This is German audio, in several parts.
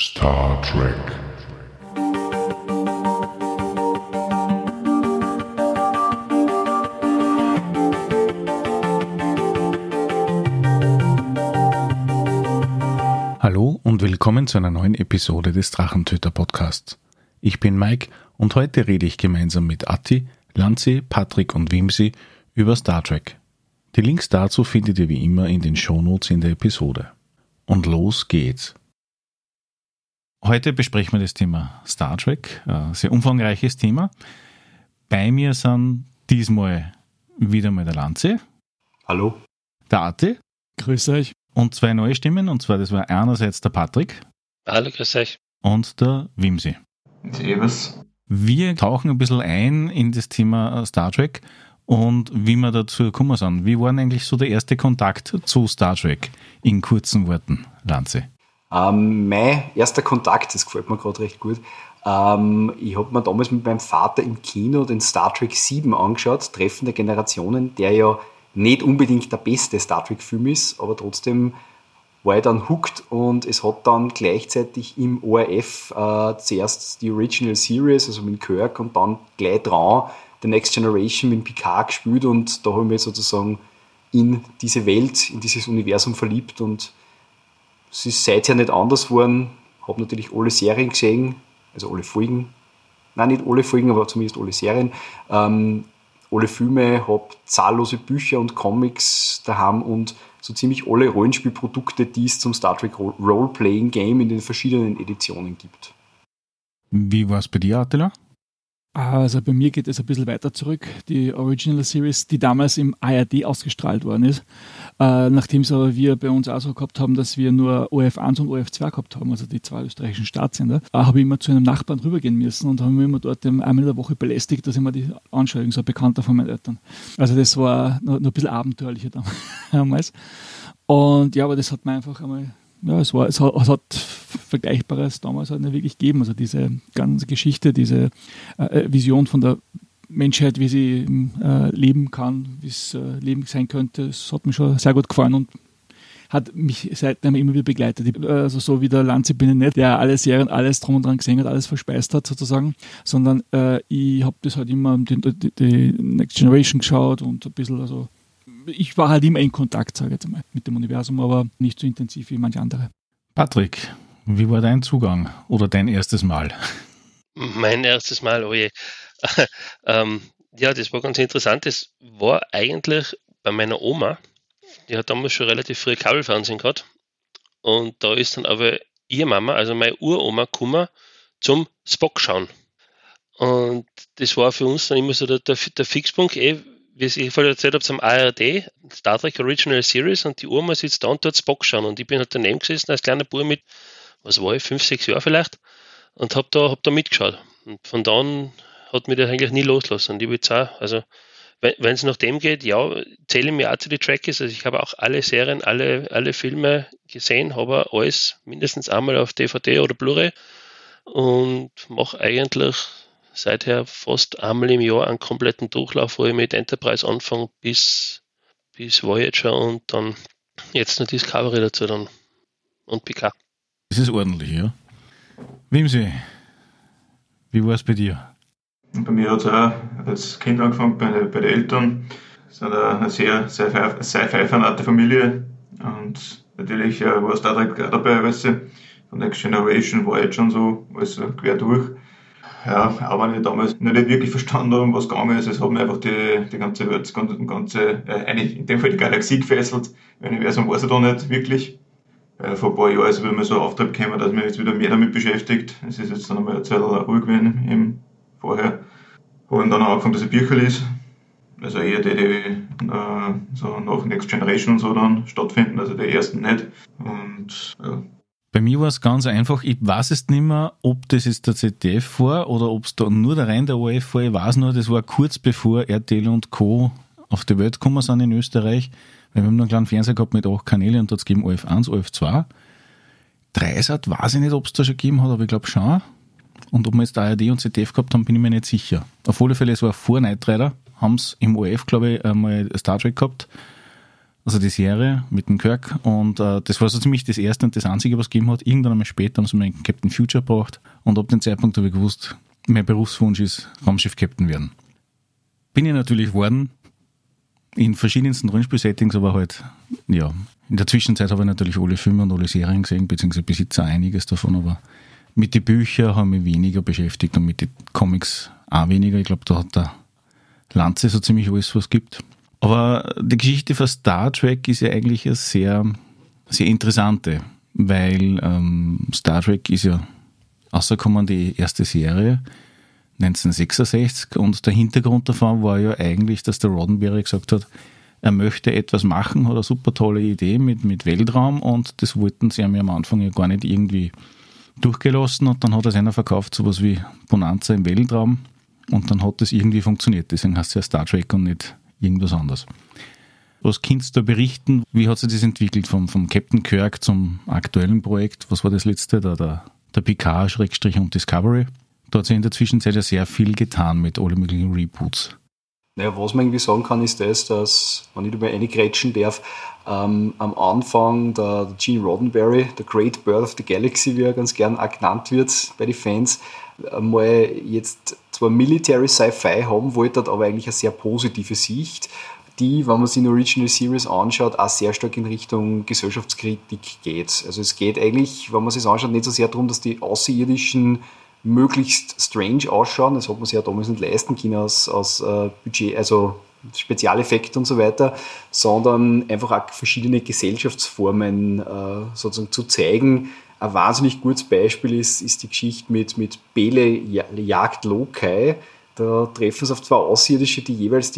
Star Trek. Hallo und willkommen zu einer neuen Episode des Drachentöter Podcasts. Ich bin Mike und heute rede ich gemeinsam mit Atti, Lanzi, Patrick und Wimsi über Star Trek. Die Links dazu findet ihr wie immer in den Shownotes in der Episode. Und los geht's! Heute besprechen wir das Thema Star Trek, ein sehr umfangreiches Thema. Bei mir sind diesmal wieder mal der Lanzi. Hallo. Der Atti. Grüß euch. Und zwei neue Stimmen, und zwar das war einerseits der Patrick. Hallo, grüß euch. Und der Wimsi. Servus. Wir tauchen ein bisschen ein in das Thema Star Trek und wie wir dazu gekommen sind. Wie war eigentlich so der erste Kontakt zu Star Trek? In kurzen Worten, Lanzi. Mein erster Kontakt, das gefällt mir gerade recht gut, ich habe mir damals mit meinem Vater im Kino den Star Trek 7 angeschaut, Treffen der Generationen, der ja nicht unbedingt der beste Star Trek-Film ist, aber trotzdem war ich dann hooked und es hat dann gleichzeitig im ORF zuerst die Original Series, also mit Kirk und dann gleich dran The Next Generation mit Picard gespielt und da habe ich mich sozusagen in diese Welt, in dieses Universum verliebt und es ist seither nicht anders geworden. Habe natürlich alle Serien gesehen, also alle Folgen. Nein, nicht alle Folgen, aber zumindest alle Serien. Alle Filme, habe zahllose Bücher und Comics daheim und so ziemlich alle Rollenspielprodukte, die es zum Star Trek Role-Playing Game in den verschiedenen Editionen gibt. Wie war es bei dir, Attila? Also bei mir geht es ein bisschen weiter zurück, die Original Series, die damals im ARD ausgestrahlt worden ist, nachdem es aber wir bei uns auch so gehabt haben, dass wir nur ORF 1 und ORF 2 gehabt haben, also die zwei österreichischen Staatssender, habe ich immer zu einem Nachbarn rübergehen müssen und haben mich immer dort einmal in der Woche belästigt, dass ich mir die anschaue, so ein Bekannter von meinen Eltern. Also das war noch ein bisschen abenteuerlicher damals. Und ja, aber das hat mir einfach einmal... Ja, es hat Vergleichbares damals halt nicht wirklich gegeben. Also diese ganze Geschichte, diese Vision von der Menschheit, wie sie leben kann, wie es Leben sein könnte, es hat mir schon sehr gut gefallen und hat mich seitdem immer wieder begleitet. Also so wie der Lanzi bin ich nicht, der alle Serien, alles drum und dran gesehen hat, alles verspeist hat sozusagen, sondern ich habe das halt immer die Next Generation geschaut und ein bisschen also... Ich war halt immer in Kontakt, sage ich jetzt mal, mit dem Universum, aber nicht so intensiv wie manche andere. Patrick, wie war dein Zugang oder dein erstes Mal? Mein erstes Mal, oh je. Ja, das war ganz interessant. Das war eigentlich bei meiner Oma. Die hat damals schon relativ früh Kabelfernsehen gehabt. Und da ist dann aber ihre Mama, also meine Uroma, gekommen zum Spock schauen. Und das war für uns dann immer so der Fixpunkt, wie ich vorher erzählt habe, zum ARD, Star Trek Original Series, und die Urma sitzt da und dort Spock schauen. Und ich bin halt daneben gesessen, als kleiner Bub mit, was war ich, 5, 6 Jahren vielleicht, und hab da mitgeschaut. Und von da an hat mich das eigentlich nie losgelassen. Und ich will jetzt auch, also, wenn es nach dem geht, ja, zähle ich mich auch zu den Trekkies. Also ich habe auch alle Serien, alle Filme gesehen, habe alles mindestens einmal auf DVD oder Blu-ray und mache eigentlich seither fast einmal im Jahr einen kompletten Durchlauf, wo ich mit Enterprise anfange bis Voyager und dann jetzt noch Discovery dazu dann und PK. Das ist ordentlich, ja. Wimsi, wie war es bei dir? Bei mir hat es auch als Kind angefangen, bei den Eltern. Es ist eine sehr Sci-Fi-fanate Familie und natürlich war Star Trek auch dabei, weißt du, von Next Generation, Voyager und so, alles quer durch. Ja, auch wenn ich damals noch nicht wirklich verstanden habe, was gegangen ist. Es hat mir einfach die ganze Welt, in dem Fall die Galaxie gefesselt. Im Universum war es ja da nicht wirklich. Vor ein paar Jahren ist wieder mal so ein Auftrieb gekommen, dass mich jetzt wieder mehr damit beschäftigt. Es ist jetzt dann einmal eine Zeit lang ruhig gewesen, eben vorher. Und dann auch angefangen, dass ich Bücher lese. Also eher die so nach Next Generation und so dann stattfinden, also die ersten nicht. Und ja. Bei mir war es ganz einfach, ich weiß es nicht mehr, ob das jetzt der ZDF war oder ob es da nur der rein der ORF war. Ich weiß nur, das war kurz bevor RTL und Co. auf die Welt gekommen sind in Österreich. Weil wir haben noch einen kleinen Fernseher gehabt mit 8 Kanälen und da hat es gegeben ORF 1, ORF 2. Dreisat weiß ich nicht, ob es da schon gegeben hat, aber ich glaube schon. Und ob wir jetzt ARD und ZDF gehabt haben, bin ich mir nicht sicher. Auf alle Fälle, es war vor Knight Rider, haben es im ORF, glaube ich, einmal Star Trek gehabt. also die Serie mit dem Kirk, und das war so ziemlich das erste und das einzige, was es gegeben hat. Irgendwann einmal später haben sie mir Captain Future gebracht, und ab dem Zeitpunkt habe ich gewusst, mein Berufswunsch ist Raumschiff-Captain werden. Bin ich natürlich geworden, in verschiedensten Rollenspiel-Settings, aber halt, ja, in der Zwischenzeit habe ich natürlich alle Filme und alle Serien gesehen, beziehungsweise besitze einiges davon, aber mit den Büchern habe ich mich weniger beschäftigt und mit den Comics auch weniger. Ich glaube, da hat der Lanze so ziemlich alles, was es gibt. Aber die Geschichte von Star Trek ist ja eigentlich eine sehr, sehr interessante, weil Star Trek ist ja rausgekommen, die erste Serie 1966, und der Hintergrund davon war ja eigentlich, dass der Roddenberry gesagt hat, er möchte etwas machen, hat eine super tolle Idee mit Weltraum, und das wollten sie mir am Anfang ja gar nicht irgendwie durchgelassen, und dann hat er es einer verkauft, sowas wie Bonanza im Weltraum, und dann hat das irgendwie funktioniert, deswegen heißt es ja Star Trek und nicht irgendwas anderes. Was kannst du da berichten? Wie hat sich das entwickelt vom Captain Kirk zum aktuellen Projekt? Was war das letzte? Der Picard-Discovery. Da hat sich in der Zwischenzeit ja sehr viel getan mit allen möglichen Reboots. Naja, was man irgendwie sagen kann, ist das, dass, wenn ich da mal reingrätschen darf, am Anfang der Gene Roddenberry, der Great Bird of the Galaxy, wie er ganz gern auch genannt wird bei den Fans, mal jetzt zwar Military Sci-Fi haben wollte, aber eigentlich eine sehr positive Sicht, die, wenn man sich in Original Series anschaut, auch sehr stark in Richtung Gesellschaftskritik geht. Also es geht eigentlich, wenn man sich das anschaut, nicht so sehr darum, dass die Außerirdischen möglichst strange ausschauen. Das hat man sich ja damals nicht leisten können aus Budget, also Spezialeffekte und so weiter, sondern einfach auch verschiedene Gesellschaftsformen sozusagen zu zeigen. Ein wahnsinnig gutes Beispiel ist die Geschichte mit Bele jagt Lokai. Da treffen sie auf zwei Außerirdische, die jeweils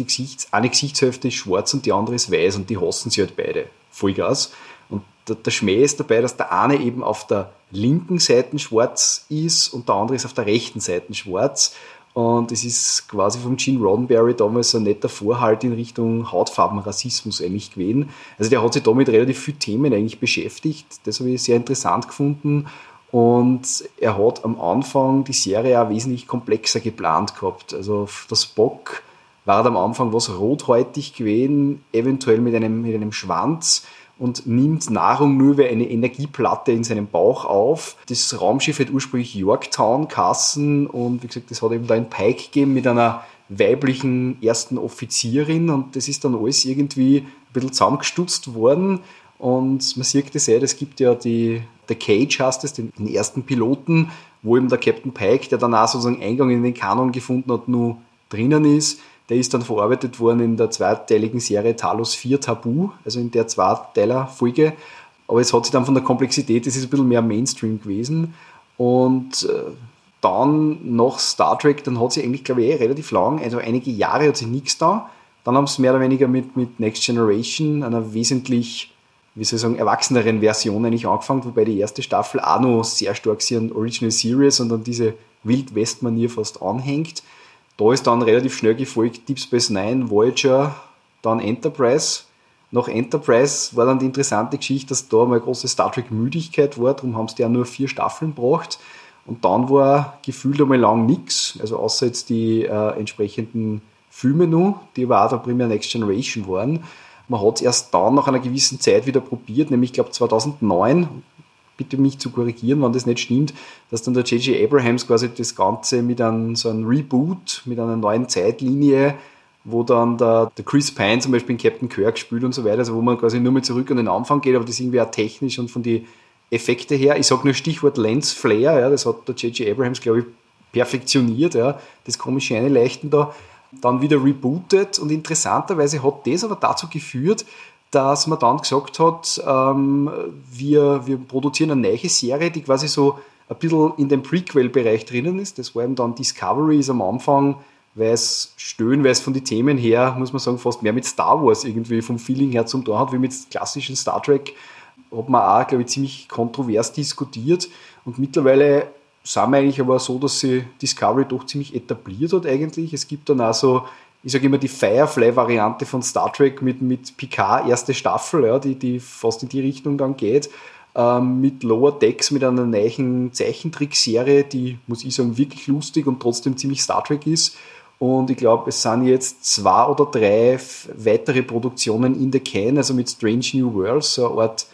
eine Gesichtshälfte ist schwarz und die andere ist weiß, und die hassen sie halt beide. Vollgas. Und der Schmäh ist dabei, dass der eine eben auf der linken Seite schwarz ist und der andere ist auf der rechten Seite schwarz. Und es ist quasi vom Gene Roddenberry damals ein netter Vorhalt in Richtung Hautfarbenrassismus eigentlich gewesen. Also der hat sich damit relativ viele Themen eigentlich beschäftigt. Das habe ich sehr interessant gefunden. Und er hat am Anfang die Serie auch wesentlich komplexer geplant gehabt. Also der Spock war am Anfang was rothäutig gewesen, eventuell mit einem Schwanz, und nimmt Nahrung nur über eine Energieplatte in seinem Bauch auf. Das Raumschiff hat ursprünglich Yorktown geheißen, und wie gesagt, das hat eben da einen Pike gegeben mit einer weiblichen ersten Offizierin, und das ist dann alles irgendwie ein bisschen zusammengestutzt worden, und man sieht das ja, es gibt ja The Cage heißt es, den ersten Piloten, wo eben der Captain Pike, der danach sozusagen Eingang in den Kanon gefunden hat, nur drinnen ist. Der ist dann verarbeitet worden in der zweiteiligen Serie Talos 4 Tabu, also in der Zweiteiler-Folge. Aber es hat sich dann von der Komplexität, es ist ein bisschen mehr Mainstream gewesen. Und dann nach Star Trek, dann hat sie eigentlich, glaube ich, relativ lang, also einige Jahre hat sie nichts da. Dann haben sie mehr oder weniger mit Next Generation, einer wesentlich, wie soll ich sagen, erwachseneren Version eigentlich angefangen, wobei die erste Staffel auch noch sehr stark sich an Original Series und an diese Wild-West-Manier fast anhängt. Da ist dann relativ schnell gefolgt Deep Space Nine, Voyager, dann Enterprise. Nach Enterprise war dann die interessante Geschichte, dass da mal eine große Star Trek-Müdigkeit war, darum haben sie da nur 4 Staffeln gebracht. Und dann war gefühlt einmal lang nichts, also außer jetzt die entsprechenden Filme noch, die aber auch der primär Next Generation waren. Man hat es erst dann nach einer gewissen Zeit wieder probiert, nämlich ich glaube 2009, bitte mich zu korrigieren, wenn das nicht stimmt, dass dann der J.J. Abrams quasi das Ganze mit so einem Reboot, mit einer neuen Zeitlinie, wo dann der Chris Pine zum Beispiel in Captain Kirk spielt und so weiter, also wo man quasi nur mal zurück an den Anfang geht, aber das irgendwie auch technisch und von den Effekten her, ich sage nur Stichwort Lens Flare, ja, das hat der J.J. Abrams, glaube ich, perfektioniert, ja, das komische Einleichten da, dann wieder rebootet, und interessanterweise hat das aber dazu geführt, dass man dann gesagt hat, wir produzieren eine neue Serie, die quasi so ein bisschen in dem Prequel-Bereich drinnen ist. Das war eben dann Discovery, ist am Anfang, weil es von den Themen her, muss man sagen, fast mehr mit Star Wars irgendwie vom Feeling her zum Tor hat, wie mit klassischen Star Trek, hat man auch, glaube ich, ziemlich kontrovers diskutiert. Und mittlerweile sind wir eigentlich aber so, dass sie Discovery doch ziemlich etabliert hat eigentlich. Es gibt dann auch so, ich sage immer, die Firefly-Variante von Star Trek mit Picard, erste Staffel, ja, die fast in die Richtung dann geht, mit Lower Decks, mit einer neuen Zeichentrickserie, die, muss ich sagen, wirklich lustig und trotzdem ziemlich Star Trek ist, Und ich glaube, es sind jetzt 2 oder 3 weitere Produktionen in der Can, also mit Strange New Worlds, so eine Art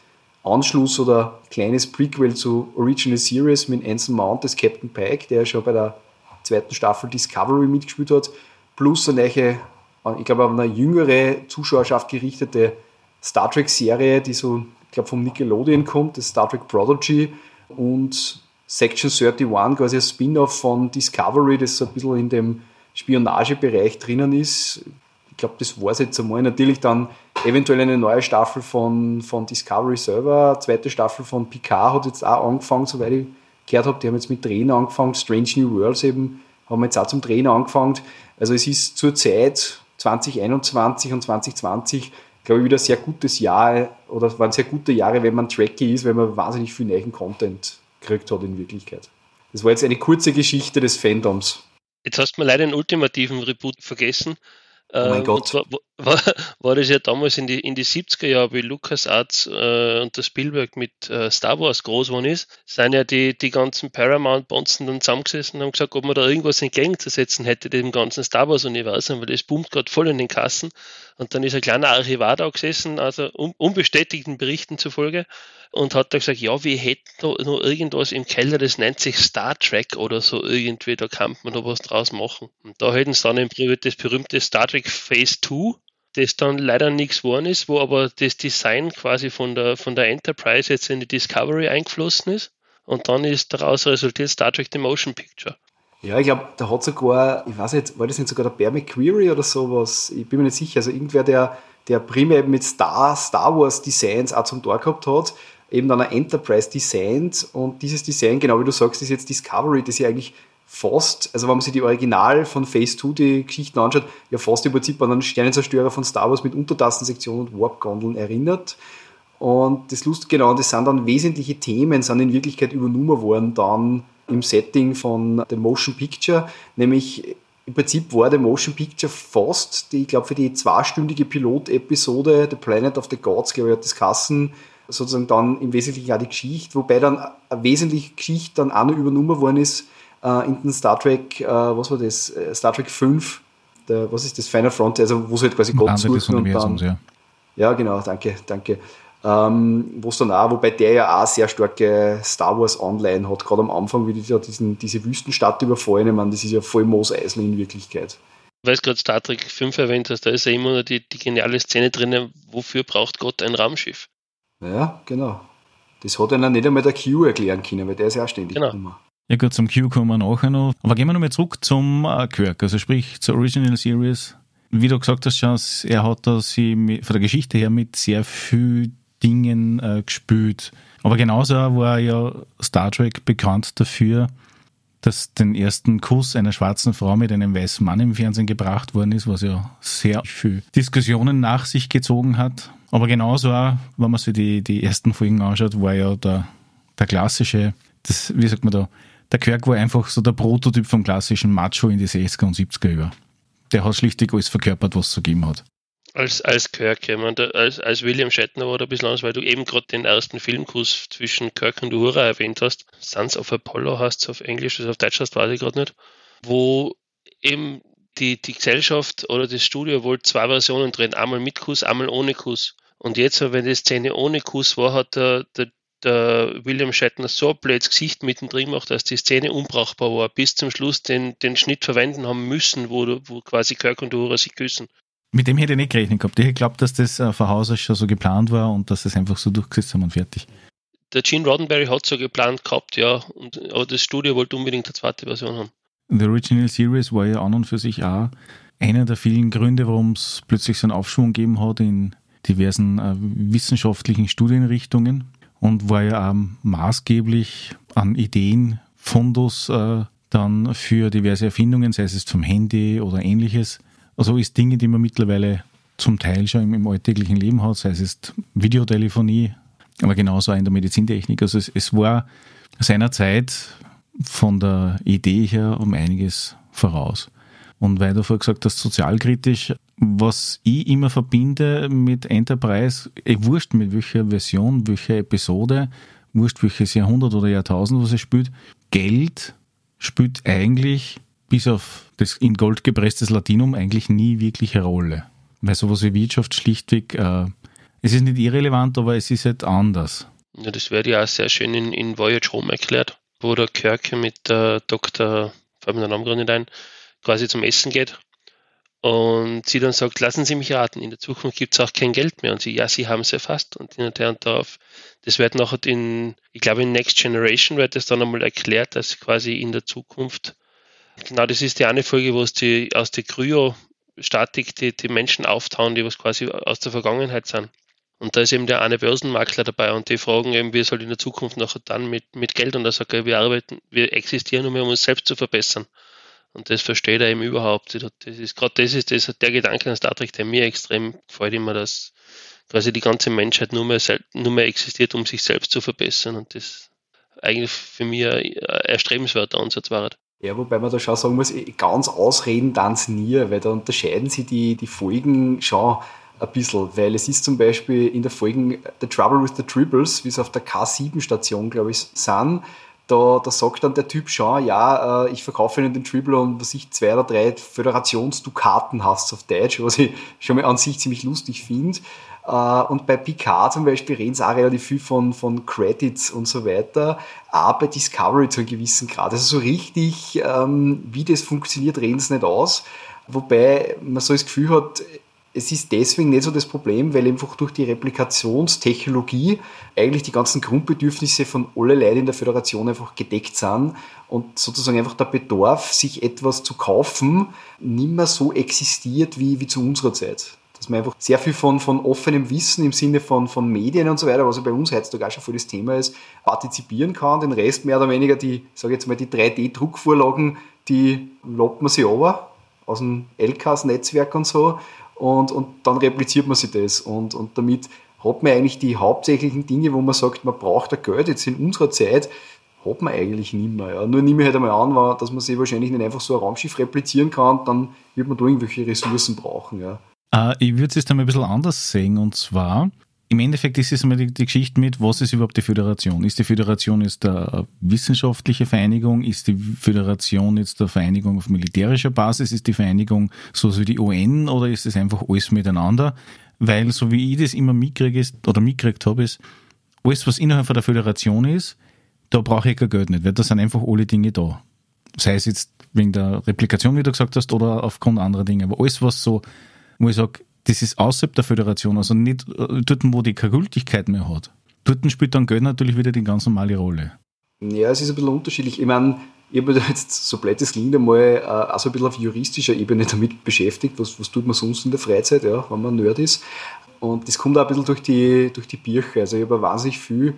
Anschluss oder kleines Prequel zu Original Series mit Anson Mount als Captain Pike, der ja schon bei der 2. Staffel Discovery mitgespielt hat, plus eine neue, ich glaube, an eine jüngere Zuschauerschaft gerichtete Star Trek-Serie, die so, ich glaube, vom Nickelodeon kommt, das Star Trek Prodigy und Section 31, quasi ein Spin-off von Discovery, das so ein bisschen in dem Spionagebereich drinnen ist. Ich glaube, das war es jetzt einmal. Natürlich dann eventuell eine neue Staffel von Discovery selber. Eine 2. Staffel von Picard hat jetzt auch angefangen, soweit ich gehört habe. Die haben jetzt mit Drehen angefangen. Strange New Worlds eben haben jetzt auch zum Drehen angefangen. Also es ist zur Zeit 2021 und 2020, glaube ich, wieder ein sehr gutes Jahr oder waren sehr gute Jahre, wenn man Trekkie ist, weil man wahnsinnig viel neuen Content gekriegt hat in Wirklichkeit. Das war jetzt eine kurze Geschichte des Fandoms. Jetzt hast du mir leider den ultimativen Reboot vergessen. Oh mein Gott. Und war das ja damals in die 70er Jahre, wie LucasArts und der Spielberg mit Star Wars groß geworden ist, sind ja die ganzen Paramount-Bonzen dann zusammengesessen und haben gesagt, ob man da irgendwas entgegenzusetzen hätte dem ganzen Star Wars-Universum, weil das boomt gerade voll in den Kassen. Und dann ist ein kleiner Archivar da gesessen, also unbestätigten Berichten zufolge, und hat da gesagt, ja, wir hätten noch irgendwas im Keller, das nennt sich Star Trek oder so irgendwie, da kann man noch was draus machen. Und da hätten sie dann im das berühmte Star Trek Phase 2, das dann leider nichts geworden ist, wo aber das Design quasi von der Enterprise jetzt in die Discovery eingeflossen ist und dann ist daraus resultiert Star Trek The Motion Picture. Ja, ich glaube, da hat sogar, ich weiß nicht, war das nicht sogar der Bear McQuarrie oder sowas? Ich bin mir nicht sicher. Also irgendwer, der primär mit Star Wars Designs auch zum Tor gehabt hat, eben dann ein Enterprise Design und dieses Design, genau wie du sagst, ist jetzt Discovery, das ja eigentlich fast, also wenn man sich die Original von Phase 2 die Geschichten anschaut, ja fast im Prinzip an einen Sternenzerstörer von Star Wars mit Untertassensektion und Warp-Gondeln erinnert. Und das Lustige, genau, das sind dann wesentliche Themen, sind in Wirklichkeit übernommen worden dann im Setting von The Motion Picture, nämlich im Prinzip war The Motion Picture fast, die, ich glaube, für die 2-stündige Pilot-Episode The Planet of the Gods, glaube ich, hat das geheißen, sozusagen dann im Wesentlichen auch die Geschichte, wobei dann eine wesentliche Geschichte dann auch noch übernommen worden ist in den Star Trek, was war das? Star Trek 5, was ist das? Final Frontier, also wo es halt quasi Gott sucht und dann... Ja, genau, danke. Wo es dann auch, wobei der ja auch sehr starke Star Wars Online hat, gerade am Anfang, wie die da diese Wüstenstadt überfallen, ich meine, das ist ja voll Mos Eisley in Wirklichkeit. Weil du gerade Star Trek 5 erwähnt hast, da ist ja immer die geniale Szene drin, wofür braucht Gott ein Raumschiff? Ja, genau. Das hat einer nicht einmal der Q erklären können, weil der ist ja auch ständig gekommen. Ja gut, zum Q kommen wir nachher noch. Aber gehen wir nochmal zurück zum Kirk, also sprich zur Original Series. Wie du gesagt hast, Chance, er hat da von der Geschichte her mit sehr viel Dingen gespielt. Aber genauso war ja Star Trek bekannt dafür, dass den ersten Kuss einer schwarzen Frau mit einem weißen Mann im Fernsehen gebracht worden ist, was ja sehr viel Diskussionen nach sich gezogen hat. Aber genauso auch, wenn man sich die ersten Folgen anschaut, war ja der klassische, das, wie sagt man da, der Kirk war einfach so der Prototyp vom klassischen Macho in die 60er und 70er über. Der hat schlichtweg alles verkörpert, was es so gegeben hat. Als Kirk, ich meine, als William Shatner war da bislang, weil du eben gerade den ersten Filmkuss zwischen Kirk und Uhura erwähnt hast, Sons of Apollo heißt es auf Englisch, also auf Deutsch heißt es, weiß ich gerade nicht, wo eben die Gesellschaft oder das Studio wollte 2 Versionen drehen, einmal mit Kuss, einmal ohne Kuss. Und jetzt, wenn die Szene ohne Kuss war, hat der William Shatner so ein blödes Gesicht mittendrin gemacht, dass die Szene unbrauchbar war, bis zum Schluss den Schnitt verwenden haben müssen, wo quasi Kirk und Uhura sich küssen. Mit dem hätte ich nicht gerechnet gehabt. Ich glaube, dass das von Haus aus schon so geplant war und dass das einfach so durchgesetzt haben und fertig. Der Gene Roddenberry hat so geplant gehabt, ja. Aber das Studio wollte unbedingt eine 2. Version haben. The Original Series war ja an und für sich auch einer der vielen Gründe, warum es plötzlich so einen Aufschwung gegeben hat in diversen wissenschaftlichen Studienrichtungen und war ja auch maßgeblich an Ideen, Fundus dann für diverse Erfindungen, sei es vom Handy oder ähnliches. Also ist Dinge, die man mittlerweile zum Teil schon im alltäglichen Leben hat, sei es Videotelefonie, aber genauso auch in der Medizintechnik. Also es war seinerzeit von der Idee her um einiges voraus. Und weil du vorher gesagt hast, sozialkritisch, was ich immer verbinde mit Enterprise, wurscht mit welcher Version, welcher Episode, wurscht welches Jahrhundert oder Jahrtausend, was es spielt, Geld spielt eigentlich bis auf das in Gold gepresstes Latinum eigentlich nie wirklich eine Rolle. Weil sowas wie Wirtschaft schlichtweg, es ist nicht irrelevant, aber es ist halt anders. Ja, das wird ja auch sehr schön in Voyage Home erklärt, wo der Kirk mit Dr., fällt mir den Namen gerade nicht ein, quasi zum Essen geht und sie dann sagt, lassen Sie mich raten, in der Zukunft gibt es auch kein Geld mehr. Und sie, ja, Sie haben es erfasst und hin und her und darauf. Das wird nachher ich glaube in Next Generation wird das dann einmal erklärt, dass quasi in der Zukunft, genau das ist die eine Folge, wo es aus der Kryostatik die Menschen auftauen, die was quasi aus der Vergangenheit sind. Und da ist eben der eine Börsenmakler dabei und die fragen eben, wie es halt in der Zukunft nachher dann mit Geld, und er sagt, wir existieren nur mehr, um uns selbst zu verbessern. Und das versteht er eben überhaupt. Das ist der Gedanke an Star Trek, der mir extrem gefällt, immer, dass quasi die ganze Menschheit nur mehr existiert, um sich selbst zu verbessern. Und das eigentlich für mich ein erstrebenswerter Ansatz war. Ja, wobei man da schon sagen muss, ganz ausreden dann es nie, weil da unterscheiden sich die Folgen schon ein bisschen, weil es ist zum Beispiel in der Folge The Trouble with the Tribbles, wie es auf der K7-Station, glaube ich, sind, da sagt dann der Typ schon, ja, ich verkaufe Ihnen den Tribble und was ich 2 oder 3 Föderationsdukaten hast auf Deutsch, was ich schon mal an sich ziemlich lustig finde. Und bei Picard zum Beispiel reden sie auch relativ viel von Credits und so weiter, auch bei Discovery zu einem gewissen Grad. Also so richtig, wie das funktioniert, reden sie nicht aus. Wobei man so das Gefühl hat, es ist deswegen nicht so das Problem, weil einfach durch die Replikationstechnologie eigentlich die ganzen Grundbedürfnisse von alle Leuten in der Föderation einfach gedeckt sind und sozusagen einfach der Bedarf, sich etwas zu kaufen, nicht mehr so existiert wie zu unserer Zeit. Dass man einfach sehr viel von offenem Wissen im Sinne von Medien und so weiter, was ja bei uns heutzutage auch schon voll das Thema ist, partizipieren kann. Den Rest mehr oder weniger, die 3D-Druckvorlagen, die lobt man sich runter aus dem LKS-Netzwerk und so. Und dann repliziert man sich das. Und damit hat man eigentlich die hauptsächlichen Dinge, wo man sagt, man braucht ein Geld jetzt in unserer Zeit, hat man eigentlich nicht mehr. Ja. Nur nehme ich halt einmal an, dass man sich wahrscheinlich nicht einfach so ein Raumschiff replizieren kann, dann wird man da irgendwelche Ressourcen brauchen. Ja. Ich würde es jetzt einmal ein bisschen anders sehen. Und zwar, im Endeffekt ist es immer die Geschichte mit, was ist überhaupt die Föderation? Ist die Föderation jetzt eine wissenschaftliche Vereinigung? Ist die Föderation jetzt eine Vereinigung auf militärischer Basis? Ist die Vereinigung so wie die UN oder ist es einfach alles miteinander? Weil so wie ich das immer mitgekriegt habe, ist alles, was innerhalb der Föderation ist, da brauche ich kein Geld nicht, weil da sind einfach alle Dinge da. Sei es jetzt wegen der Replikation, wie du gesagt hast, oder aufgrund anderer Dinge. Aber alles, was so, wo ich sage, das ist außerhalb der Föderation, also nicht dort, wo die keine Gültigkeit mehr hat. Dort spielt dann Geld natürlich wieder die ganz normale Rolle. Ja, es ist ein bisschen unterschiedlich. Ich meine, ich habe mich jetzt, so blöd es klingt, einmal auch so ein bisschen auf juristischer Ebene damit beschäftigt. Was tut man sonst in der Freizeit, ja, wenn man Nerd ist? Und das kommt auch ein bisschen durch die Birche. Also ich habe wahnsinnig viel,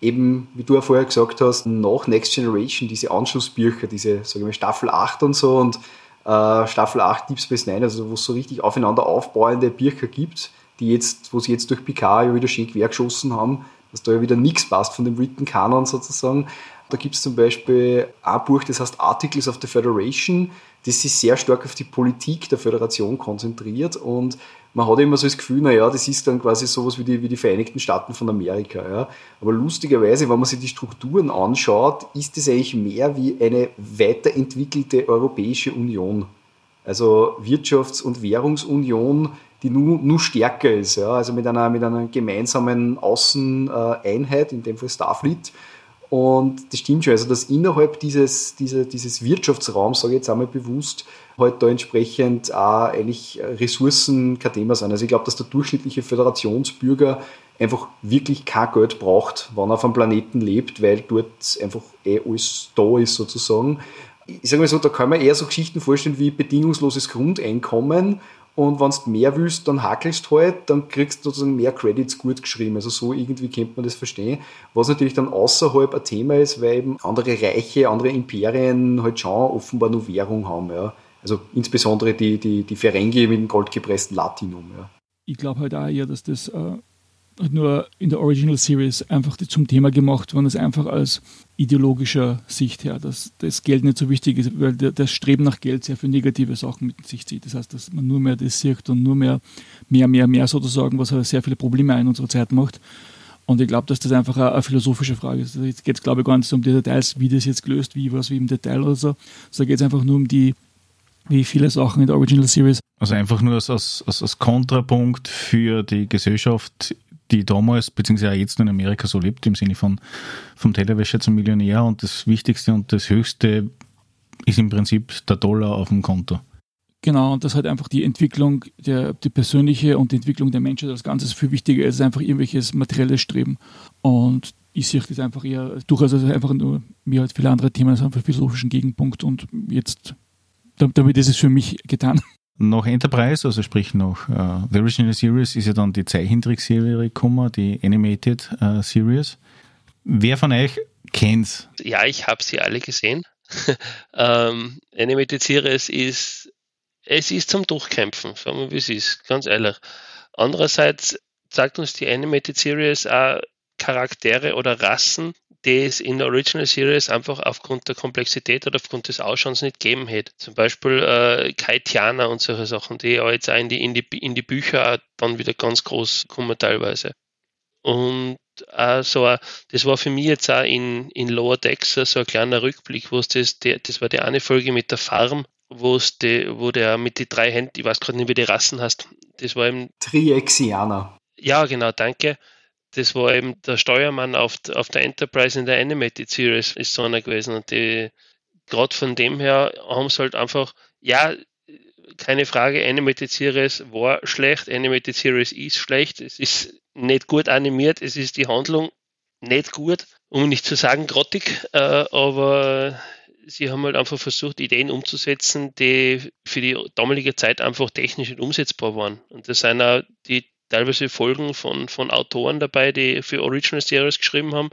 eben, wie du ja vorher gesagt hast, nach Next Generation, diese Anschlussbirche, diese, sage ich mal, Staffel 8 und so und Staffel 8 Deep Space Nine, also wo es so richtig aufeinander aufbauende Birker gibt, wo sie jetzt durch Picard ja wieder schön quergeschossen haben, dass da ja wieder nichts passt von dem Written-Kanon sozusagen. Da gibt es zum Beispiel ein Buch, das heißt Articles of the Federation, das sich sehr stark auf die Politik der Föderation konzentriert und man hat immer so das Gefühl, naja, das ist dann quasi sowas wie die Vereinigten Staaten von Amerika. Ja. Aber lustigerweise, wenn man sich die Strukturen anschaut, ist das eigentlich mehr wie eine weiterentwickelte Europäische Union. Also Wirtschafts- und Währungsunion, die nur stärker ist. Ja. Also mit einer gemeinsamen Außeneinheit, in dem Fall Starfleet. Und das stimmt schon, also dass innerhalb dieses Wirtschaftsraums, sage ich jetzt einmal bewusst, halt da entsprechend auch eigentlich Ressourcen kein Thema sind. Also ich glaube, dass der durchschnittliche Föderationsbürger einfach wirklich kein Geld braucht, wenn er auf einem Planeten lebt, weil dort einfach alles da ist sozusagen. Ich sage mal so, da kann man eher so Geschichten vorstellen wie bedingungsloses Grundeinkommen und wenn du mehr willst, dann hakelst halt, dann kriegst du sozusagen mehr Credits gut geschrieben. Also so irgendwie könnte man das verstehen. Was natürlich dann außerhalb ein Thema ist, weil eben andere Reiche, andere Imperien halt schon offenbar nur Währung haben, ja. Also insbesondere die Ferengi mit dem goldgepressten Latinum. Ja. Ich glaube halt auch eher, dass das nur in der Original Series einfach zum Thema gemacht worden ist, einfach aus ideologischer Sicht her, dass das Geld nicht so wichtig ist, weil das Streben nach Geld sehr viele negative Sachen mit sich zieht. Das heißt, dass man nur mehr das sieht und nur mehr sozusagen, was halt sehr viele Probleme in unserer Zeit macht. Und ich glaube, dass das einfach eine philosophische Frage ist. Also jetzt geht es, glaube ich, gar nicht so um die Details, wie das jetzt gelöst, wie im Detail oder so. So geht es einfach nur um die, wie viele Sachen in der Original Series. Also einfach nur als Kontrapunkt für die Gesellschaft, die damals, beziehungsweise auch jetzt in Amerika so lebt, im Sinne von vom Tellerwäscher zum Millionär. Und das Wichtigste und das Höchste ist im Prinzip der Dollar auf dem Konto. Genau, und das halt einfach die Entwicklung, die persönliche und die Entwicklung der Menschen, das Ganze ist viel wichtiger als einfach irgendwelches materielles Streben. Und ich sehe das einfach eher durchaus als einfach nur, mir halt viele andere Themen als einfach philosophischen Gegenpunkt. Und jetzt, damit ist es für mich getan. Nach Enterprise, also sprich nach The Original Series, ist ja dann die Zeichentrickserie gekommen, die Animated Series. Wer von euch kennt's? Ja, ich habe sie alle gesehen. Animated Series ist, es ist zum Durchkämpfen, sagen wir, wie es ist, ganz ehrlich. Andererseits zeigt uns die Animated Series auch Charaktere oder Rassen, die es in der Original Series einfach aufgrund der Komplexität oder aufgrund des Ausschauens nicht gegeben hätte. Zum Beispiel Kaitianer und solche Sachen, die auch jetzt auch in die Bücher dann wieder ganz groß kommen teilweise. Und so, das war für mich jetzt auch in Lower Texas so ein kleiner Rückblick, wo es das war die eine Folge mit der Farm, wo der mit den drei Händen, ich weiß gerade nicht, wie die Rassen heißt, das war eben... Triexianer. Ja, genau, danke. Das war eben der Steuermann auf der Enterprise in der Animated Series, ist so einer gewesen. Und die, gerade von dem her, haben sie halt einfach, ja, keine Frage, Animated Series war schlecht, Animated Series ist schlecht, es ist nicht gut animiert, es ist die Handlung nicht gut, um nicht zu sagen grottig, aber sie haben halt einfach versucht, Ideen umzusetzen, die für die damalige Zeit einfach technisch nicht umsetzbar waren. Und das sind auch die teilweise Folgen von Autoren dabei, die für Original Series geschrieben haben.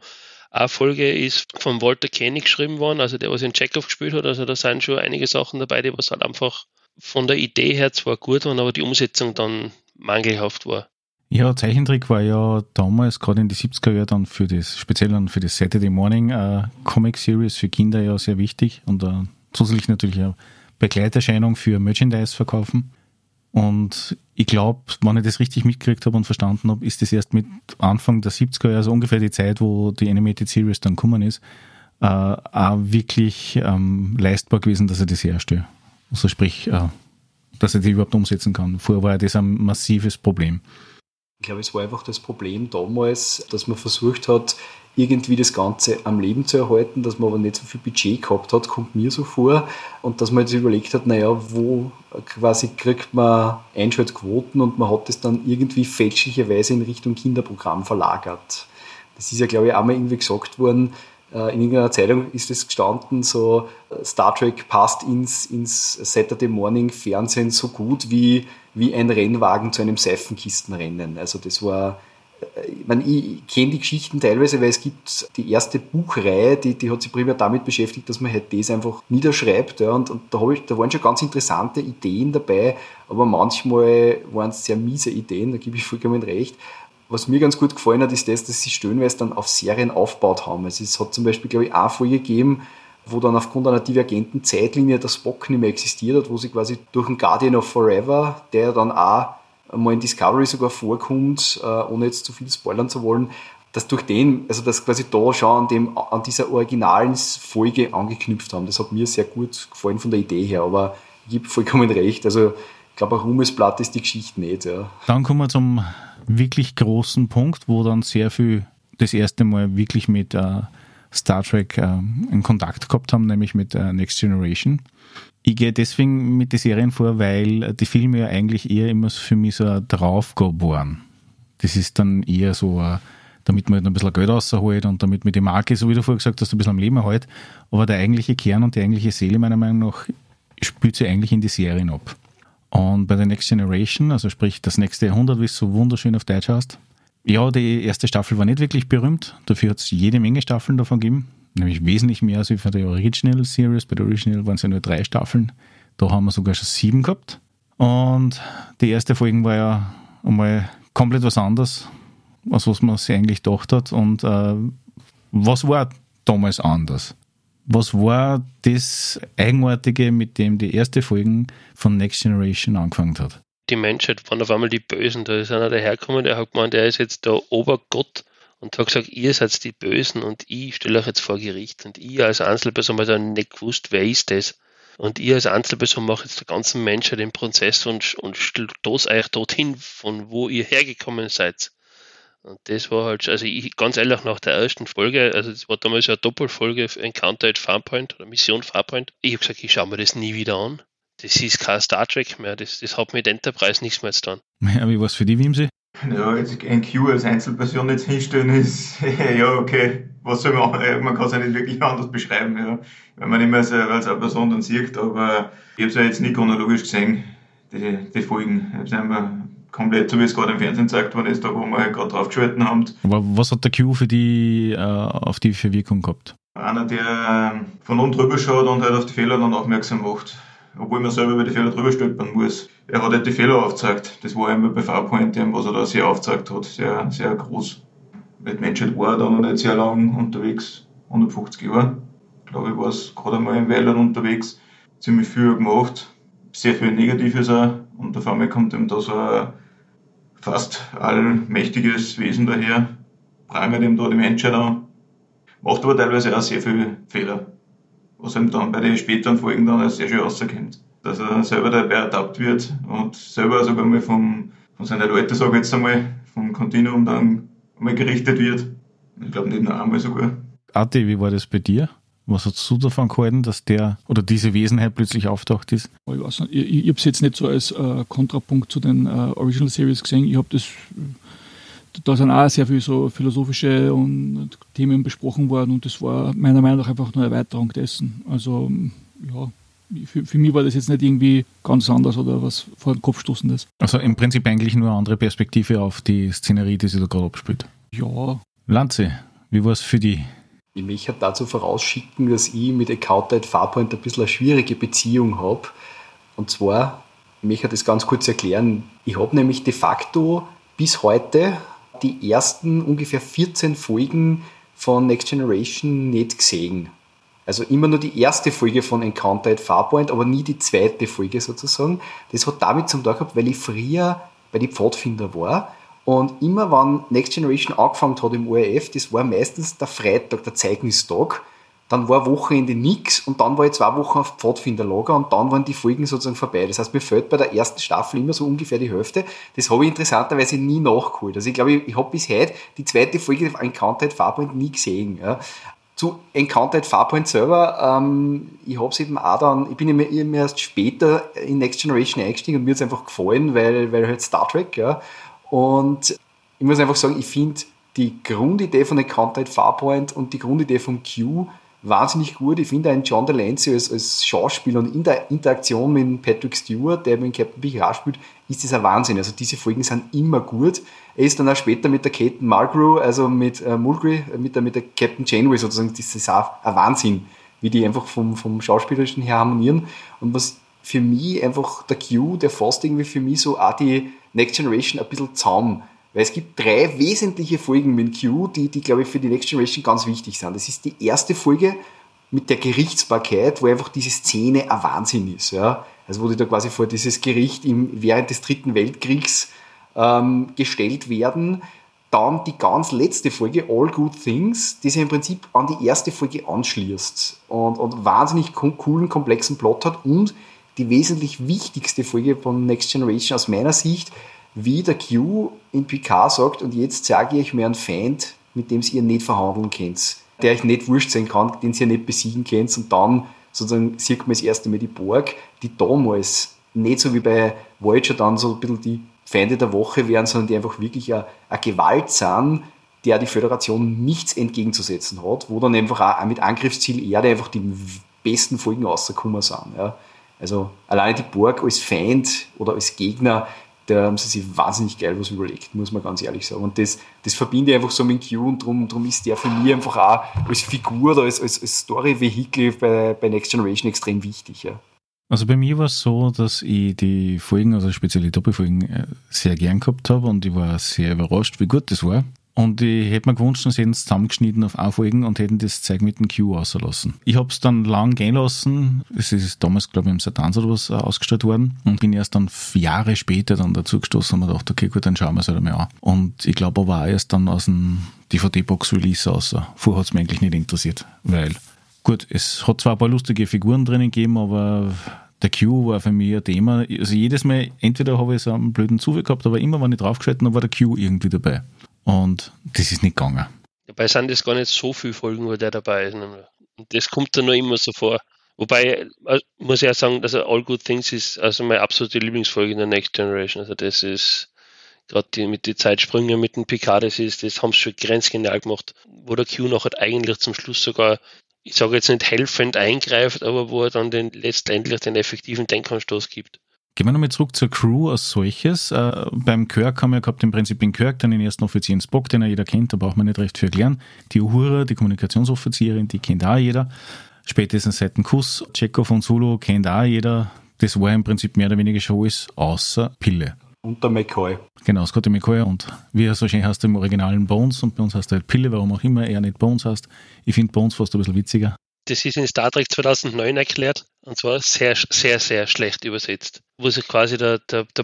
Eine Folge ist von Walter Koenig geschrieben worden, also der, was in Chekhov gespielt hat. Also da sind schon einige Sachen dabei, die was halt einfach von der Idee her zwar gut waren, aber die Umsetzung dann mangelhaft war. Ja, Zeichentrick war ja damals, gerade in die 70er Jahre, dann für das, speziell dann für das Saturday Morning Comic Series für Kinder ja sehr wichtig und zusätzlich natürlich eine Begleiterscheinung für Merchandise verkaufen. Und ich glaube, wenn ich das richtig mitgekriegt habe und verstanden habe, ist das erst mit Anfang der 70er Jahre, also ungefähr die Zeit, wo die Animated Series dann gekommen ist, auch wirklich leistbar gewesen, dass ich das herstelle. Also sprich, dass ich die überhaupt umsetzen kann. Vorher war das ein massives Problem. Ich glaube, es war einfach das Problem damals, dass man versucht hat, irgendwie das Ganze am Leben zu erhalten, dass man aber nicht so viel Budget gehabt hat, kommt mir so vor. Und dass man jetzt überlegt hat, naja, wo quasi kriegt man Einschaltquoten und man hat das dann irgendwie fälschlicherweise in Richtung Kinderprogramm verlagert. Das ist ja, glaube ich, auch mal irgendwie gesagt worden, in irgendeiner Zeitung ist es gestanden, so Star Trek passt ins Saturday Morning Fernsehen so gut wie ein Rennwagen zu einem Seifenkistenrennen. Also das war, ich kenne die Geschichten teilweise, weil es gibt die erste Buchreihe, die hat sich primär damit beschäftigt, dass man halt das einfach niederschreibt. Ja, und da waren schon ganz interessante Ideen dabei, aber manchmal waren es sehr miese Ideen, da gebe ich vollkommen recht. Was mir ganz gut gefallen hat, ist das, dass sie stöhnweise dann auf Serien aufgebaut haben. Also es hat zum Beispiel, glaube ich, eine Folge gegeben, wo dann aufgrund einer divergenten Zeitlinie der Spock nicht mehr existiert hat, wo sie quasi durch den Guardian of Forever, der dann auch mal in Discovery sogar vorkommt, ohne jetzt zu viel spoilern zu wollen, dass durch den, also dass quasi da schon an dieser originalen Folge angeknüpft haben. Das hat mir sehr gut gefallen von der Idee her, aber ich gebe vollkommen recht. Also ich glaube, ein Ruhmesblatt ist die Geschichte nicht. Ja. Dann kommen wir zum wirklich großen Punkt, wo dann sehr viel das erste Mal wirklich mit Star Trek in Kontakt gehabt haben, nämlich mit Next Generation. Ich gehe deswegen mit den Serien vor, weil die Filme ja eigentlich eher immer für mich so ein Draufgabe waren. Das ist dann eher so, damit man halt ein bisschen Geld rausholt und damit man die Marke, so wie du vorher gesagt hast, ein bisschen am Leben hält. Aber der eigentliche Kern und die eigentliche Seele meiner Meinung nach spielt sie eigentlich in die Serien ab. Und bei der Next Generation, also sprich das nächste Jahrhundert, wie es so wunderschön auf Deutsch heißt, ja, die erste Staffel war nicht wirklich berühmt. Dafür hat es jede Menge Staffeln davon gegeben. Nämlich wesentlich mehr als von der Original Series. Bei der Original waren es ja nur 3 Staffeln. Da haben wir sogar schon 7 gehabt. Und die erste Folge war ja einmal komplett was anderes, als was man sich eigentlich gedacht hat. Und was war damals anders? Was war das Eigenartige, mit dem die erste Folge von Next Generation angefangen hat? Die Menschheit waren auf einmal die Bösen. Da ist einer dahergekommen, der hat gemeint, der ist jetzt der Obergott und habe gesagt, ihr seid die Bösen und ich stelle euch jetzt vor Gericht und ich als Einzelperson habe dann nicht gewusst, wer ist das. Und ich als Einzelperson mache jetzt der ganzen Menschheit den Prozess und stoße euch dorthin, von wo ihr hergekommen seid. Und das war halt, also ich ganz ehrlich, nach der ersten Folge, also das war damals eine Doppelfolge, Encounter at Farpoint oder Mission Farpoint, ich habe gesagt, ich schaue mir das nie wieder an. Das ist kein Star Trek mehr, das hat mit Enterprise nichts mehr zu tun. Ja, wie war es für die, Wimsi? Ja, jetzt NQ als Einzelperson jetzt hinstellen ist, ja okay, was soll man kann es ja nicht wirklich anders beschreiben, ja, wenn man immer als eine Person dann sieht, aber ich habe es ja jetzt nicht chronologisch gesehen, die Folgen, ich habe es einfach komplett, so wie es gerade im Fernsehen gezeigt worden ist, da wo wir gerade draufgeschalten haben. Aber was hat der Q für die, auf die Wirkung gehabt? Einer, der von unten drüber schaut und halt auf die Fehler dann aufmerksam macht. Obwohl man selber über die Fehler drüber stolpern muss. Er hat halt die Fehler aufgezeigt. Das war einmal bei Farpoint, was er da sehr aufgezeigt hat. Sehr, sehr groß. Weil die Menschheit war da noch nicht sehr lang unterwegs. 150 Jahre. Glaube ich, war es gerade einmal im Weiland unterwegs. Ziemlich viel gemacht. Sehr viel Negatives auch. Und auf einmal kommt ihm da so ein fast allmächtiges Wesen daher. Prangert ihm da die Menschheit an. Macht aber teilweise auch sehr viele Fehler. Was ihm dann bei den späteren Folgen dann sehr schön rauskommt. Dass er selber dabei ertappt wird und selber sogar mal von seinen Leuten, sage ich jetzt einmal, vom Kontinuum dann mal gerichtet wird. Ich glaube nicht nur einmal sogar. Ati, wie war das bei dir? Was hast du davon gehalten, dass der oder diese Wesenheit plötzlich auftaucht ist? Ich weiß nicht, ich habe es jetzt nicht so als Kontrapunkt zu den Original Series gesehen. Ich habe das... Da sind auch sehr viele so philosophische und Themen besprochen worden und das war meiner Meinung nach einfach nur eine Erweiterung dessen. Also ja, für mich war das jetzt nicht irgendwie ganz anders oder was vor den Kopf stoßendes. Also im Prinzip eigentlich nur eine andere Perspektive auf die Szenerie, die sich da gerade abspielt. Ja. Lanze, wie war es für dich? Ich habe dazu vorausschicken, dass ich mit Encounter at Farpoint ein bisschen eine schwierige Beziehung habe. Und zwar, ich möchte das ganz kurz erklären, ich habe nämlich de facto bis heute die ersten ungefähr 14 Folgen von Next Generation nicht gesehen. Also immer nur die erste Folge von Encounter at Farpoint, aber nie die zweite Folge sozusagen. Das hat damit zum Tag gehabt, weil ich früher bei den Pfadfinder war und immer wenn Next Generation angefangen hat im ORF, das war meistens der Freitag, der Zeignistag, dann war Wochenende nix und dann war ich 2 Wochen auf Pfadfinderlager und dann waren die Folgen sozusagen vorbei. Das heißt, mir fällt bei der ersten Staffel immer so ungefähr die Hälfte. Das habe ich interessanterweise nie nachgeholt. Also ich glaube, ich habe bis heute die zweite Folge von Encounter at Farpoint nie gesehen. Ja. Zu Encounter at Farpoint selber, ich habe es eben auch dann, ich bin immer erst später in Next Generation eingestiegen und mir hat es einfach gefallen, weil halt Star Trek, ja. Und ich muss einfach sagen, ich finde die Grundidee von Encounter at Farpoint und die Grundidee von Q wahnsinnig gut. Ich finde einen John Delancey als Schauspieler und in der Interaktion mit Patrick Stewart, der mit Captain Picard spielt, ist das ein Wahnsinn. Also diese Folgen sind immer gut. Er ist dann auch später mit der Kate Mulgrew, also mit Mulgrew, mit der Captain Janeway sozusagen, das ist auch ein Wahnsinn, wie die einfach vom Schauspielerischen her harmonieren. Und was für mich einfach der Q, der fast irgendwie für mich so auch die Next Generation ein bisschen zusammen. Weil es gibt 3 wesentliche Folgen mit Q, die glaube ich, für die Next Generation ganz wichtig sind. Das ist die erste Folge mit der Gerichtsbarkeit, wo einfach diese Szene ein Wahnsinn ist. Ja? Also wo die da quasi vor dieses Gericht während des 3. Weltkriegs gestellt werden. Dann die ganz letzte Folge, All Good Things, die sich im Prinzip an die erste Folge anschließt und wahnsinnig coolen, komplexen Plot hat. Und die wesentlich wichtigste Folge von Next Generation aus meiner Sicht, wie der Q in Picard sagt, und jetzt sage ich mir einen Feind, mit dem ihr nicht verhandeln könnt, der euch nicht wurscht sein kann, den ihr nicht besiegen könnt, und dann sozusagen sieht man das erste Mal die Borg, die damals nicht so wie bei Voyager dann so ein bisschen die Feinde der Woche wären, sondern die einfach wirklich eine Gewalt sind, der die Föderation nichts entgegenzusetzen hat, wo dann einfach auch mit Angriffsziel Erde einfach die besten Folgen rausgekommen sind. Ja. Also alleine die Borg als Feind oder als Gegner, da haben sie sich wahnsinnig geil was überlegt, muss man ganz ehrlich sagen. Und das verbinde ich einfach so mit Q und drum ist der für mich einfach auch als Figur oder als Story-Vehikel bei Next Generation extrem wichtig. Ja. Also bei mir war es so, dass ich die Folgen, also speziell die Doppelfolgen, sehr gern gehabt habe und ich war sehr überrascht, wie gut das war. Und ich hätte mir gewünscht, sie hätten es zusammengeschnitten auf Aufwägen und hätten das Zeug mit dem Q rausgelassen. Ich habe es dann lang gehen lassen. Es ist damals, glaube ich, im Satans oder was ausgestrahlt worden und bin erst dann Jahre später dann dazu gestoßen und mir gedacht, okay, gut, dann schauen wir es halt einmal an. Und ich glaube aber auch erst dann aus dem DVD-Box-Release raus. Vorher hat es mich eigentlich nicht interessiert, weil, gut, es hat zwar ein paar lustige Figuren drinnen gegeben, aber der Q war für mich ein Thema. Also jedes Mal, entweder habe ich so einen blöden Zufall gehabt, aber immer, wenn ich draufgeschalten habe, war der Q irgendwie dabei. Und das ist nicht gegangen. Dabei sind das gar nicht so viele Folgen, wo der dabei ist. Und das kommt dann noch immer so vor. Wobei, muss ich auch sagen, also All Good Things ist also meine absolute Lieblingsfolge in der Next Generation. Also das ist, gerade mit den Zeitsprüngen mit dem Picard, das haben sie schon grenzgenial gemacht. Wo der Q nachher eigentlich zum Schluss sogar, ich sage jetzt nicht helfend eingreift, aber wo er dann letztendlich den effektiven Denkanstoß gibt. Gehen wir nochmal zurück zur Crew als solches. Beim Kirk haben wir gehabt im Prinzip den Kirk, dann den ersten Offizier Spock, den ja jeder kennt, da braucht man nicht recht viel erklären. Die Uhura, die Kommunikationsoffizierin, die kennt auch jeder. Spätestens seit dem Kuss, Chekhov und Sulu kennt auch jeder. Das war im Prinzip mehr oder weniger schon alles, außer Pille. Und der McCoy. Genau, Scotty McCoy und wie er so schön heißt im originalen Bones und bei uns heißt er halt Pille, warum auch immer er nicht Bones heißt. Ich finde Bones fast ein bisschen witziger. Das ist in Star Trek 2009 erklärt und zwar sehr, sehr, sehr schlecht übersetzt. Wo sich quasi der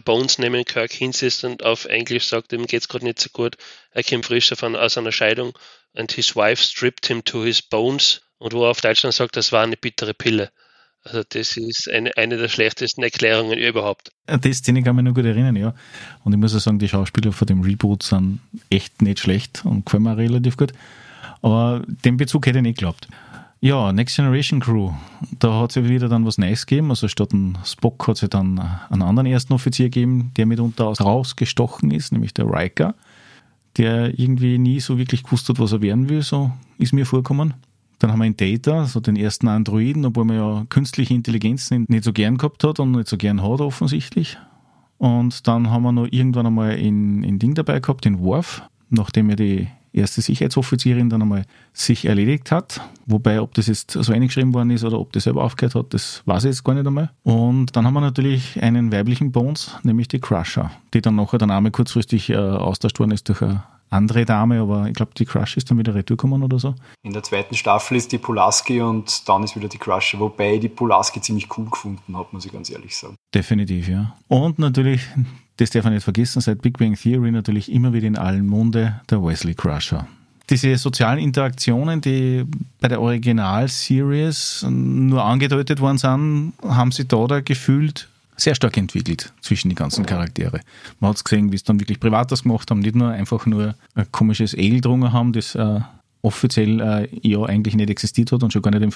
Bones neben Kirk hinsetzt und auf Englisch sagt, ihm geht's gerade nicht so gut, er kommt frisch davon aus einer Scheidung and his wife stripped him to his bones und wo er auf Deutschland sagt, das war eine bittere Pille. Also das ist eine der schlechtesten Erklärungen überhaupt. An die Szene kann ich mich noch gut erinnern, ja. Und ich muss ja sagen, die Schauspieler von dem Reboot sind echt nicht schlecht und gefallen mir relativ gut. Aber den Bezug hätte ich nicht geglaubt. Ja, Next Generation Crew, da hat es ja wieder dann was Neues gegeben, also statt einem Spock hat es ja dann einen anderen ersten Offizier gegeben, der mitunter rausgestochen ist, nämlich der Riker, der irgendwie nie so wirklich gewusst hat, was er werden will, so ist mir vorgekommen. Dann haben wir einen Data, so den ersten Androiden, obwohl man ja künstliche Intelligenzen nicht so gern gehabt hat und nicht so gern hat offensichtlich. Und dann haben wir noch irgendwann einmal in Ding dabei gehabt, den Worf, nachdem er die erste Sicherheitsoffizierin dann einmal sich erledigt hat. Wobei, ob das jetzt so eingeschrieben worden ist oder ob das selber aufgehört hat, das weiß ich jetzt gar nicht einmal. Und dann haben wir natürlich einen weiblichen Bones, nämlich die Crusher, die dann nachher der Name kurzfristig austauscht worden ist durch eine andere Dame, aber ich glaube, die Crusher ist dann wieder retour gekommen oder so. In der zweiten Staffel ist die Pulaski und dann ist wieder die Crusher, wobei ich die Pulaski ziemlich cool gefunden habe, muss ich ganz ehrlich sagen. Definitiv, ja. Und natürlich, das darf man nicht vergessen, seit Big Bang Theory natürlich immer wieder in allen Munde der Wesley Crusher. Diese sozialen Interaktionen, die bei der Original-Series nur angedeutet worden sind, haben sich da gefühlt sehr stark entwickelt zwischen den ganzen Charaktere. Man hat es gesehen, wie es dann wirklich Privates gemacht haben, nicht nur einfach nur ein komisches Ale drungen haben, das offiziell ja eigentlich nicht existiert hat und schon gar nicht im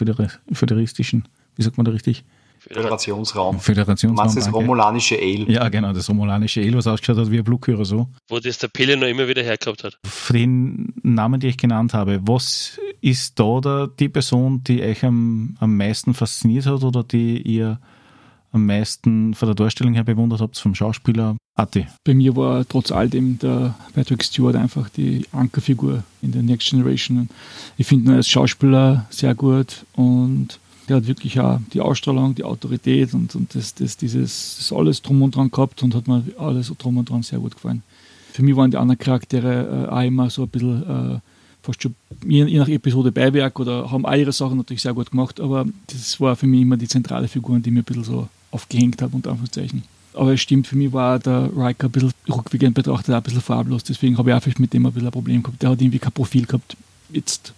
föderistischen, wie sagt man da richtig? Föderationsraum. Das ist das romulanische Ale. Ja, genau, das romulanische Ale, was ausgeschaut hat wie ein Blutkühler so. Wo das der Pille noch immer wieder hergehabt hat. Von den Namen, die ich genannt habe, was ist da die Person, die euch am meisten fasziniert hat oder die ihr am meisten von der Darstellung her bewundert habt, vom Schauspieler Ati? Bei mir war trotz all dem der Patrick Stewart einfach die Ankerfigur in der Next Generation. Ich finde ihn als Schauspieler sehr gut und der hat wirklich auch die Ausstrahlung, die Autorität und das alles drum und dran gehabt und hat mir alles drum und dran sehr gut gefallen. Für mich waren die anderen Charaktere auch immer so ein bisschen fast schon je nach Episode Beiwerk oder haben auch ihre Sachen natürlich sehr gut gemacht, aber das war für mich immer die zentrale Figur, die mir ein bisschen so aufgehängt hat, unter Anführungszeichen. Aber es stimmt, für mich war der Riker ein bisschen rückwirkend betrachtet auch ein bisschen farblos, deswegen habe ich auch vielleicht mit dem ein bisschen ein Problem gehabt. Der hat irgendwie kein Profil gehabt, jetzt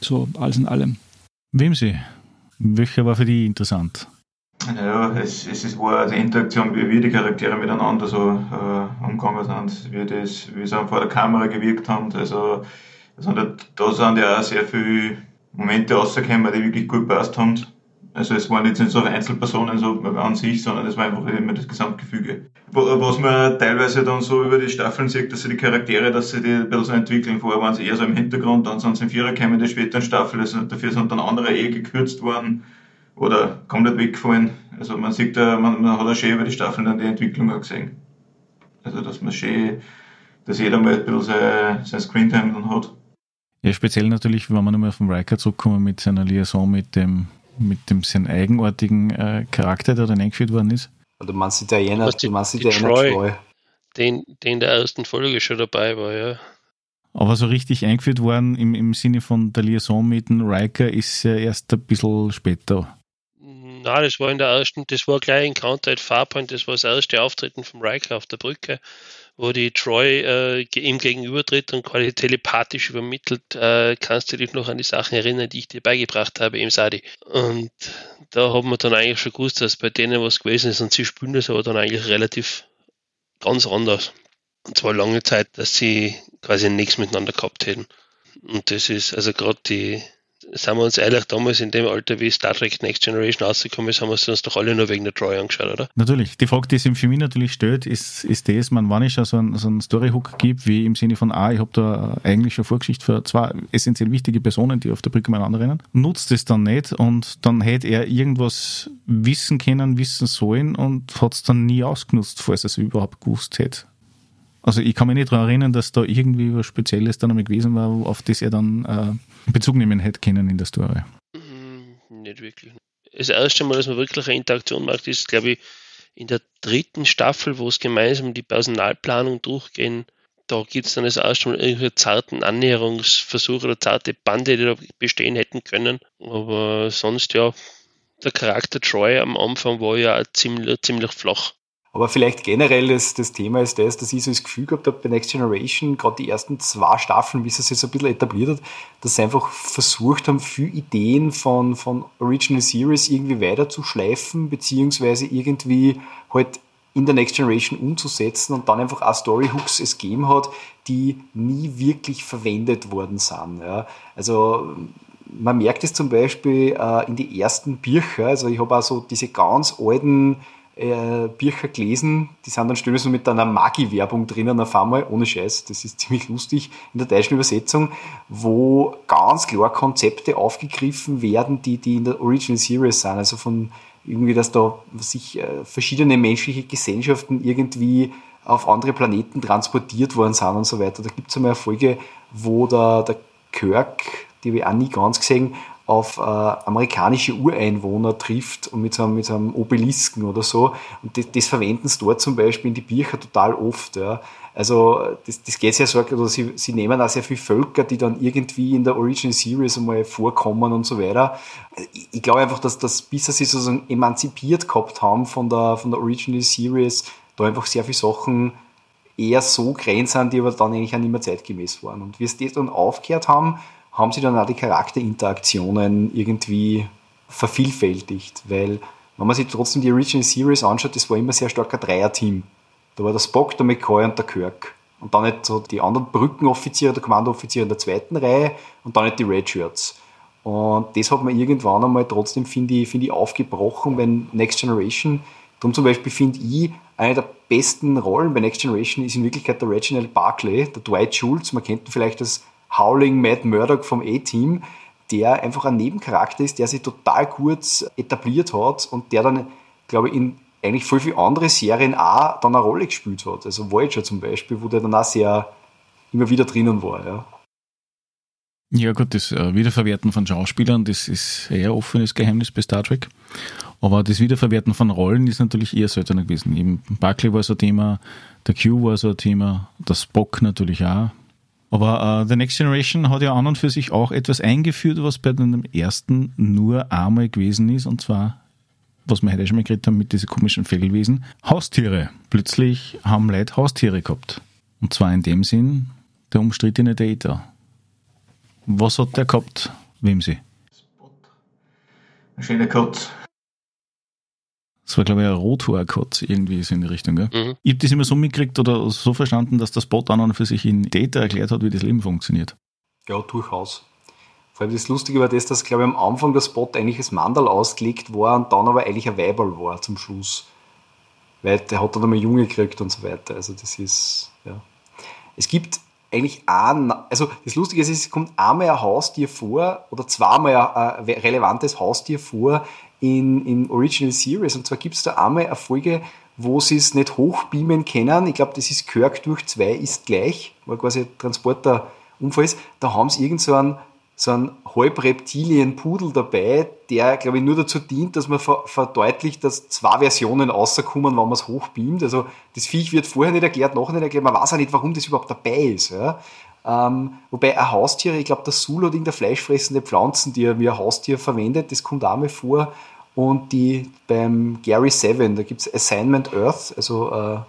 so alles in allem. Wem sie? Welcher war für dich interessant? Ja, es war die Interaktion, wie die Charaktere miteinander so umgegangen sind, wie sie vor der Kamera gewirkt haben. Also da sind ja auch sehr viele Momente rausgekommen, die wirklich gut gepasst haben. Also es waren jetzt nicht so Einzelpersonen so an sich, sondern es war einfach immer das Gesamtgefüge. Was man teilweise dann so über die Staffeln sieht, dass sie die Charaktere, dass sie die ein bisschen so entwickeln. Vorher waren sie eher so im Hintergrund, dann sind sie im Vierer gekommen in der späteren Staffel. Also dafür sind dann andere eher gekürzt worden oder komplett weggefallen. Also man sieht da, man hat auch schön über die Staffeln dann die Entwicklung auch gesehen. Also dass man schön, dass jeder mal ein bisschen sein Screentime dann hat. Ja, speziell natürlich, wenn wir nochmal auf den Riker zurückkommen mit seiner Liaison mit dem seinen eigenartigen Charakter, der dann eingeführt worden ist. Du meinst Italiener Troy, den der ersten Folge schon dabei war, ja. Aber so richtig eingeführt worden im Sinne von der Liaison mit dem Riker ist ja erst ein bisschen später. Nein, das war in der ersten, das war gleich in Counter at Farpoint, das war das erste Auftreten vom Riker auf der Brücke, wo die Troy ihm gegenübertritt und quasi telepathisch übermittelt, kannst du dich noch an die Sachen erinnern, die ich dir beigebracht habe im Sadi. Und da haben wir dann eigentlich schon gewusst, dass bei denen was gewesen ist, und sie spielen das aber dann eigentlich relativ ganz anders. Und zwar lange Zeit, dass sie quasi nichts miteinander gehabt hätten. Und das ist, also gerade die, sind wir uns ehrlich, damals in dem Alter, wie Star Trek Next Generation rausgekommen ist, haben wir uns doch alle nur wegen der Troy angeschaut, oder? Natürlich. Die Frage, die es für mich natürlich stellt, ist das, man, wann es schon so einen Storyhook gibt, wie im Sinne von, ich habe da eigentlich schon Vorgeschichte für zwei essentiell wichtige Personen, die auf der Brücke miteinander rennen, nutzt es dann nicht, und dann hätte er irgendwas wissen können, wissen sollen, und hat es dann nie ausgenutzt, falls er es überhaupt gewusst hätte. Also ich kann mich nicht daran erinnern, dass da irgendwie was Spezielles dann einmal gewesen war, auf das er dann Bezug nehmen hätte können in der Story. Nicht wirklich. Das erste Mal, dass man wirklich eine Interaktion macht, ist, glaube ich, in der dritten Staffel, wo es gemeinsam die Personalplanung durchgehen. Da gibt es dann das erste Mal irgendwelche zarten Annäherungsversuche oder zarte Bande, die da bestehen hätten können. Aber sonst ja, der Charakter Troy am Anfang war ja ziemlich flach. Aber vielleicht generell das Thema ist das, dass ich so das Gefühl gehabt habe, bei Next Generation, gerade die ersten zwei Staffeln, wie es sich so ein bisschen etabliert hat, dass sie einfach versucht haben, viele Ideen von Original Series irgendwie weiterzuschleifen, beziehungsweise irgendwie halt in der Next Generation umzusetzen, und dann einfach auch Storyhooks es gegeben hat, die nie wirklich verwendet worden sind. Ja. Also man merkt es zum Beispiel in die ersten Bücher, also ich habe auch so diese ganz alten Bücher gelesen, die sind dann stößend mit einer Magi-Werbung drinnen auf einmal, ohne Scheiß, das ist ziemlich lustig, in der deutschen Übersetzung, wo ganz klar Konzepte aufgegriffen werden, die in der Original Series sind, also von irgendwie, dass da sich verschiedene menschliche Gesellschaften irgendwie auf andere Planeten transportiert worden sind und so weiter. Da gibt es einmal eine Folge, wo der Kirk, die habe ich auch nie ganz gesehen, auf amerikanische Ureinwohner trifft und mit so einem Obelisken oder so. Und das verwenden sie dort zum Beispiel in die Bücher total oft. Ja. Also das geht sehr stark, also sie nehmen auch sehr viele Völker, die dann irgendwie in der Original Series einmal vorkommen und so weiter. Ich glaube einfach, dass das, bis sie sozusagen emanzipiert gehabt haben von der Original Series, da einfach sehr viele Sachen eher so grenzt sind, die aber dann eigentlich auch nicht mehr zeitgemäß waren. Und wie sie das dann aufgehört haben sie dann auch die Charakterinteraktionen irgendwie vervielfältigt, weil wenn man sich trotzdem die Original Series anschaut, das war immer sehr stark ein Dreierteam. Da war der Spock, der McCoy und der Kirk. Und dann nicht so die anderen Brückenoffiziere, der Kommandooffizier in der zweiten Reihe und dann nicht die Redshirts. Und das hat man irgendwann einmal trotzdem, finde ich, aufgebrochen bei Next Generation. Darum zum Beispiel finde ich, eine der besten Rollen bei Next Generation ist in Wirklichkeit der Reginald Barclay, der Dwight Schultz, man kennt ihn vielleicht als Howling Matt Murdock vom A-Team, der einfach ein Nebencharakter ist, der sich total kurz etabliert hat und der dann, glaube ich, in eigentlich voll viele andere Serien auch dann eine Rolle gespielt hat. Also Voyager zum Beispiel, wo der dann auch sehr immer wieder drinnen war. Ja, ja gut, das Wiederverwerten von Schauspielern, das ist eher offenes Geheimnis bei Star Trek. Aber das Wiederverwerten von Rollen ist natürlich eher seltener gewesen. Eben Buckley war so ein Thema, der Q war so ein Thema, der Spock natürlich auch. Aber The Next Generation hat ja an und für sich auch etwas eingeführt, was bei dem ersten nur einmal gewesen ist, und zwar, was wir heute schon mal geredet haben mit diesen komischen Fellwesen, Haustiere. Plötzlich haben Leute Haustiere gehabt. Und zwar in dem Sinn, der umstrittene Data. Was hat der gehabt, Wimsi? Ein schöner Katz. Das war, glaube ich, ein Rothaarkatz, irgendwie so in die Richtung. Gell? Mhm. Ich habe das immer so mitgekriegt oder so verstanden, dass der Spot an und für sich in Data erklärt hat, wie das Leben funktioniert. Ja, durchaus. Vor allem das Lustige war das, dass, glaube ich, am Anfang der Spot eigentlich als Mandal ausgelegt war und dann aber eigentlich ein Weiberl war zum Schluss. Weil der hat dann einmal Junge gekriegt und so weiter. Also das ist, ja. Es gibt eigentlich also das Lustige ist, es kommt einmal ein Haustier vor oder zweimal ein relevantes Haustier vor, in Original Series, und zwar gibt es da einmal eine Folge, wo sie es nicht hochbeamen können, ich glaube, das ist Kirk durch 2 ist gleich, weil quasi ein Transporterunfall ist, da haben sie irgend so einen Halbreptilien-Pudel dabei, der, glaube ich, nur dazu dient, dass man verdeutlicht, dass 2 Versionen rauskommen, wenn man es hochbeamt, also das Viech wird vorher nicht erklärt, nachher nicht erklärt, man weiß auch nicht, warum das überhaupt dabei ist, ja. Wobei ein Haustier, ich glaube, das Suloding der fleischfressende Pflanzen, die er wie ein Haustier verwendet, das kommt auch mal vor. Und die beim Gary Seven, da gibt es Assignment Earth, also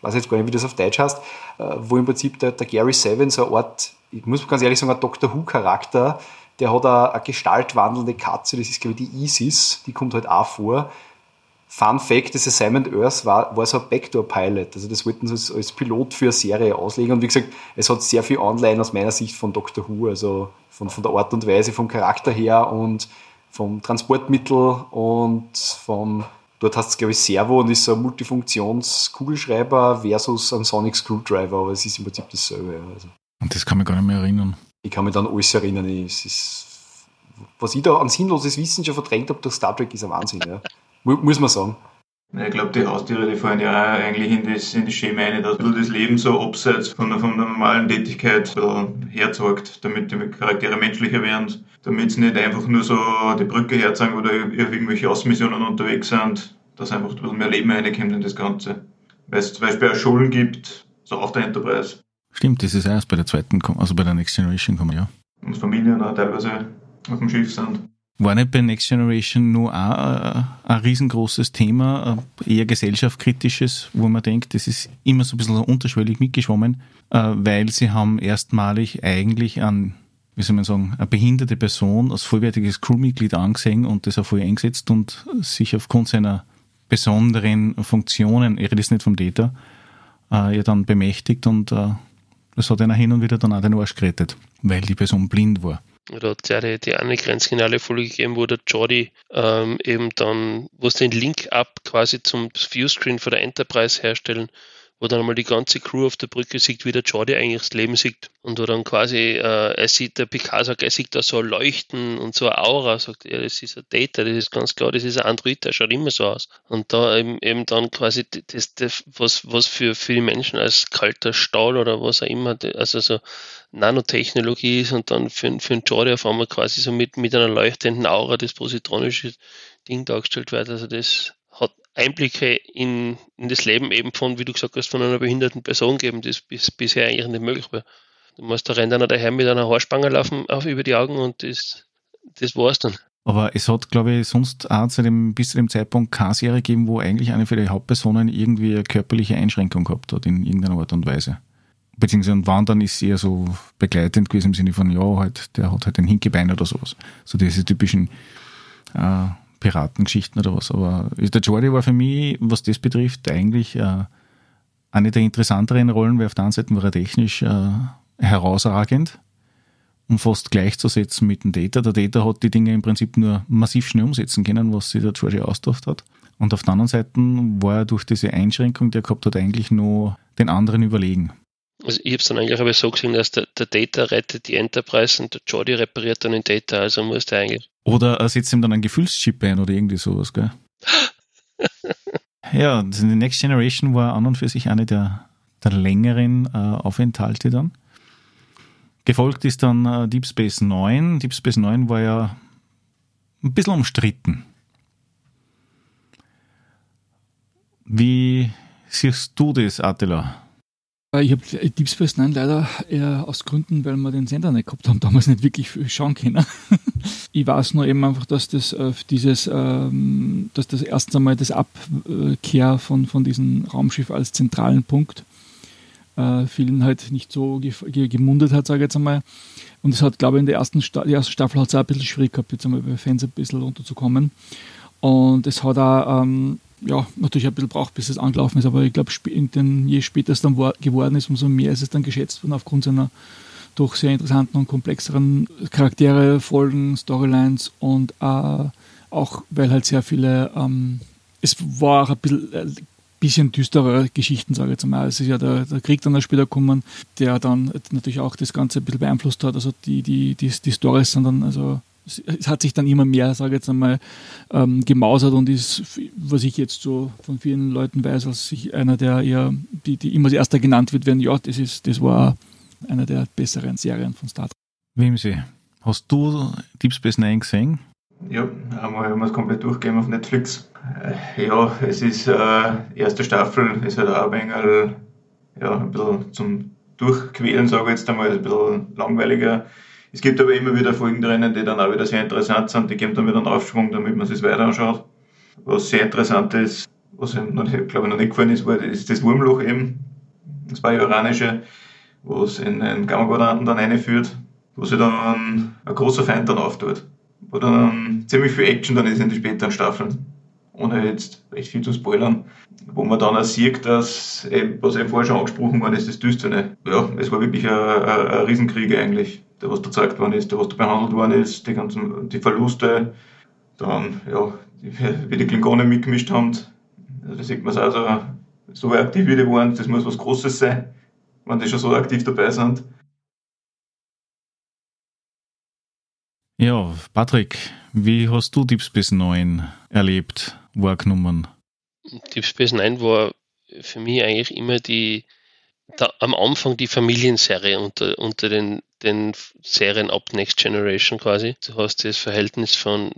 weiß jetzt gar nicht, wie das auf Deutsch heißt, wo im Prinzip der Gary Seven so eine Art, ich muss ganz ehrlich sagen, ein Doctor Who-Charakter, der hat eine gestaltwandelnde Katze, das ist, glaube ich, die Isis, die kommt halt auch vor. Fun Fact, das Assignment Earth war so ein Backdoor-Pilot, also das wollten sie als Pilot für eine Serie auslegen und wie gesagt, es hat sehr viel Anleihen aus meiner Sicht von Doctor Who, also von der Art und Weise, vom Charakter her und vom Transportmittel und dort hast du, glaube ich, Servo und ist so ein Multifunktions-Kugelschreiber versus ein Sonic Screwdriver, aber es ist im Prinzip dasselbe. Also. Und das kann mich gar nicht mehr erinnern. Ich kann mich dann alles erinnern, was ich da an sinnloses Wissen schon verdrängt habe durch Star Trek, ist ein Wahnsinn, ja. Muss man sagen. Ja, ich glaube, die Haustiere, die fallen ja auch eigentlich in die Schema ein, dass das Leben so abseits von der normalen Tätigkeit herzeugt, damit die Charaktere menschlicher werden, damit sie nicht einfach nur so die Brücke herzeigen oder auf irgendwelche Außenmissionen unterwegs sind, dass einfach ein bisschen mehr Leben reinkommt in das Ganze. Weil es zum Beispiel auch Schulen gibt, so auf der Enterprise. Stimmt, das ist erst bei der zweiten, also bei der Next Generation kommen, ja. Und Familien auch teilweise auf dem Schiff sind. War nicht bei Next Generation nur auch ein riesengroßes Thema, eher gesellschaftskritisches, wo man denkt, das ist immer so ein bisschen unterschwellig mitgeschwommen, weil sie haben erstmalig eigentlich eine behinderte Person als vollwertiges Crewmitglied angesehen und das auch voll eingesetzt und sich aufgrund seiner besonderen Funktionen, ich rede jetzt nicht vom Data, ja dann bemächtigt und das hat einer hin und wieder dann auch den Arsch gerettet, weil die Person blind war. Da hat es ja die eine grenzgeniale Folge gegeben, wo der Jordi eben dann, wo es den Link-Up quasi zum Viewscreen von der Enterprise herstellen, wo dann einmal die ganze Crew auf der Brücke sieht, wie der Jordi eigentlich das Leben sieht und wo dann quasi, er sieht, der Picard sagt, er sieht da so ein Leuchten und so eine Aura, sagt er, das ist ein Data, das ist ganz klar, das ist ein Android, der schaut immer so aus. Und da eben dann quasi das was für die Menschen als kalter Stahl oder was auch immer, also so Nanotechnologie ist und dann für den Jordi auf einmal quasi so mit einer leuchtenden Aura das positronische Ding dargestellt wird, also das hat Einblicke in das Leben eben von, wie du gesagt hast, von einer behinderten Person geben, das bisher eigentlich nicht möglich war. Du musst da rennen daher mit einer Haarspange laufen auf über die Augen und das war's dann. Aber es hat, glaube ich, sonst auch bis zu dem Zeitpunkt keine Serie gegeben, wo eigentlich eine von den Hauptpersonen irgendwie eine körperliche Einschränkung gehabt hat in irgendeiner Art und Weise. Beziehungsweise wann dann ist sie eher so begleitend gewesen im Sinne von, ja, halt, der hat halt ein Hinkebein oder sowas. So diese typischen Piratengeschichten oder was, aber der Jordi war für mich, was das betrifft, eigentlich eine der interessanteren Rollen, weil auf der einen Seite war er technisch herausragend und fast gleichzusetzen mit dem Data. Der Data hat die Dinge im Prinzip nur massiv schnell umsetzen können, was sich der Jordi ausgedacht hat. Und auf der anderen Seite war er durch diese Einschränkung, die er gehabt hat, eigentlich nur den anderen überlegen. Also ich habe es dann eigentlich aber so gesehen, dass der Data rettet die Enterprise und der Jordi repariert dann den Data, also muss der eigentlich... Oder er setzt ihm dann einen Gefühlschip ein oder irgendwie sowas, gell? Ja, die Next Generation war an und für sich eine der längeren Aufenthalte dann. Gefolgt ist dann Deep Space Nine. Deep Space Nine war ja ein bisschen umstritten. Wie siehst du das, Attila? Ich habe Deep Space Nine leider eher aus Gründen, weil wir den Sender nicht gehabt haben, damals nicht wirklich schauen können. Ich weiß nur eben einfach, dass dass das erst einmal das Abkehr von diesem Raumschiff als zentralen Punkt vielen halt nicht so gemundet hat, sage ich jetzt einmal. Und es hat, glaube ich, in der ersten Staffel hat es auch ein bisschen schwierig gehabt, jetzt einmal bei Fans ein bisschen runterzukommen. Und es hat auch... ja, natürlich ein bisschen braucht, bis es angelaufen ist, aber ich glaube, je später es dann geworden ist, umso mehr ist es dann geschätzt worden aufgrund seiner doch sehr interessanten und komplexeren Charaktere, Folgen, Storylines und auch, weil halt sehr viele, es war auch ein bisschen düstere Geschichten, sage ich jetzt mal. Es ist ja der Krieg dann später gekommen, der dann natürlich auch das Ganze ein bisschen beeinflusst hat, also die Storys sind dann, also es hat sich dann immer mehr, sage ich jetzt einmal, gemausert und ist, was ich jetzt so von vielen Leuten weiß, als einer der eher, die immer als erster genannt wird, werden, ja, das war einer der besseren Serien von Star Trek. Wimsi, hast du Deep Space Nine gesehen? Ja, einmal haben wir es komplett durchgegeben auf Netflix. Ja, es ist erste Staffel, es hat auch ein bisschen zum durchquälen, sage ich jetzt einmal, ist ein bisschen langweiliger. Es gibt aber immer wieder Folgen drinnen, die dann auch wieder sehr interessant sind, die geben dann wieder einen Aufschwung, damit man sich weiter anschaut. Was sehr interessant ist, was ihm, glaube ich, noch nicht gefallen ist, war, ist das Wurmloch eben, das Bajoranische, was in den Gamma-Quadranten dann einführt, wo sich dann ein großer Feind dann auftut. Wo dann ziemlich viel Action dann ist in den späteren Staffeln, ohne jetzt recht viel zu spoilern. Wo man dann auch sieht, dass, was eben vorher schon angesprochen worden ist, das Düstere. Ja, es war wirklich ein Riesenkrieg eigentlich, der was da gezeigt worden ist, der was da behandelt worden ist, die ganzen die Verluste, dann, ja, wie die Klingonen mitgemischt haben. Also da sieht man es auch so aktiv wie die waren, das muss was Großes sein, wenn die schon so aktiv dabei sind. Ja, Patrick, wie hast du Deep Space Nine erlebt, wahrgenommen? Deep Space Nine war für mich eigentlich immer am Anfang die Familienserie unter den Serien ab Next Generation quasi. Du hast das Verhältnis von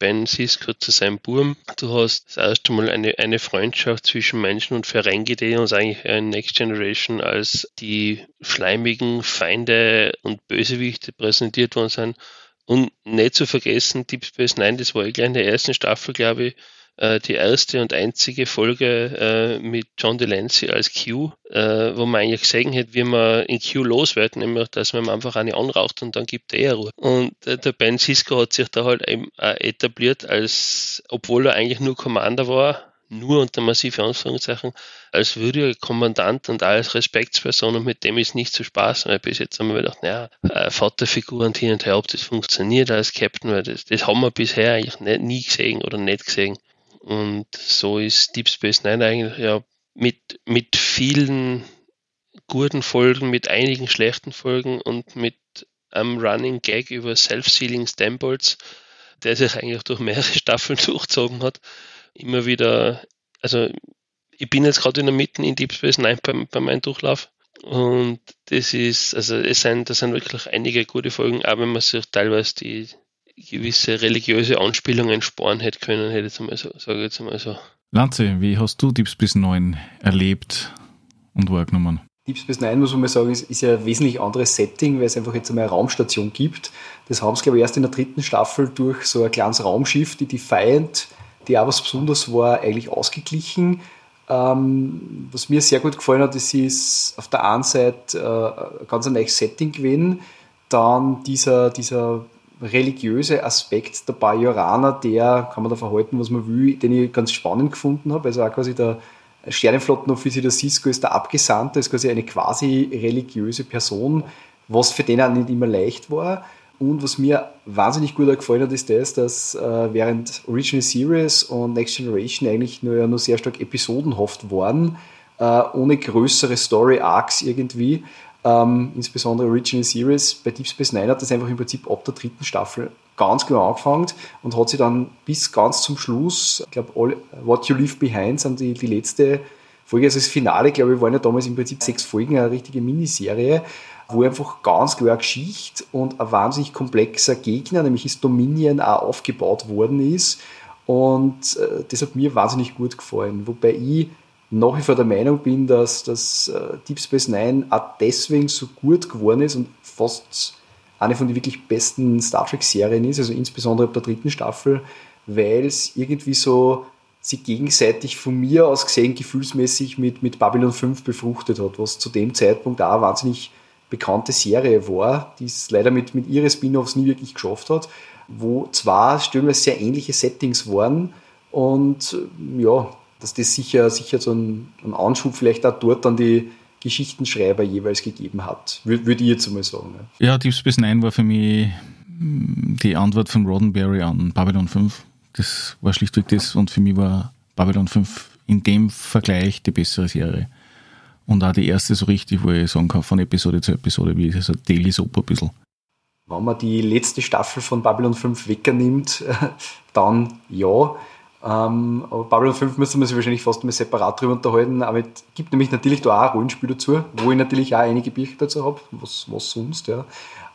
Ben Sisko zu seinem Burm. Du hast das erste Mal eine Freundschaft zwischen Menschen und Ferengi, die uns eigentlich in Next Generation als die schleimigen Feinde und Bösewichte präsentiert worden sind. Und nicht zu vergessen, Deep Space Nine, das war gleich in der ersten Staffel, glaube ich, die erste und einzige Folge mit John Delancey als Q, wo man eigentlich gesehen hat, wie man in Q los wird, nämlich dass man einfach eine anraucht und dann gibt er Ruhe. Und der Ben Sisko hat sich da halt eben etabliert, als obwohl er eigentlich nur Commander war, nur unter massive Anführungszeichen, als würdiger Kommandant und als Respektsperson, und mit dem ist nicht zu spaßen, weil bis jetzt haben wir gedacht, naja, Vaterfigur und hin und her, ob das funktioniert als Captain, weil das haben wir bisher eigentlich nie gesehen oder nicht gesehen. Und so ist Deep Space Nine eigentlich ja mit vielen guten Folgen, mit einigen schlechten Folgen und mit einem Running Gag über Self-Sealing Stambolts, der sich eigentlich durch mehrere Staffeln durchgezogen hat. Immer wieder, also ich bin jetzt gerade in der Mitte in Deep Space Nine bei meinem Durchlauf. Und das ist, also das sind wirklich einige gute Folgen, auch wenn man sich teilweise die gewisse religiöse Anspielungen sparen hätte können, sage ich jetzt einmal so. Lanze, wie hast du Deep Space Nine erlebt und wahrgenommen? Deep Space Nine, muss man mal sagen, ist ja ein wesentlich anderes Setting, weil es einfach jetzt einmal eine Raumstation gibt. Das haben sie, glaube ich, erst in der dritten Staffel durch so ein kleines Raumschiff, die Defiant, die auch was Besonderes war, eigentlich ausgeglichen. Was mir sehr gut gefallen hat, das ist auf der einen Seite ganz ein neues Setting gewesen, dann dieser religiöse Aspekt der Bajoraner, der, kann man da verhalten, was man will, den ich ganz spannend gefunden habe. Also auch quasi der Sternenflottenoffizier, der Sisko, ist der Abgesandte, ist quasi eine quasi religiöse Person, was für den auch nicht immer leicht war. Und was mir wahnsinnig gut gefallen hat, ist das, dass während Original Series und Next Generation eigentlich nur sehr stark episodenhaft waren, ohne größere Story-Arcs irgendwie, insbesondere Original Series. Bei Deep Space Nine hat das einfach im Prinzip ab der dritten Staffel ganz genau angefangen und hat sie dann bis ganz zum Schluss, ich glaube, What You Leave Behind sind die letzte Folge, also das Finale, glaube ich, waren ja damals im Prinzip 6 Folgen, eine richtige Miniserie, wo einfach ganz klar eine Geschichte und ein wahnsinnig komplexer Gegner, nämlich das Dominion, auch aufgebaut worden ist, und das hat mir wahnsinnig gut gefallen, wobei ich nach wie vor der Meinung bin, dass das Deep Space Nine auch deswegen so gut geworden ist und fast eine von den wirklich besten Star Trek-Serien ist, also insbesondere ab der dritten Staffel, weil es irgendwie so sich gegenseitig von mir aus gesehen gefühlsmäßig mit Babylon 5 befruchtet hat, was zu dem Zeitpunkt auch eine wahnsinnig bekannte Serie war, die es leider mit ihren Spin-Offs nie wirklich geschafft hat, wo zwar stellenweise sehr ähnliche Settings waren, und ja, dass das sicher so einen Anschub vielleicht auch dort an die Geschichtenschreiber jeweils gegeben hat, würde ich jetzt einmal sagen. Ne? Ja, Deep Space Nine war für mich die Antwort von Roddenberry an Babylon 5. Das war schlichtweg das, und für mich war Babylon 5 in dem Vergleich die bessere Serie. Und auch die erste so richtig, wo ich sagen kann, von Episode zu Episode, wie es so ein Daily Soap ein bisschen. Wenn man die letzte Staffel von Babylon 5 wegnimmt, dann ja. Aber Babylon 5 müsste man sich wahrscheinlich fast mal separat drüber unterhalten, aber es gibt nämlich natürlich da auch ein Rollenspiel dazu, wo ich natürlich auch einige Bücher dazu habe, was sonst, ja.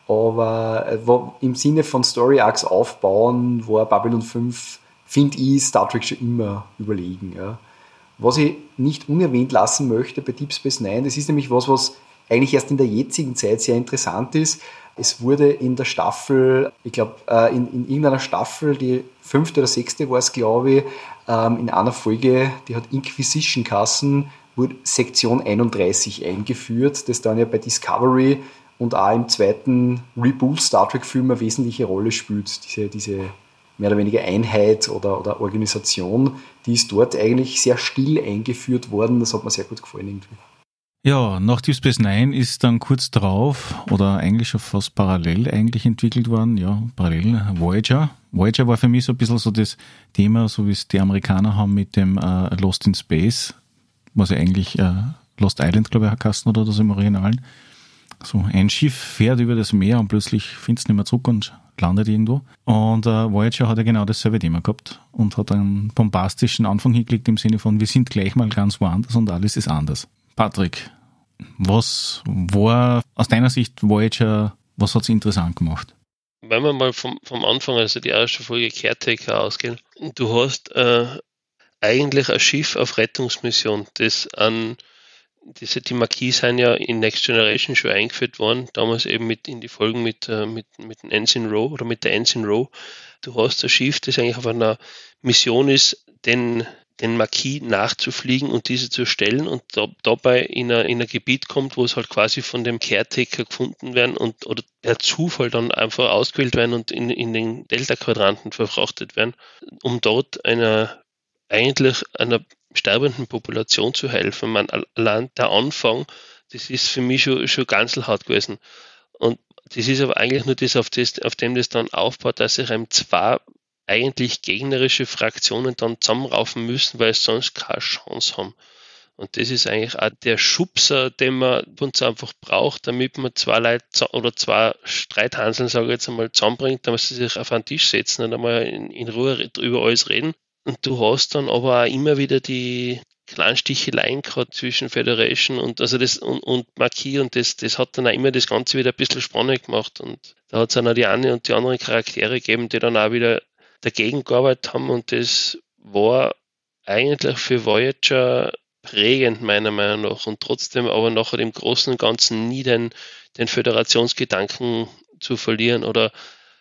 Aber im Sinne von Story Arcs aufbauen, war Babylon 5, finde ich, Star Trek schon immer überlegen, ja. Was ich nicht unerwähnt lassen möchte bei Deep Space Nine, das ist nämlich was eigentlich erst in der jetzigen Zeit sehr interessant ist. Es wurde in der Staffel, ich glaube, in irgendeiner Staffel, die 5. oder 6. war es, glaube ich, in einer Folge, die hat Inquisition geheißen, wurde Sektion 31 eingeführt, das dann ja bei Discovery und auch im zweiten Reboot-Star Trek-Film eine wesentliche Rolle spielt, diese mehr oder weniger Einheit oder Organisation, die ist dort eigentlich sehr still eingeführt worden. Das hat mir sehr gut gefallen irgendwie. Ja, nach Deep Space Nine ist dann kurz drauf, oder eigentlich schon fast parallel eigentlich entwickelt worden, ja, parallel, Voyager. Voyager war für mich so ein bisschen so das Thema, so wie es die Amerikaner haben mit dem Lost in Space, was ja eigentlich Lost Island, glaube ich, hat geheißen oder das im Original. So ein Schiff fährt über das Meer und plötzlich findet es nicht mehr zurück und landet irgendwo. Und Voyager hat ja genau dasselbe Thema gehabt und hat einen bombastischen Anfang hingelegt im Sinne von, wir sind gleich mal ganz woanders und alles ist anders. Patrick, was war aus deiner Sicht Voyager, was hat es interessant gemacht? Wenn wir mal vom Anfang, also die erste Folge Caretaker ausgehen, du hast eigentlich ein Schiff auf Rettungsmission, das an diese, die Marquis sind ja in Next Generation schon eingeführt worden, damals eben mit in die Folgen mit den Ends in Row oder mit der Ends in Row. Du hast ein Schiff, das eigentlich auf einer Mission ist, den Marquis nachzufliegen und diese zu stellen und dabei in ein Gebiet kommt, wo es halt quasi von dem Caretaker gefunden werden und oder per Zufall dann einfach ausgewählt werden und in den Delta-Quadranten verfrachtet werden, um dort einer sterbenden Population zu helfen. Man, allein der Anfang, das ist für mich schon ganz hart gewesen. Und das ist aber eigentlich nur das, auf dem das dann aufbaut, dass sich einem zwei eigentlich gegnerische Fraktionen dann zusammenraufen müssen, weil sie sonst keine Chance haben. Und das ist eigentlich auch der Schubser, den man uns einfach braucht, damit man zwei Leute oder zwei Streithanseln, sage ich jetzt einmal, zusammenbringt, damit sie sich auf einen Tisch setzen und einmal in Ruhe über alles reden. Und du hast dann aber auch immer wieder die kleinen Sticheleien gerade zwischen Federation und also das und Marquis und das hat dann auch immer das Ganze wieder ein bisschen spannend gemacht. Und da hat es dann auch die eine und die anderen Charaktere gegeben, die dann auch wieder dagegen gearbeitet haben, und das war eigentlich für Voyager prägend, meiner Meinung nach, und trotzdem aber nachher im Großen und Ganzen nie den Föderationsgedanken zu verlieren oder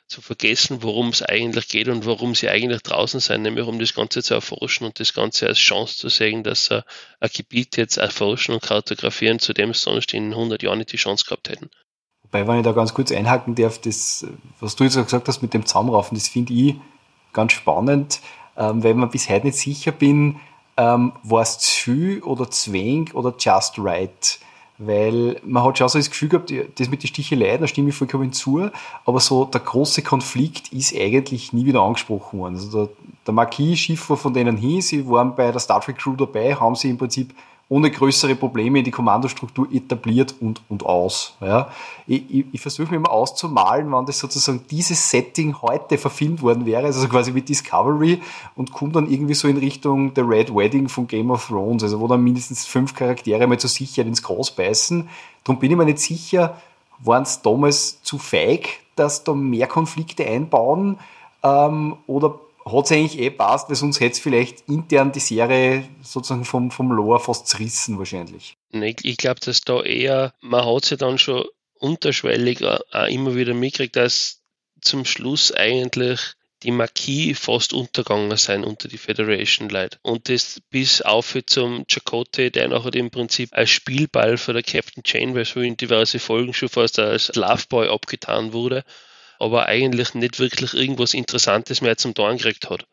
zu vergessen, worum es eigentlich geht und warum sie eigentlich draußen sind, nämlich um das Ganze zu erforschen und das Ganze als Chance zu sehen, dass sie ein Gebiet jetzt erforschen und kartografieren, zu dem sie sonst in 100 Jahren nicht die Chance gehabt hätten. Wobei, wenn ich da ganz kurz einhaken darf, das, was du jetzt gesagt hast mit dem Zusammenraufen, das finde ich ganz spannend, weil ich mir bis heute nicht sicher bin, war es zu viel oder zu wenig oder just right. Weil man hat schon so das Gefühl gehabt, das mit den Sticheleien, da stimme ich vollkommen zu, aber so der große Konflikt ist eigentlich nie wieder angesprochen worden. Also der Marquis-Schiff war von denen hin, sie waren bei der Star Trek Crew dabei, haben sie im Prinzip ohne größere Probleme die Kommandostruktur etabliert und aus. Ja. Ich versuche mir immer auszumalen, wann das sozusagen dieses Setting heute verfilmt worden wäre, also quasi mit Discovery, und komme dann irgendwie so in Richtung The Red Wedding von Game of Thrones, also wo dann mindestens 5 Charaktere mal zur Sicherheit ins Gras beißen. Darum bin ich mir nicht sicher, waren es damals zu feig, dass da mehr Konflikte einbauen, oder hat es eigentlich passt, weil sonst hätte es vielleicht intern die Serie sozusagen vom Lore fast zerrissen wahrscheinlich. Ich glaube, dass da eher, man hat es ja dann schon unterschwellig auch immer wieder mitgekriegt, dass zum Schluss eigentlich die Marquis fast untergegangen sind unter die Federation-Leute. Und das bis auf zum Chakotay, der nachher im Prinzip als Spielball von der Captain Janeway, so in diverse Folgen schon fast als Loveboy abgetan wurde, aber eigentlich nicht wirklich irgendwas Interessantes mehr zum Dorn gekriegt hat.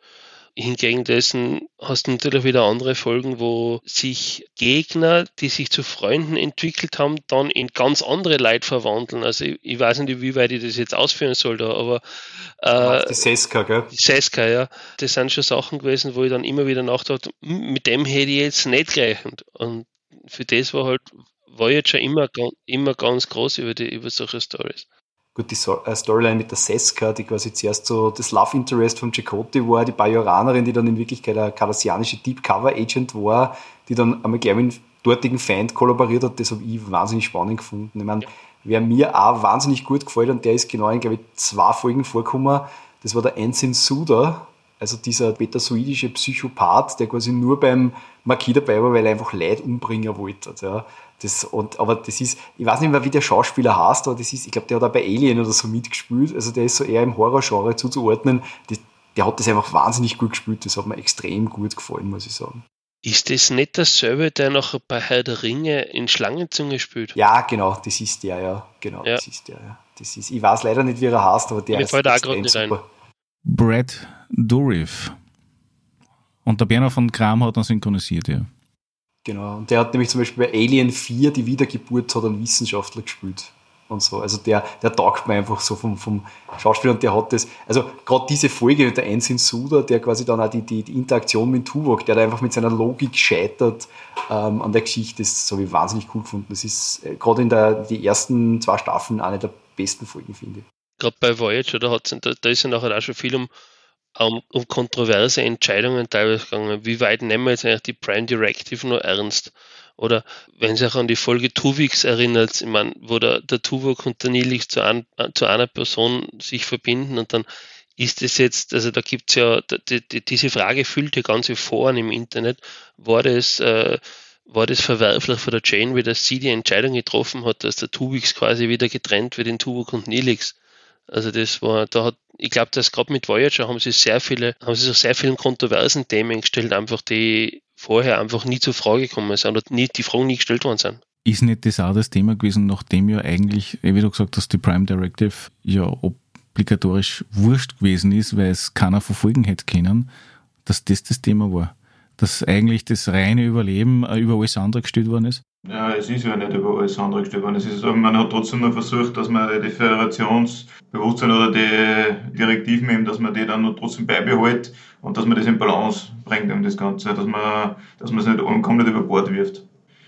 Hingegen dessen hast du natürlich wieder andere Folgen, wo sich Gegner, die sich zu Freunden entwickelt haben, dann in ganz andere Leute verwandeln. Also ich weiß nicht, wie weit ich das jetzt ausführen soll, da, aber die Seska, gell? Die Seska, ja. Das sind schon Sachen gewesen, wo ich dann immer wieder nachdachte, mit dem hätte ich jetzt nicht gerechnet. Und für das war halt Voyager immer ganz groß über solche Storys. Gut, die Storyline mit der Seska, die quasi zuerst so das Love Interest von Chakotay war, die Bajoranerin, die dann in Wirklichkeit eine kardassianische Deep Cover Agent war, die dann einmal gleich mit dem dortigen Feind kollaboriert hat, das habe ich wahnsinnig spannend gefunden. Ich meine, wer mir auch wahnsinnig gut gefällt, und der ist genau in, glaube ich, 2 Folgen vorgekommen, das war der Ensign Suda, Also dieser betasoidische Psychopath, der quasi nur beim Marquis dabei war, weil er einfach Leid umbringen wollte. Ja. Aber das ist, ich weiß nicht mehr, wie der Schauspieler heißt, aber das ist, ich glaube, der hat auch bei Alien oder so mitgespielt. Also der ist so eher im Horrorgenre zuzuordnen. Der hat das einfach wahnsinnig gut gespielt. Das hat mir extrem gut gefallen, muss ich sagen. Ist das nicht derselbe, der noch bei Herr der Ringe in Schlangenzunge spielt? Ja, genau, das ist der, ja. Genau, ja. Das ist der, ja. Das ist, ich weiß leider nicht, wie er heißt, aber der ist extrem super. Mir fällt auch gerade nicht ein. Brad Dourif. Und der Bernhard von Kram hat ihn synchronisiert, ja. Genau, und der hat nämlich zum Beispiel bei Alien 4 die Wiedergeburt hat einen Wissenschaftler gespielt und so. Also der taugt mir einfach so vom Schauspieler und der hat das, also gerade diese Folge mit der Ensign Suda, der quasi dann auch die Interaktion mit Tuvok, der da einfach mit seiner Logik scheitert an der Geschichte, das habe ich wahnsinnig cool gefunden. Das ist gerade in die ersten 2 Staffeln eine der besten Folgen, finde ich. Gerade bei Voyager, da ist ja nachher auch schon viel um kontroverse Entscheidungen teilweise gegangen. Wie weit nehmen wir jetzt eigentlich die Prime Directive nur ernst? Oder wenn sich auch an die Folge Tuvix erinnert, ich meine, wo der Tuvok und der Neelix zu einer Person sich verbinden und dann ist es jetzt, also da gibt es ja, diese Frage füllte ganze Foren im Internet, war das verwerflich von der Janeway, dass sie die Entscheidung getroffen hat, dass der Tuvix quasi wieder getrennt wird in Tuvok und Neelix. Also ich glaube, dass gerade mit Voyager haben sie sich sehr vielen kontroversen Themen gestellt, einfach die vorher einfach nie zur Frage gekommen sind oder die Fragen nie gestellt worden sind. Ist nicht das auch das Thema gewesen, nachdem ja eigentlich, wie du gesagt hast, die Prime Directive ja obligatorisch wurscht gewesen ist, weil es keiner verfolgen hätte können, dass das Thema war? Dass eigentlich das reine Überleben über alles andere gestellt worden ist? Ja, es ist ja nicht über alles andere gestellt worden. Man hat trotzdem noch versucht, dass man die Föderationsbewusstsein oder die Direktiven eben, dass man die dann noch trotzdem beibehält und dass man das in Balance bringt, um das Ganze, dass man es nicht komplett über Bord wirft.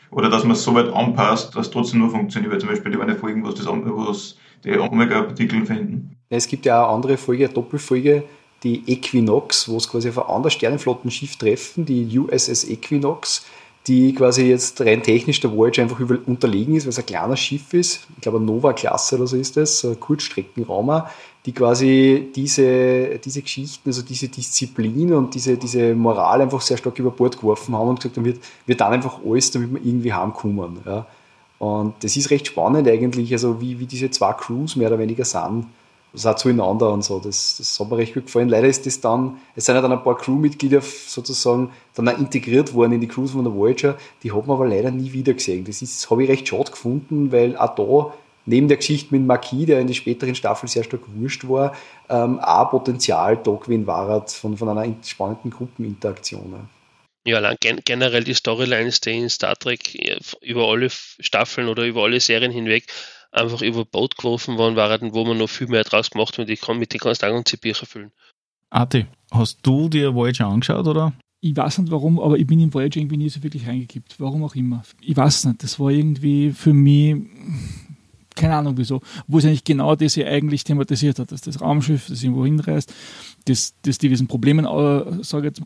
Oder dass man es so weit anpasst, dass es trotzdem nur funktioniert, weil zum Beispiel die eine Folgen, wo die Omega-Partikel finden. Es gibt ja auch andere Folge, eine Doppelfolge, die Equinox, wo es quasi auf ein anderes Sternenflottenschiff treffen, die USS Equinox, die quasi jetzt rein technisch der Voyager einfach unterlegen ist, weil es ein kleines Schiff ist, ich glaube eine Nova-Klasse oder so ist das, ein Kurzstreckenraumer, die quasi diese Geschichten, also diese Disziplin und diese Moral einfach sehr stark über Bord geworfen haben und gesagt haben, wir tun einfach alles, damit wir irgendwie heimkommen. Ja. Und das ist recht spannend eigentlich, also wie diese 2 Crews mehr oder weniger sind, das auch zueinander und so, das hat mir recht gut gefallen. Leider ist das dann, es sind ja dann ein paar Crewmitglieder sozusagen dann auch integriert worden in die Crews von der Voyager, die hat man aber leider nie wieder gesehen. Das habe ich recht schade gefunden, weil auch da, neben der Geschichte mit Marquis, der in den späteren Staffeln sehr stark wurscht war, auch Potenzial da gewesen war von einer spannenden Gruppeninteraktion. Ja, generell die Storylines, die in Star Trek über alle Staffeln oder über alle Serien hinweg einfach über Bord geworfen worden waren, wo man noch viel mehr draus gemacht hat. Ich kann mit den Konstanten und Zipicher füllen. Ati, hast du dir Voyager angeschaut, oder? Ich weiß nicht warum, aber ich bin in Voyager irgendwie nie so wirklich reingekippt. Warum auch immer. Ich weiß nicht, das war irgendwie für mich, keine Ahnung wieso, wo es eigentlich genau das hier eigentlich thematisiert hat, dass das Raumschiff, das irgendwo hinreist, dass die diesen Problemen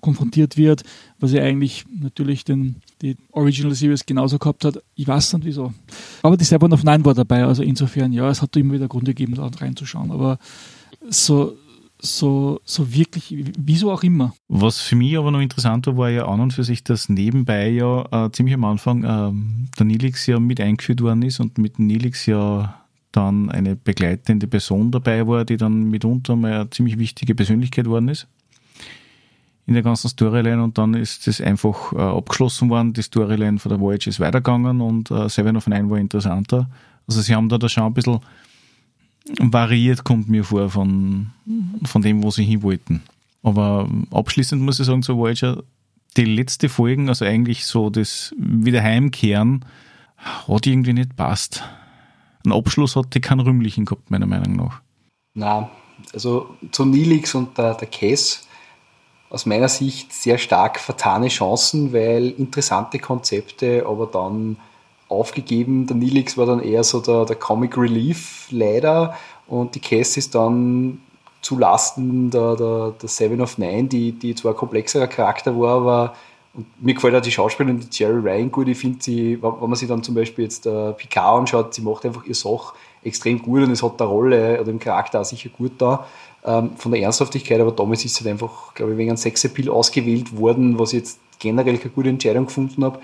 konfrontiert wird, was ja eigentlich natürlich die Original Series genauso gehabt hat. Ich weiß nicht wieso. Aber die Seven of Nine war dabei, also insofern, ja, es hat immer wieder Grund gegeben, da reinzuschauen, aber so wirklich, wieso auch immer. Was für mich aber noch interessant war ja an und für sich, dass nebenbei ja ziemlich am Anfang der Neelix ja mit eingeführt worden ist und mit Neelix ja dann eine begleitende Person dabei war, die dann mitunter mal eine ziemlich wichtige Persönlichkeit geworden ist in der ganzen Storyline und dann ist das einfach abgeschlossen worden, die Storyline von der Voyager ist weitergegangen und Seven of Nine war interessanter. Also sie haben da schon ein bisschen variiert, kommt mir vor, von dem, wo sie hin wollten. Aber abschließend muss ich sagen, so Voyager, die letzte Folgen, also eigentlich so das Wiederheimkehren, hat irgendwie nicht passt. Ein Abschluss hat die keinen rühmlichen gehabt, meiner Meinung nach. Nein, also zu Neelix und der Cass aus meiner Sicht sehr stark vertane Chancen, weil interessante Konzepte, aber dann aufgegeben. Der Neelix war dann eher so der Comic Relief leider und die Cass ist dann zulasten der Seven of Nine, die zwar ein komplexerer Charakter war, aber und mir gefällt auch die Schauspielerin, die Jerry Ryan, gut. Ich finde sie, wenn man sich dann zum Beispiel jetzt Picard anschaut, sie macht einfach ihre Sache extrem gut und es hat der Rolle oder im Charakter auch sicher gut da, von der Ernsthaftigkeit, aber damals ist es halt einfach, glaube ich, wegen einem Sexappeal ausgewählt worden, was ich jetzt generell keine gute Entscheidung gefunden habe.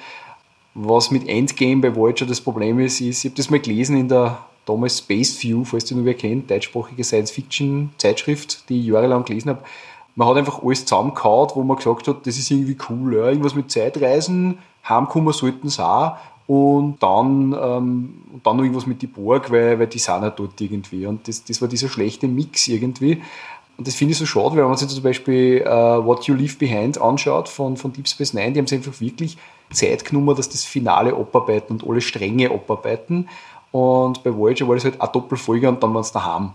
Was mit Endgame bei Voyager das Problem ist, ich habe das mal gelesen in der damals Space View, falls die noch wer kennt, deutschsprachige Science-Fiction-Zeitschrift, die ich jahrelang gelesen habe. Man hat einfach alles zusammengehauen, wo man gesagt hat, das ist irgendwie cool, ja, irgendwas mit Zeitreisen, heimkommen sollten sie auch. Und dann noch irgendwas mit die Borg, weil die sind ja dort irgendwie. Und das war dieser schlechte Mix irgendwie. Und das finde ich so schade, weil wenn man sich zum Beispiel What You Leave Behind anschaut von Deep Space Nine, die haben sich einfach wirklich Zeit genommen, dass das Finale abarbeiten und alle Stränge abarbeiten. Und bei Voyager war das halt eine Doppelfolge und dann waren es daheim.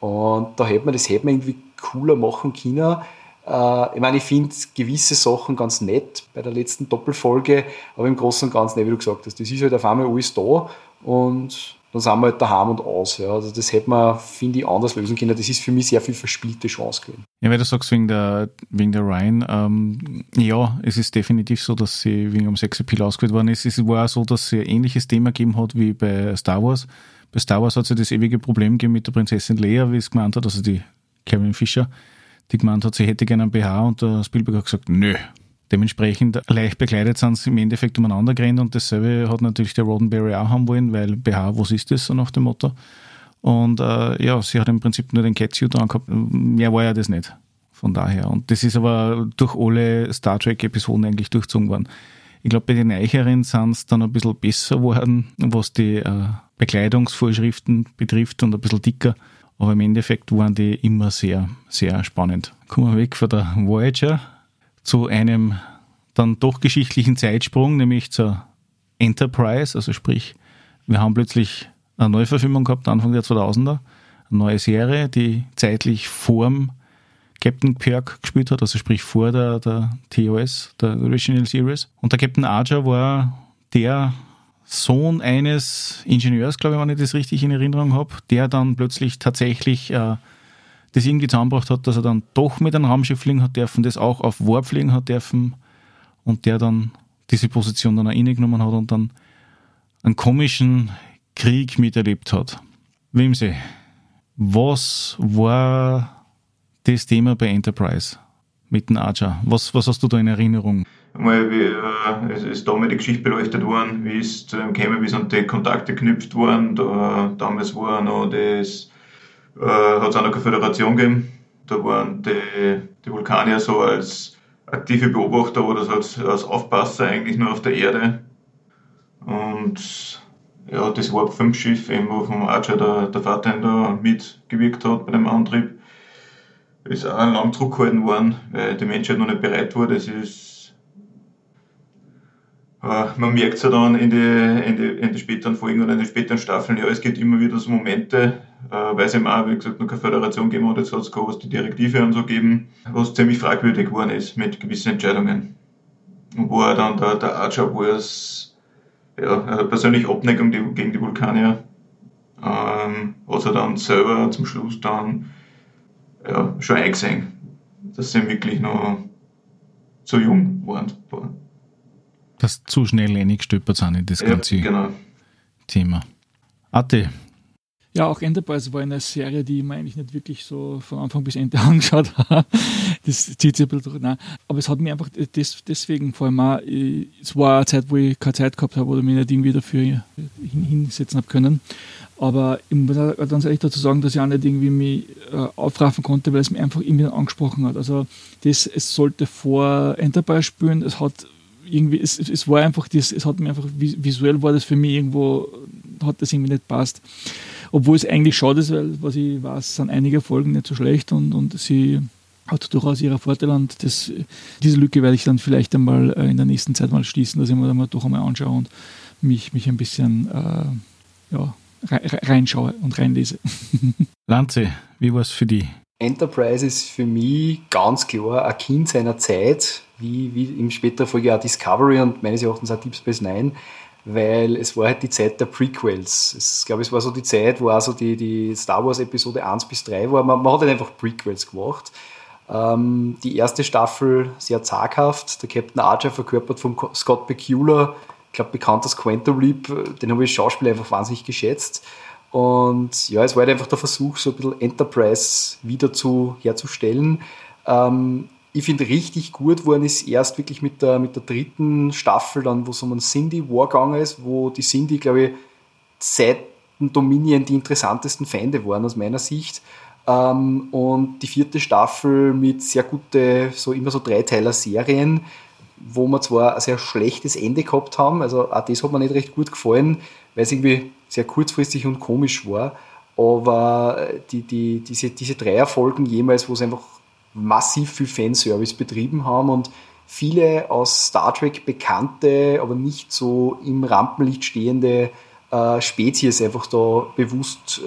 Und da hätte man irgendwie cooler machen können. Ich meine, ich finde gewisse Sachen ganz nett bei der letzten Doppelfolge, aber im Großen und Ganzen, wie du gesagt hast, das ist halt auf einmal alles da und dann sind wir halt daheim und aus. Ja. Also das hätte man, finde ich, anders lösen können. Das ist für mich sehr viel verspielte Chance gewesen. Ja, weil du sagst, wegen der Ryan, ja, es ist definitiv so, dass sie wegen dem Sexappeal ausgewählt worden ist. Es war auch so, dass sie ein ähnliches Thema gegeben hat wie bei Star Wars. Bei Star Wars hat es ja das ewige Problem gegeben mit der Prinzessin Leia, wie es gemeint hat, also die Carrie Fisher, die gemeint hat, sie hätte gerne einen BH und der Spielberg hat gesagt, nö. Dementsprechend leicht bekleidet sind sie im Endeffekt umeinander gerannt und dasselbe hat natürlich der Roddenberry auch haben wollen, weil BH, was ist das, so nach dem Motto. Und ja, sie hat im Prinzip nur den Catsuit angehabt, mehr war ja das nicht, von daher. Und das ist aber durch alle Star Trek-Episoden eigentlich durchzogen worden. Ich glaube, bei den Eicheren sind es dann ein bisschen besser geworden, was die Bekleidungsvorschriften betrifft und ein bisschen dicker. Aber im Endeffekt waren die immer sehr, sehr spannend. Kommen wir weg von der Voyager zu einem dann doch geschichtlichen Zeitsprung, nämlich zur Enterprise. Also sprich, wir haben plötzlich eine Neuverfilmung gehabt, Anfang der 2000er. Eine neue Serie, die zeitlich vorm Captain Kirk gespielt hat, also sprich vor der TOS, der Original Series. Und der Captain Archer war der Sohn eines Ingenieurs, glaube ich, wenn ich das richtig in Erinnerung habe, der dann plötzlich tatsächlich das irgendwie zusammengebracht hat, dass er dann doch mit einem Raumschiff fliegen hat dürfen, das auch auf Warp fliegen hat dürfen und der dann diese Position dann auch innegenommen hat und dann einen komischen Krieg miterlebt hat. Wimsey, was war das Thema bei Enterprise mit dem Archer? Was hast du da in Erinnerung? Es ist damals die Geschichte beleuchtet worden, wie es zu dem gekommen ist und die Kontakte geknüpft worden. Damals war noch hat es auch noch keine Föderation gegeben. Da waren die Vulkanier so als aktive Beobachter oder so als Aufpasser eigentlich nur auf der Erde. Und ja, das Warp 5 Schiff, wo vom Archer der Fahrtender mitgewirkt hat bei dem Antrieb, ist auch lang zurückgehalten worden, weil die Menschheit noch nicht bereit war. Das ist Man merkt es ja dann in die späteren Folgen oder in den späteren Staffeln, ja, es gibt immer wieder so Momente, weil es eben auch, wie gesagt, noch keine Föderation gegeben hat, jetzt hat es was die Direktive und so gegeben, was ziemlich fragwürdig geworden ist mit gewissen Entscheidungen. Und wo er dann der Archer, wo es ja, persönlich Abneigung gegen die Vulkanier, hat er dann selber zum Schluss dann ja, schon eingesehen, dass sie wirklich noch zu jung waren. Dass zu schnell eingestöpert sind in das ganze Thema. Ate? Ja, auch Enterprise war eine Serie, die ich mir eigentlich nicht wirklich so von Anfang bis Ende angeschaut habe. Das zieht sich ein bisschen durch. Nein. Aber es hat mir einfach deswegen vor allem auch, es war eine Zeit, wo ich keine Zeit gehabt habe oder mich nicht irgendwie dafür hinsetzen habe können. Aber ich muss ganz ehrlich dazu sagen, dass ich auch nicht irgendwie mich aufraffen konnte, weil es mich einfach irgendwie angesprochen hat. Also es sollte vor Enterprise spielen, es hat irgendwie, es war einfach, es hat mir einfach, visuell war das für mich irgendwo, hat das irgendwie nicht passt. Obwohl es eigentlich schade ist, weil, was ich weiß, sind einige Folgen nicht so schlecht und sie hat durchaus ihre Vorteile und diese Lücke werde ich dann vielleicht einmal in der nächsten Zeit mal schließen, dass ich mir da mal doch einmal anschaue und mich ein bisschen reinschaue und reinlese. Lanze, wie war es für dich? Enterprise ist für mich ganz klar ein Kind seiner Zeit, wie im späteren Folge auch Discovery und meines Erachtens auch Deep Space Nine, weil es war halt die Zeit der Prequels. Ich glaube, es war so die Zeit, wo auch so die Star Wars Episode 1 bis 3 war. Man hat halt einfach Prequels gemacht. Die erste Staffel sehr zaghaft, der Captain Archer verkörpert von Scott Bakula, ich glaube bekannt als Quantum Leap, den habe ich als Schauspieler einfach wahnsinnig geschätzt. Und ja, es war halt einfach der Versuch, so ein bisschen Enterprise herzustellen. Ich finde, richtig gut worden ist erst wirklich mit der dritten Staffel, dann, wo es um einen Cindy-War gegangen ist, wo die Cindy, glaube ich, seit dem Dominion die interessantesten Feinde waren, aus meiner Sicht. Und die vierte Staffel mit sehr guten, so immer so Dreiteiler-Serien, wo wir zwar ein sehr schlechtes Ende gehabt haben, also auch das hat mir nicht recht gut gefallen, weil es irgendwie sehr kurzfristig und komisch war, aber diese drei Erfolgen jemals, wo es einfach massiv viel Fanservice betrieben haben und viele aus Star Trek bekannte, aber nicht so im Rampenlicht stehende Spezies einfach da bewusst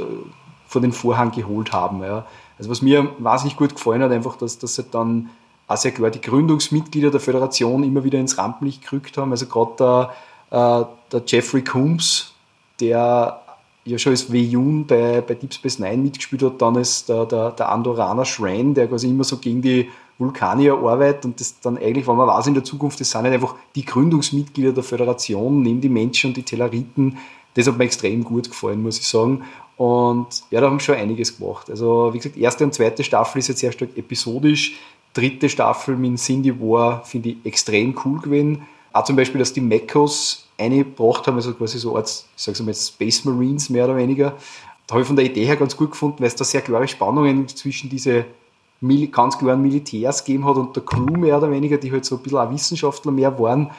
vor den Vorhang geholt haben. Ja. Also was mir wahnsinnig gut gefallen hat, einfach, dass halt dann auch sehr klar die Gründungsmitglieder der Föderation immer wieder ins Rampenlicht gerückt haben. Also gerade der Jeffrey Combs, der ja schon als Weyun bei Deep Space Nine mitgespielt hat, dann ist der Andoraner Shran, der quasi immer so gegen die Vulkanier arbeitet und das dann eigentlich, wenn man weiß in der Zukunft, das sind halt einfach die Gründungsmitglieder der Föderation, neben die Menschen und die Tellariten. Das hat mir extrem gut gefallen, muss ich sagen. Und ja, da haben wir schon einiges gemacht. Also wie gesagt, erste und zweite Staffel ist jetzt sehr stark episodisch. Dritte Staffel mit Cindy War finde ich extrem cool gewesen. Auch zum Beispiel, dass die Mechos eingebracht haben, also quasi so als, ich sag's mal, Space Marines mehr oder weniger. Da habe ich von der Idee her ganz gut gefunden, weil es da sehr klare Spannungen zwischen diese ganz klaren Militärs gegeben hat und der Crew mehr oder weniger, die halt so ein bisschen auch Wissenschaftler mehr waren,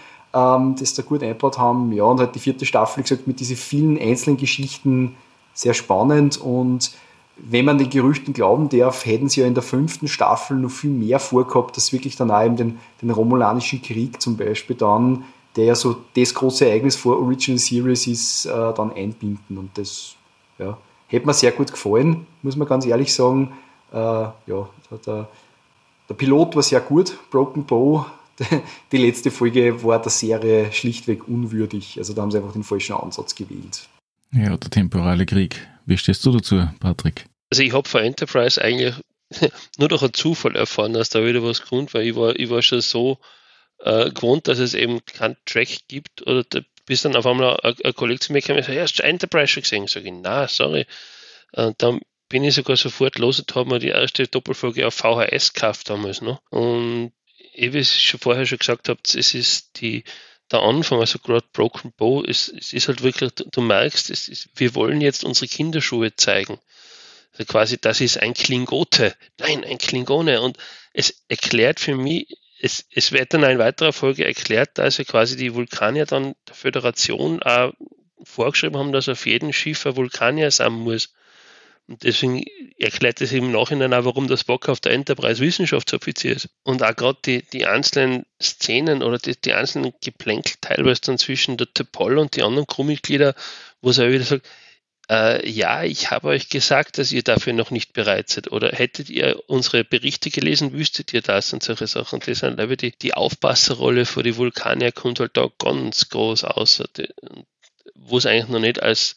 das da gut eingebaut haben. Ja, und halt die vierte Staffel, wie gesagt, mit diesen vielen einzelnen Geschichten sehr spannend, und wenn man den Gerüchten glauben darf, hätten sie ja in der fünften Staffel noch viel mehr vorgehabt, dass wirklich dann auch eben den Romulanischen Krieg zum Beispiel dann, der ja so das große Ereignis vor Original Series ist, dann einbinden. Und das, ja, hätte mir sehr gut gefallen, muss man ganz ehrlich sagen. Ja, der Pilot war sehr gut, Broken Bow. Die letzte Folge war der Serie schlichtweg unwürdig. Also da haben sie einfach den falschen Ansatz gewählt. Ja, der temporale Krieg. Wie stehst du dazu, Patrick? Also ich habe von Enterprise eigentlich nur durch einen Zufall erfahren, dass da wieder was kommt, weil ich war schon so gewohnt, dass es eben keinen Track gibt, oder bis dann auf einmal ein Kollege zu mir kam und sagte, hast du Enterprise schon gesehen? Sag ich, nein, sorry. Und dann bin ich sogar sofort los und habe mir die erste Doppelfolge auf VHS gekauft damals noch. Und wie ich vorher schon gesagt habe, es ist der Anfang, also gerade Broken Bow, es ist halt wirklich, du merkst, wir wollen jetzt unsere Kinderschuhe zeigen. Also quasi, das ist ein Klingote. Nein, ein Klingone. Und es erklärt für mich, es wird dann in weiterer Folge erklärt, dass ja quasi die Vulkanier dann der Föderation auch vorgeschrieben haben, dass auf jedem Schiff ein Vulkanier sein muss. Und deswegen erklärt es im Nachhinein auch, warum der Spock auf der Enterprise Wissenschaftsoffizier ist. Und auch gerade die einzelnen Szenen oder die einzelnen Geplänkel teilweise dann zwischen der T'Pol und die anderen Crewmitglieder, wo sie auch wieder sagt, ja, ich habe euch gesagt, dass ihr dafür noch nicht bereit seid. Oder hättet ihr unsere Berichte gelesen, wüsstet ihr das und solche Sachen. Und das sind aber die Aufpasserrolle für die Vulkanier kommt halt da ganz groß aus, wo es eigentlich noch nicht als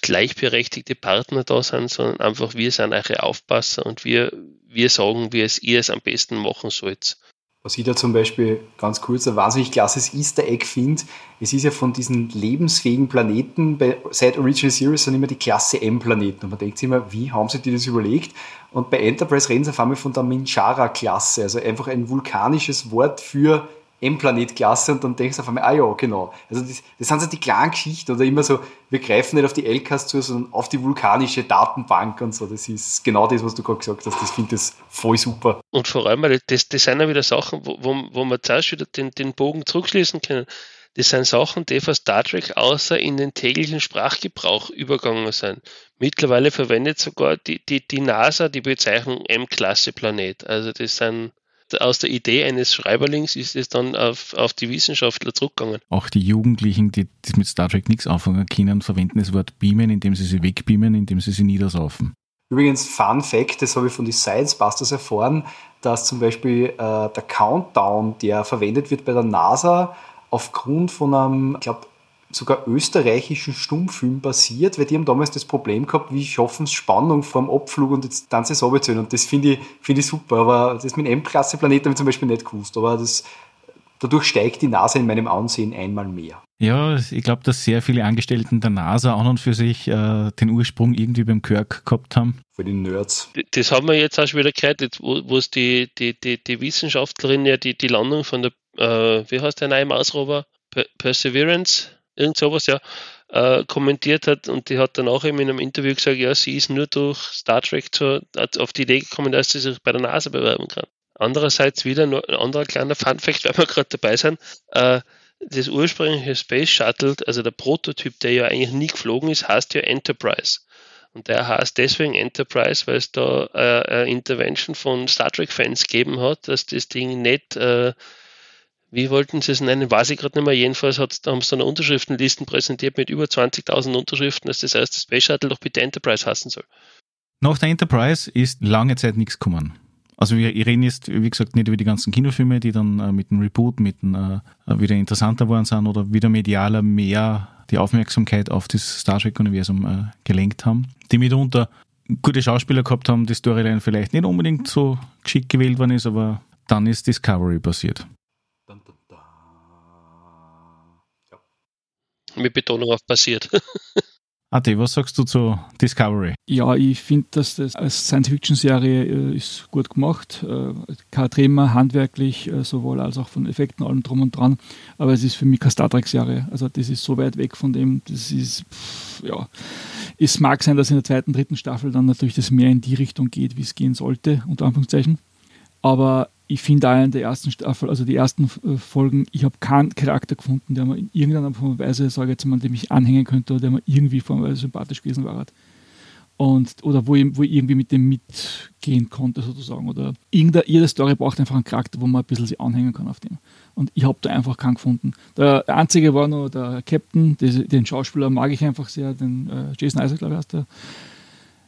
gleichberechtigte Partner da sind, sondern einfach wir sind eure Aufpasser und wir sagen, wie ihr es am besten machen sollt. Was ich da zum Beispiel ganz kurz ein wahnsinnig klasses Easter Egg finde, es ist ja von diesen lebensfähigen Planeten, seit Original Series sind immer die Klasse M-Planeten und man denkt sich immer, wie haben sie dir das überlegt? Und bei Enterprise reden sie auf einmal von der Minchara-Klasse, also einfach ein vulkanisches Wort für M-Planet-Klasse, und dann denkst du auf einmal, ah ja, genau. Also das sind so die kleinen Geschichten oder immer so, wir greifen nicht auf die LKs zu, sondern auf die vulkanische Datenbank und so. Das ist genau das, was du gerade gesagt hast. Das finde ich voll super. Und vor allem, das sind ja wieder Sachen, wo man zuerst wieder den Bogen zurückschließen können. Das sind Sachen, die von Star Trek außer in den täglichen Sprachgebrauch übergegangen sind. Mittlerweile verwendet sogar die NASA die Bezeichnung M-Klasse-Planet. Also das sind aus der Idee eines Schreiberlings ist es dann auf die Wissenschaftler zurückgegangen. Auch die Jugendlichen, die mit Star Trek nichts anfangen können, verwenden das Wort beamen, indem sie sie wegbeamen, indem sie sie niedersaufen. Übrigens, Fun Fact, das habe ich von den Science Busters erfahren, dass zum Beispiel der Countdown, der verwendet wird bei der NASA, aufgrund von einem, ich glaube, sogar österreichischen Stummfilm basiert, weil die haben damals das Problem gehabt, wie schaffen sie Spannung vor dem Abflug, und jetzt dann sie es runterzählen, und das finde ich super, aber das mit M-Klasse-Planeten habe ich zum Beispiel nicht gewusst, aber das Dadurch steigt die NASA in meinem Ansehen einmal mehr. Ja, ich glaube, dass sehr viele Angestellten der NASA an und für sich den Ursprung irgendwie beim Kirk gehabt haben. Für die Nerds. Das haben wir jetzt auch schon wieder gehört, jetzt, wo es die Wissenschaftlerin ja die Landung von der, wie heißt der neue Marsrover? Perseverance, irgend sowas, ja, kommentiert hat, und die hat danach eben in einem Interview gesagt, ja, sie ist nur durch Star Trek auf die Idee gekommen, dass sie sich bei der NASA bewerben kann. Andererseits wieder nur ein anderer kleiner Funfact, weil wir gerade dabei sind, das ursprüngliche Space Shuttle, also der Prototyp, der ja eigentlich nie geflogen ist, heißt ja Enterprise. Und der heißt deswegen Enterprise, weil es da eine Intervention von Star Trek-Fans gegeben hat, dass das Ding nicht, wie wollten sie es nennen, weiß ich gerade nicht mehr, jedenfalls haben sie so eine Unterschriftenliste präsentiert mit über 20.000 Unterschriften, dass das heißt, das Space Shuttle doch bitte Enterprise heißen soll. Nach der Enterprise ist lange Zeit nichts gekommen. Also wir reden jetzt, wie gesagt, nicht über die ganzen Kinofilme, die dann mit dem Reboot, wieder interessanter geworden sind oder wieder medialer mehr die Aufmerksamkeit auf das Star Trek-Universum gelenkt haben, die mitunter gute Schauspieler gehabt haben, die Storyline vielleicht nicht unbedingt so geschickt gewählt worden ist, aber dann ist Discovery passiert. Ja. Mit Betonung auf passiert. Adi, was sagst du zu Discovery? Ja, ich finde, dass das als Science-Fiction-Serie ist gut gemacht. Kein Thema, handwerklich, sowohl als auch von Effekten, allem drum und dran. Aber es ist für mich keine Star Trek-Serie. Also das ist so weit weg von dem, das ist, ja. Es mag sein, dass in der zweiten, dritten Staffel dann natürlich das mehr in die Richtung geht, wie es gehen sollte, unter Anführungszeichen. Aber ich finde auch in der ersten Staffel, also die ersten Folgen, ich habe keinen Charakter gefunden, der mir in irgendeiner Form und Weise, sage jetzt mal, dem ich anhängen könnte oder der mir irgendwie formell sympathisch gewesen war. Und, oder wo ich irgendwie mit dem mitgehen konnte, sozusagen. Oder jede Story braucht einfach einen Charakter, wo man ein bisschen sich anhängen kann auf dem. Und ich habe da einfach keinen gefunden. Der einzige war noch der Captain, den Schauspieler mag ich einfach sehr, den Jason Isaac, glaube ich, heißt der.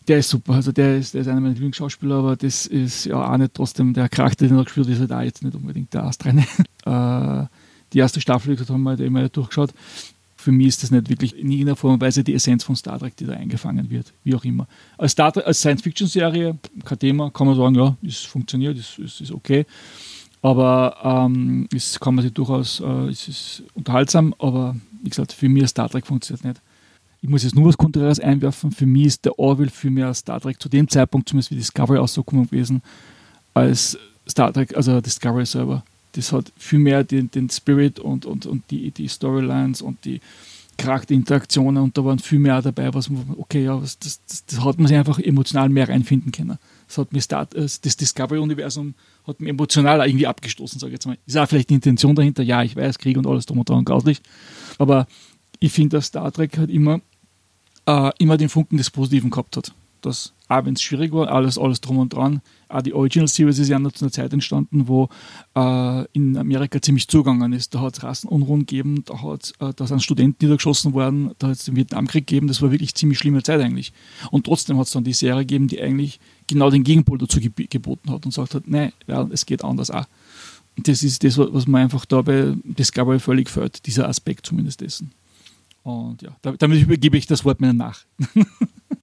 Der ist super, also der ist einer meiner Lieblingsschauspieler, aber das ist ja auch nicht trotzdem der Charakter, den er gespielt hat, ist ja da jetzt nicht unbedingt der Astreine. Die erste Staffel, wie gesagt, haben wir immer durchgeschaut. Für mich ist das nicht wirklich in irgendeiner Form und Weise die Essenz von Star Trek, die da eingefangen wird, wie auch immer. Als Science-Fiction-Serie, kein Thema, kann man sagen, ja, es funktioniert, es ist okay. Aber es kann man sich durchaus, es ist unterhaltsam, aber wie gesagt, für mich Star Trek funktioniert nicht. Ich muss jetzt nur was Konträres einwerfen. Für mich ist der Orville viel mehr Star Trek zu dem Zeitpunkt, zumindest wie Discovery ausgekommen gewesen, als Star Trek, also Discovery selber. Das hat viel mehr den Spirit und die Storylines und die Charakterinteraktionen, und da waren viel mehr dabei, was man, okay, ja, das hat man sich einfach emotional mehr reinfinden können. Das Discovery-Universum hat mich emotional auch irgendwie abgestoßen, sage ich jetzt mal. Ist auch vielleicht die Intention dahinter, ja, ich weiß, Krieg und alles drum und dran, grauslich. Aber ich finde, dass Star Trek halt immer den Funken des Positiven gehabt hat. Dass, auch wenn es schwierig war, alles drum und dran, auch die Original Series ist ja noch zu einer Zeit entstanden, wo in Amerika ziemlich zugegangen ist. Da hat es Rassenunruhen gegeben, da sind Studenten niedergeschossen worden, da hat es den Vietnamkrieg gegeben, das war wirklich ziemlich schlimme Zeit eigentlich. Und trotzdem hat es dann die Serie gegeben, die eigentlich genau den Gegenpol dazu geboten hat und gesagt hat, nein, ja, es geht anders auch. Und das ist das, was man einfach da bei Discovery völlig fehlt, dieser Aspekt zumindest dessen. Und ja, damit übergebe ich das Wort mir nach.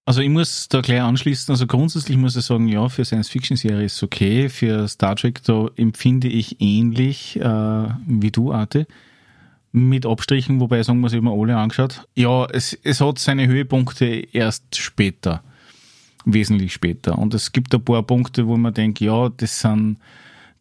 Also ich muss da gleich anschließen, also grundsätzlich muss ich sagen, ja, für Science-Fiction-Serie ist es okay, für Star Trek, da empfinde ich ähnlich wie du, Arte, mit Abstrichen, wobei, sagen wir es immer alle angeschaut, ja, es hat seine Höhepunkte erst später, wesentlich später, und es gibt ein paar Punkte, wo man denkt, ja,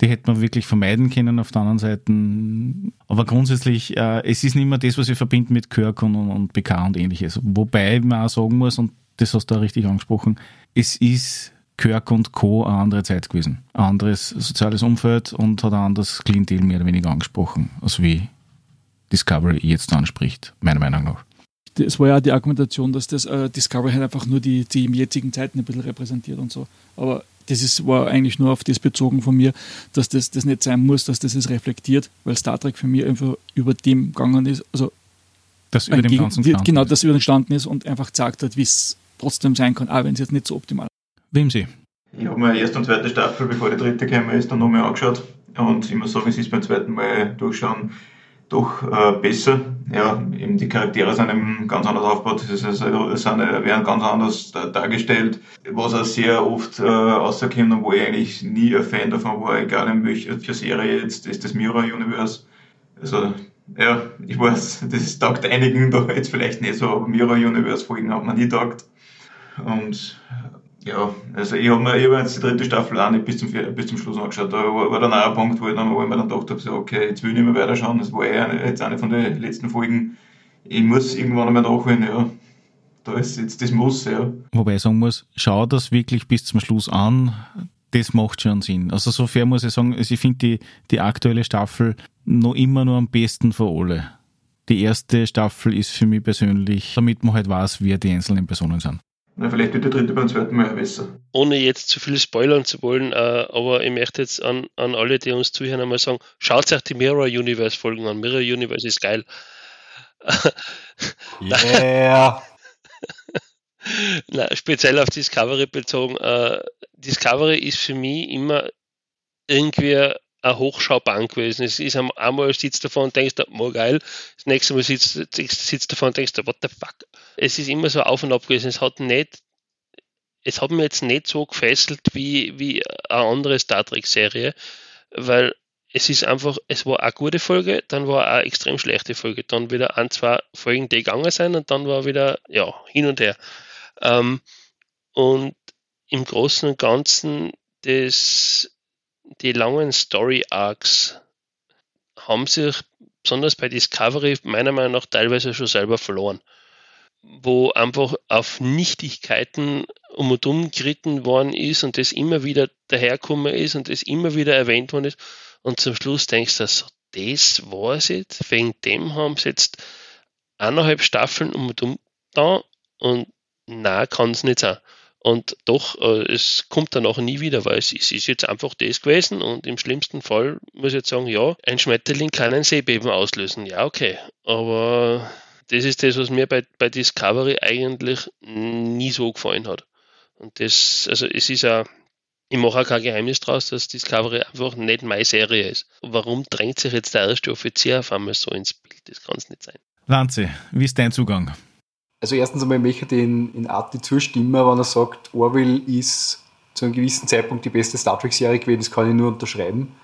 die hätte man wirklich vermeiden können auf der anderen Seite. Aber grundsätzlich, es ist nicht mehr das, was wir verbinden mit Kirk und PK und ähnliches. Wobei man auch sagen muss, und das hast du auch richtig angesprochen, es ist Kirk und Co. eine andere Zeit gewesen. Ein anderes soziales Umfeld und hat ein anderes Klientel mehr oder weniger angesprochen, als wie Discovery jetzt anspricht, meiner Meinung nach. Es war ja die Argumentation, dass das Discovery halt einfach nur die jetzigen Zeiten ein bisschen repräsentiert und so. Aber war eigentlich nur auf das bezogen von mir, dass das nicht sein muss, dass das es reflektiert, weil Star Trek für mich einfach über dem gegangen ist, also das über dem Ganzen entstanden ist. Genau, das über den Standen ist und einfach gezeigt hat, wie es trotzdem sein kann, auch wenn es jetzt nicht so optimal ist. Wem Sie? Ich habe mir die erste und zweite Staffel, bevor die dritte gekommen ist, dann nochmal angeschaut, und ich muss sagen, es ist beim zweiten Mal durchschauen doch besser. Ja, eben die Charaktere sind eben ganz anders aufgebaut, werden ganz anders dargestellt, was auch sehr oft rauskommt, und wo ich eigentlich nie ein Fan davon war, egal in welcher Serie jetzt, ist das Mirror-Universe. Also, ja, ich weiß, das taugt einigen doch jetzt vielleicht nicht so, aber Mirror-Universe-Folgen hat man nie taugt. Und ja, also ich habe mir jetzt die dritte Staffel auch nicht bis zum Schluss angeschaut. Da war dann auch ein Punkt, wo ich mir dann gedacht habe, so, okay, jetzt will ich nicht mehr weiterschauen. Das war jetzt eine von den letzten Folgen. Ich muss irgendwann einmal nachholen, ja. Da ist jetzt das Muss, ja. Wobei ich sagen muss, schau das wirklich bis zum Schluss an. Das macht schon Sinn. Also so fair muss ich sagen, also ich finde die aktuelle Staffel noch immer nur am besten von alle. Die erste Staffel ist für mich persönlich, damit man halt weiß, wer die einzelnen Personen sind. Na, vielleicht wird der dritte beim zweiten Mal besser. Ohne jetzt zu viel spoilern zu wollen, aber ich möchte jetzt an alle, die uns zuhören, einmal sagen, schaut euch die Mirror-Universe-Folgen an. Mirror-Universe ist geil. Yeah! Nein, speziell auf Discovery bezogen. Discovery ist für mich immer irgendwie eine Hochschaubahn gewesen. Es ist einmal sitzt davon und denkst, oh geil, das nächste Mal sitzt davon und denkst, what the fuck. Es ist immer so auf und ab gewesen. Es hat mich jetzt nicht so gefesselt wie eine andere Star Trek-Serie, weil es war eine gute Folge, dann war eine extrem schlechte Folge, dann wieder ein, zwei Folgen, die gegangen sind und dann war wieder, ja, hin und her. Und im Großen und Ganzen die langen Story-Arcs haben sich besonders bei Discovery meiner Meinung nach teilweise schon selber verloren, wo einfach auf Nichtigkeiten um und um geritten worden ist und das immer wieder dahergekommen ist und das immer wieder erwähnt worden ist und zum Schluss denkst du, so, das war es jetzt, wegen dem haben sie jetzt 1,5 Staffeln um und um da und nein, kann es nicht sein. Und doch, es kommt dann auch nie wieder, weil es ist jetzt einfach das gewesen und im schlimmsten Fall muss ich jetzt sagen, ja, ein Schmetterling kann ein Seebeben auslösen. Ja, okay, aber das ist das, was mir bei Discovery eigentlich nie so gefallen hat. Und das, also es ist ja, ich mache auch kein Geheimnis draus, dass Discovery einfach nicht meine Serie ist. Warum drängt sich jetzt der erste Offizier auf einmal so ins Bild? Das kann es nicht sein. Lanze, wie ist dein Zugang? Also erstens einmal möchte ich den in Arti zustimmen, wenn er sagt, Orville ist zu einem gewissen Zeitpunkt die beste Star Trek-Serie gewesen, das kann ich nur unterschreiben.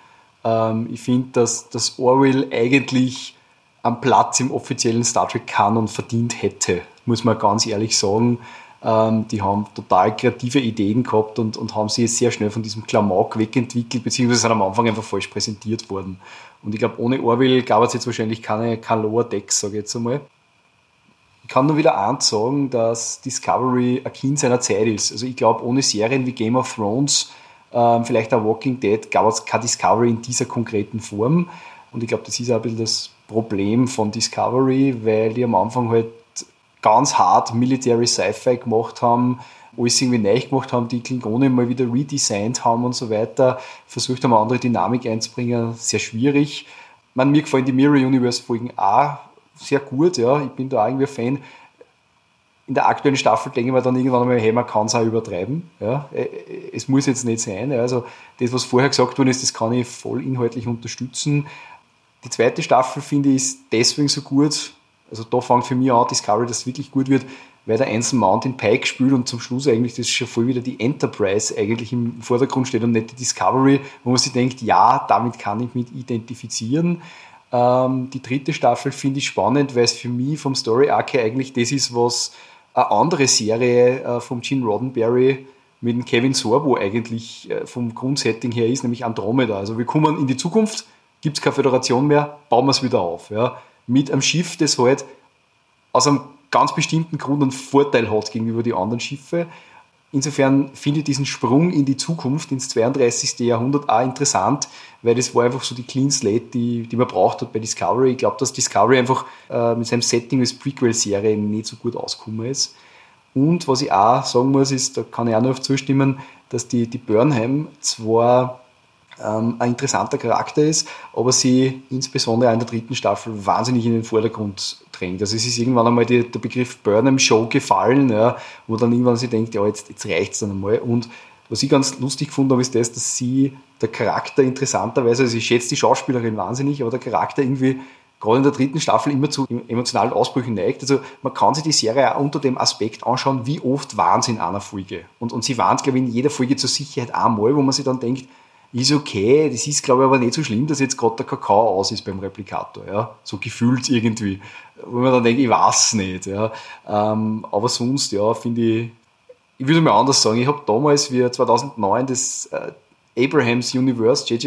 Ich finde, dass Orville eigentlich einen Platz im offiziellen Star Trek-Kanon verdient hätte, muss man ganz ehrlich sagen. Die haben total kreative Ideen gehabt und haben sich jetzt sehr schnell von diesem Klamauk wegentwickelt, beziehungsweise sind am Anfang einfach falsch präsentiert worden. Und ich glaube, ohne Orville gab es jetzt wahrscheinlich kein Lower Decks, sage ich jetzt einmal. Ich kann nur wieder eins sagen, dass Discovery ein Kind seiner Zeit ist. Also ich glaube, ohne Serien wie Game of Thrones, vielleicht auch Walking Dead, gab es keine Discovery in dieser konkreten Form. Und ich glaube, das ist auch ein bisschen das Problem von Discovery, weil die am Anfang halt ganz hart Military Sci-Fi gemacht haben, alles irgendwie neu gemacht haben, die Klingonen mal wieder redesigned haben und so weiter, versucht haben, eine andere Dynamik einzubringen, sehr schwierig. Mir gefallen die Mirror-Universe-Folgen auch sehr gut, ja, ich bin da auch irgendwie ein Fan. In der aktuellen Staffel denke ich mir dann irgendwann einmal, hey, man kann es auch übertreiben. Ja. Es muss jetzt nicht sein. Also das, was vorher gesagt worden ist, das kann ich voll inhaltlich unterstützen. Die zweite Staffel, finde ich, ist deswegen so gut, also da fängt für mich an, Discovery, dass es wirklich gut wird, weil der Anson Mount in Pike spielt und zum Schluss eigentlich das schon voll wieder die Enterprise eigentlich im Vordergrund steht und nicht die Discovery, wo man sich denkt, ja, damit kann ich mich identifizieren. Die dritte Staffel finde ich spannend, weil es für mich vom Story-Arc her eigentlich das ist, was eine andere Serie vom Gene Roddenberry mit dem Kevin Sorbo eigentlich vom Grundsetting her ist, nämlich Andromeda. Also wir kommen in die Zukunft, gibt es keine Föderation mehr, bauen wir es wieder auf. Ja. Mit einem Schiff, das halt aus einem ganz bestimmten Grund einen Vorteil hat gegenüber den anderen Schiffen. Insofern finde ich diesen Sprung in die Zukunft, ins 32. Jahrhundert, auch interessant, weil das war einfach so die Clean Slate, die man braucht hat bei Discovery. Ich glaube, dass Discovery einfach mit seinem Setting als Prequel-Serie nicht so gut ausgekommen ist. Und was ich auch sagen muss, ist, da kann ich auch noch zustimmen, dass die Burnham zwar ein interessanter Charakter ist, aber sie insbesondere auch in der dritten Staffel wahnsinnig in den Vordergrund drängt. Also es ist irgendwann einmal der Begriff Burnham-Show gefallen, ja, wo dann irgendwann sie denkt, ja, jetzt reicht es dann einmal. Und was ich ganz lustig gefunden habe, ist das, dass sie der Charakter interessanterweise, also ich schätze die Schauspielerin wahnsinnig, aber der Charakter irgendwie gerade in der dritten Staffel immer zu emotionalen Ausbrüchen neigt. Also man kann sich die Serie auch unter dem Aspekt anschauen, wie oft waren sie in einer Folge. Und sie waren, glaube ich, in jeder Folge zur Sicherheit einmal, wo man sich dann denkt, ist okay. Das ist, glaube ich, aber nicht so schlimm, dass jetzt gerade der Kakao aus ist beim Replikator. Ja? So gefühlt irgendwie. Wo man dann denkt, ich weiß nicht. Ja? Aber sonst, ja, finde ich, ich würde mal anders sagen, ich habe damals, wie 2009 das J.J.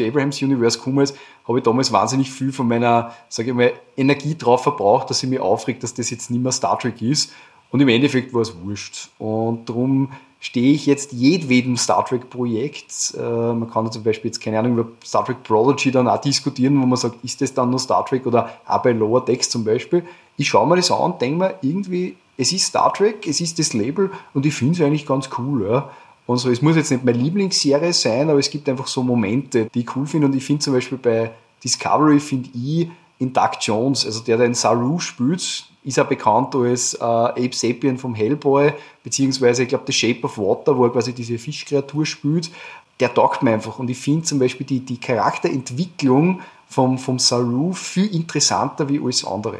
Abrahams Universe gekommen ist, habe ich damals wahnsinnig viel von meiner, sage ich mal, Energie drauf verbraucht, dass ich mich aufregt, dass das jetzt nicht mehr Star Trek ist. Und im Endeffekt war es wurscht. Und darum stehe ich jetzt jedwedem Star Trek-Projekt. Man kann zum Beispiel jetzt, keine Ahnung, über Star Trek Prodigy dann auch diskutieren, wo man sagt, ist das dann noch Star Trek, oder auch bei Lower Decks zum Beispiel. Ich schaue mir das an und denke mir, irgendwie, es ist Star Trek, es ist das Label und ich finde es eigentlich ganz cool. Ja. Und so, es muss jetzt nicht meine Lieblingsserie sein, aber es gibt einfach so Momente, die ich cool finde. Und ich finde zum Beispiel bei Discovery, finde ich, in Doug Jones, also der den Saru spielt, ist er bekannt als Abe Sapien vom Hellboy, beziehungsweise, ich glaube, The Shape of Water, wo er quasi diese Fischkreatur spielt, der taugt mir einfach. Und ich finde zum Beispiel die Charakterentwicklung vom Saru viel interessanter wie alles andere.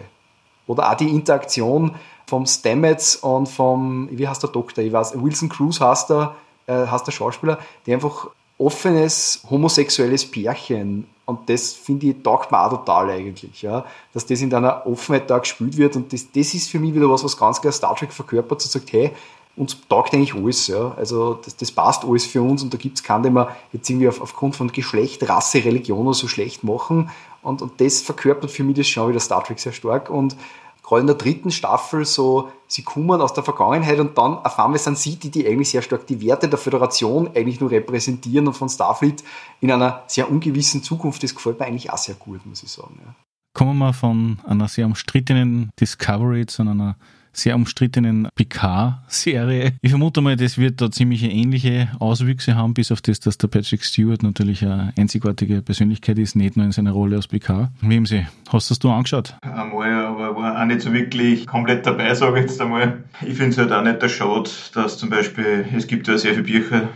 Oder auch die Interaktion vom Stamets und vom, wie heißt der Doktor? Ich weiß, Wilson Cruz heißt der Schauspieler, der einfach offenes, homosexuelles Pärchen, und das finde ich, taugt mir auch total eigentlich, ja, dass das in einer Offenheit da gespielt wird, und das ist für mich wieder was ganz klar Star Trek verkörpert, so sagt, hey, uns taugt eigentlich alles, ja, also das passt alles für uns, und da gibt es keinen, den wir jetzt irgendwie aufgrund von Geschlecht, Rasse, Religion oder so schlecht machen, und das verkörpert für mich das schon wieder Star Trek sehr stark. Und gerade in der dritten Staffel so, sie kommen aus der Vergangenheit und dann erfahren wir, sind sie, die eigentlich sehr stark die Werte der Föderation eigentlich nur repräsentieren und von Starfleet in einer sehr ungewissen Zukunft. Das gefällt mir eigentlich auch sehr gut, muss ich sagen. Ja. Kommen wir von einer sehr umstrittenen Discovery zu einer sehr umstrittenen Picard-Serie. Ich vermute mal, das wird da ziemlich ähnliche Auswüchse haben, bis auf das, dass der Patrick Stewart natürlich eine einzigartige Persönlichkeit ist, nicht nur in seiner Rolle als Picard. Wimsi, hast das du angeschaut? Einmal, aber war auch nicht so wirklich komplett dabei, sage ich jetzt einmal. Ich finde es halt auch nicht der Schade, dass zum Beispiel, es gibt ja sehr viele Bücher,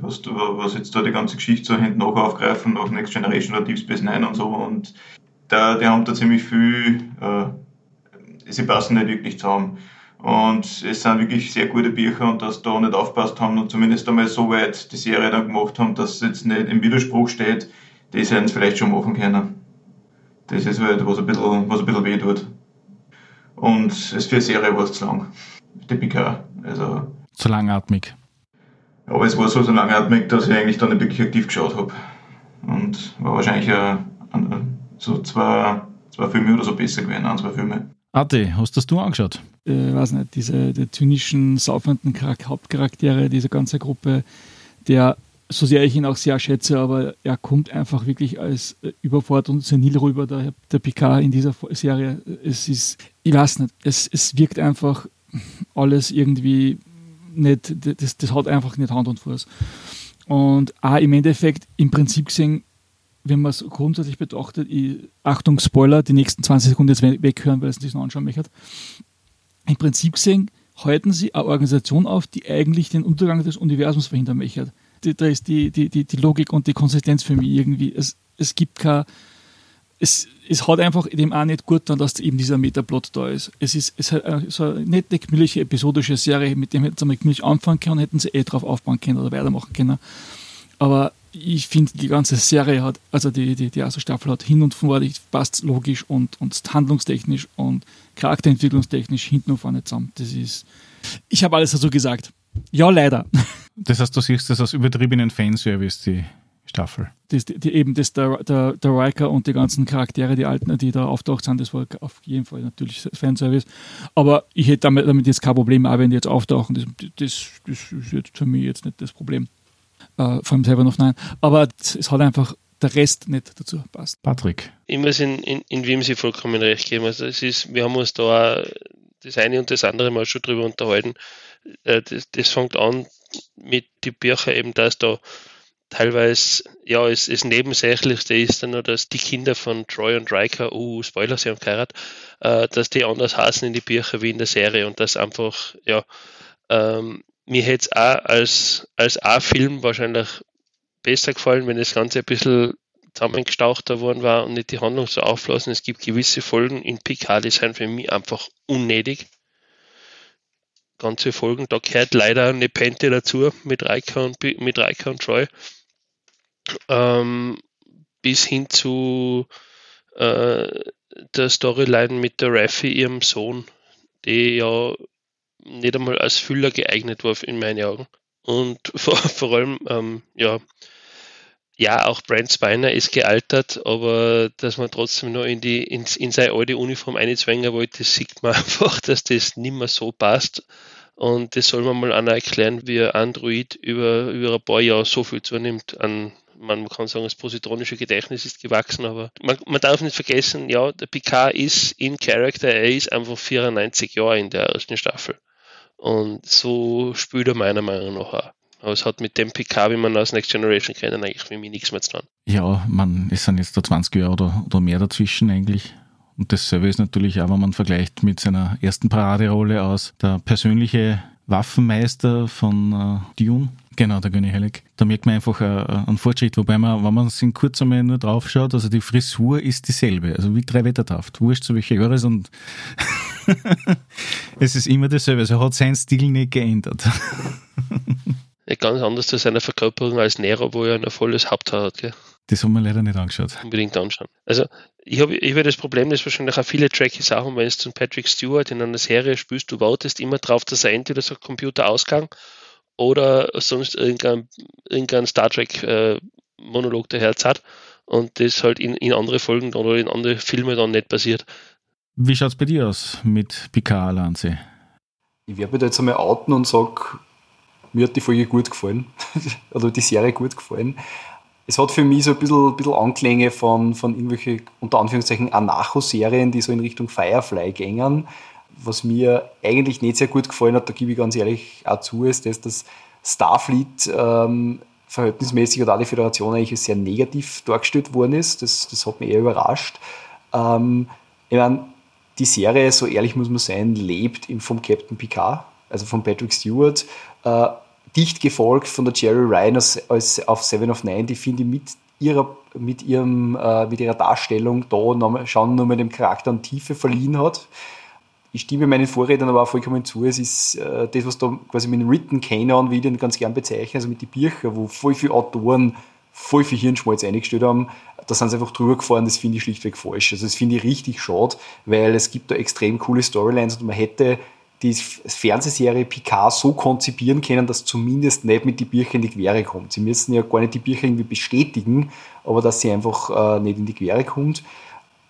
was jetzt da die ganze Geschichte so hinten nach aufgreifen, nach Next Generation oder Deep Space Nine und so, und die haben da ziemlich viel sie passen nicht wirklich zusammen. Und es sind wirklich sehr gute Bücher, und dass da nicht aufgepasst haben und zumindest einmal so weit die Serie dann gemacht haben, dass es jetzt nicht im Widerspruch steht, das hätten sie vielleicht schon machen können. Das ist halt, was ein bisschen weh tut. Und für eine Serie war es zu lang. Die PK. Also. Zu langatmig. Aber es war so langatmig, dass ich eigentlich dann nicht wirklich aktiv geschaut habe. Und war wahrscheinlich so zwei Filme oder so besser gewesen, ein, zwei Filme. Ate, hast das du angeschaut? Ich weiß nicht, die zynischen, saufenden Hauptcharaktere dieser ganzen Gruppe, der, so sehr ich ihn auch sehr schätze, aber er kommt einfach wirklich als überfordert und senil rüber, der Picard in dieser Serie. Es ist, ich weiß nicht, es wirkt einfach alles irgendwie nicht, das hat einfach nicht Hand und Fuß. Und auch im Endeffekt, im Prinzip gesehen, wenn man es grundsätzlich betrachtet, Achtung, Spoiler, die nächsten 20 Sekunden jetzt weghören, weil es sich noch anschauen möchte. Im Prinzip gesehen halten sie eine Organisation auf, die eigentlich den Untergang des Universums verhindern möchte. Da ist die Logik und die Konsistenz für mich irgendwie. Es gibt kein. Es hat einfach dem auch nicht gut, dass eben dieser Metaplot da ist. Es ist halt so eine nette, gemütliche, episodische Serie, mit dem hätten sie mal gemütlich anfangen können, hätten sie drauf aufbauen können oder weitermachen können. Aber ich finde, die ganze Serie hat, also die erste Staffel hat hin und vor, passt logisch und handlungstechnisch und charakterentwicklungstechnisch hinten und vorne zusammen. Das ist, ich habe alles dazu gesagt. Ja, leider. Das heißt, du siehst das als übertriebenen Fanservice, die Staffel. Der Riker und die ganzen Charaktere, die alten, die da auftaucht sind, das war auf jeden Fall natürlich Fanservice. Aber ich hätte damit jetzt kein Problem, auch wenn die jetzt auftauchen. Das ist jetzt für mich jetzt nicht das Problem. Vor allem selber noch nein, aber es hat einfach der Rest nicht dazu passt. Patrick? Ich muss in Wimsi vollkommen recht geben. Also wir haben uns da das eine und das andere Mal schon drüber unterhalten. Das fängt an mit den Büchern eben, dass da teilweise, ja, das Nebensächlichste ist dann noch, dass die Kinder von Troy und Riker, Spoiler, sie haben geheiratet, dass die anders heißen in den Büchern wie in der Serie, und das einfach, ja, mir hätte es auch als A-Film wahrscheinlich besser gefallen, wenn das Ganze ein bisschen zusammengestauchter worden war und nicht die Handlung so auflassen. Es gibt gewisse Folgen in Picard, die sind für mich einfach unnötig. Ganze Folgen, da gehört leider eine Pente dazu mit Riker und Troy. bis hin zu der Storyline mit der Raffi, ihrem Sohn, die ja nicht einmal als Füller geeignet war, in meinen Augen. Und vor allem, ja, auch Brent Spiner ist gealtert, aber dass man trotzdem noch in seine alte Uniform einzwängen wollte, sieht man einfach, dass das nicht mehr so passt. Und das soll man mal einer erklären, wie ein Android über ein paar Jahre so viel zunimmt. Man kann sagen, das positronische Gedächtnis ist gewachsen, aber man darf nicht vergessen, ja, der Picard ist in Character, er ist einfach 94 Jahre in der ersten Staffel. Und so spielt er meiner Meinung nach auch. Aber es hat mit dem Picard, wie man aus Next Generation kennt, eigentlich für mich nichts mehr zu tun. Ja, es sind jetzt da 20 Jahre oder mehr dazwischen eigentlich. Und dasselbe ist natürlich auch, wenn man vergleicht mit seiner ersten Paraderolle aus, der persönliche Waffenmeister von Dune, genau, der Gurney Halleck. Da merkt man einfach einen Fortschritt, wobei man, wenn man es in kurz einmal nur drauf schaut, also die Frisur ist dieselbe, also wie drei Wettertaft, wurscht zu welcher Jahres und es ist immer dasselbe, also hat sein Stil nicht geändert. Ja, ganz anders zu seiner Verkörperung als Nero, wo er ein volles Haupthaar hat, gell? Das haben wir leider nicht angeschaut. Unbedingt anschauen. Also ich habe das Problem, dass wahrscheinlich auch viele Trekkies haben, wenn es zum Patrick Stewart in einer Serie spielst, du wartest immer drauf, dass er entweder so Computerausgang oder sonst irgendein Star Trek Monolog der Herz hat und das halt in andere Folgen oder in andere Filme dann nicht passiert. Wie schaut es bei dir aus mit Picard, Lanze? Ich werde mich da jetzt einmal outen und sage, mir hat die Folge gut gefallen oder die Serie gut gefallen. Es hat für mich so ein bisschen Anklänge von irgendwelchen, unter Anführungszeichen, Anarcho-Serien, die so in Richtung Firefly gängen. Was mir eigentlich nicht sehr gut gefallen hat, da gebe ich ganz ehrlich auch zu, ist, dass Starfleet verhältnismäßig oder alle Föderationen eigentlich sehr negativ dargestellt worden ist. Das hat mich eher überrascht. Ich meine, die Serie, so ehrlich muss man sein, lebt vom Captain Picard, also von Patrick Stewart, dicht gefolgt von der Jerry Ryan auf Seven of Nine, die finde ich mit ihrer Darstellung da schon nochmal dem Charakter an Tiefe verliehen hat. Ich stimme meinen Vorrednern aber auch vollkommen zu, es ist das, was da quasi mit dem Written Canon, wie ich den ganz gern bezeichne, also mit den Büchern, wo voll viele Autoren voll viel Hirnschmalz eingestellt haben, da sind sie einfach drüber gefahren, das finde ich schlichtweg falsch. Also das finde ich richtig schade, weil es gibt da extrem coole Storylines und man hätte die Fernsehserie Picard so konzipieren können, dass zumindest nicht mit die Bücher in die Quere kommt. Sie müssen ja gar nicht die Bücher irgendwie bestätigen, aber dass sie einfach nicht in die Quere kommt.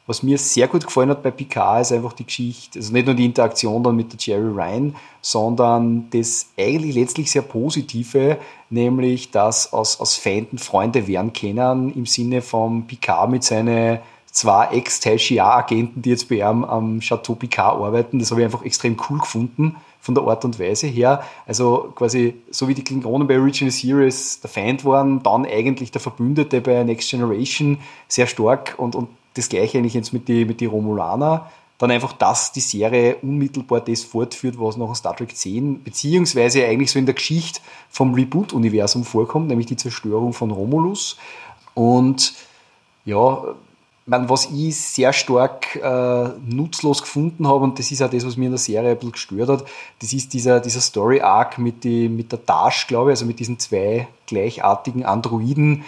Was mir sehr gut gefallen hat bei Picard ist einfach die Geschichte, also nicht nur die Interaktion dann mit der Jerry Ryan, sondern das eigentlich letztlich sehr Positive, nämlich dass aus Feinden Freunde werden können, im Sinne von Picard mit seinen 2 Ex-Taishia-Agenten, die jetzt bei ihm am Chateau Picard arbeiten. Das habe ich einfach extrem cool gefunden, von der Art und Weise her. Also quasi so wie die Klingonen bei Original Series der Feind waren, dann eigentlich der Verbündete bei Next Generation sehr stark und das Gleiche eigentlich jetzt mit die Romulaner. Dann einfach, dass die Serie unmittelbar das fortführt, was nach Star Trek 10 beziehungsweise eigentlich so in der Geschichte vom Reboot-Universum vorkommt, nämlich die Zerstörung von Romulus. Und ja, was ich sehr stark nutzlos gefunden habe, und das ist auch das, was mir in der Serie ein bisschen gestört hat, das ist dieser Story-Arc mit der Tash, glaube ich, also mit diesen 2 gleichartigen Androiden.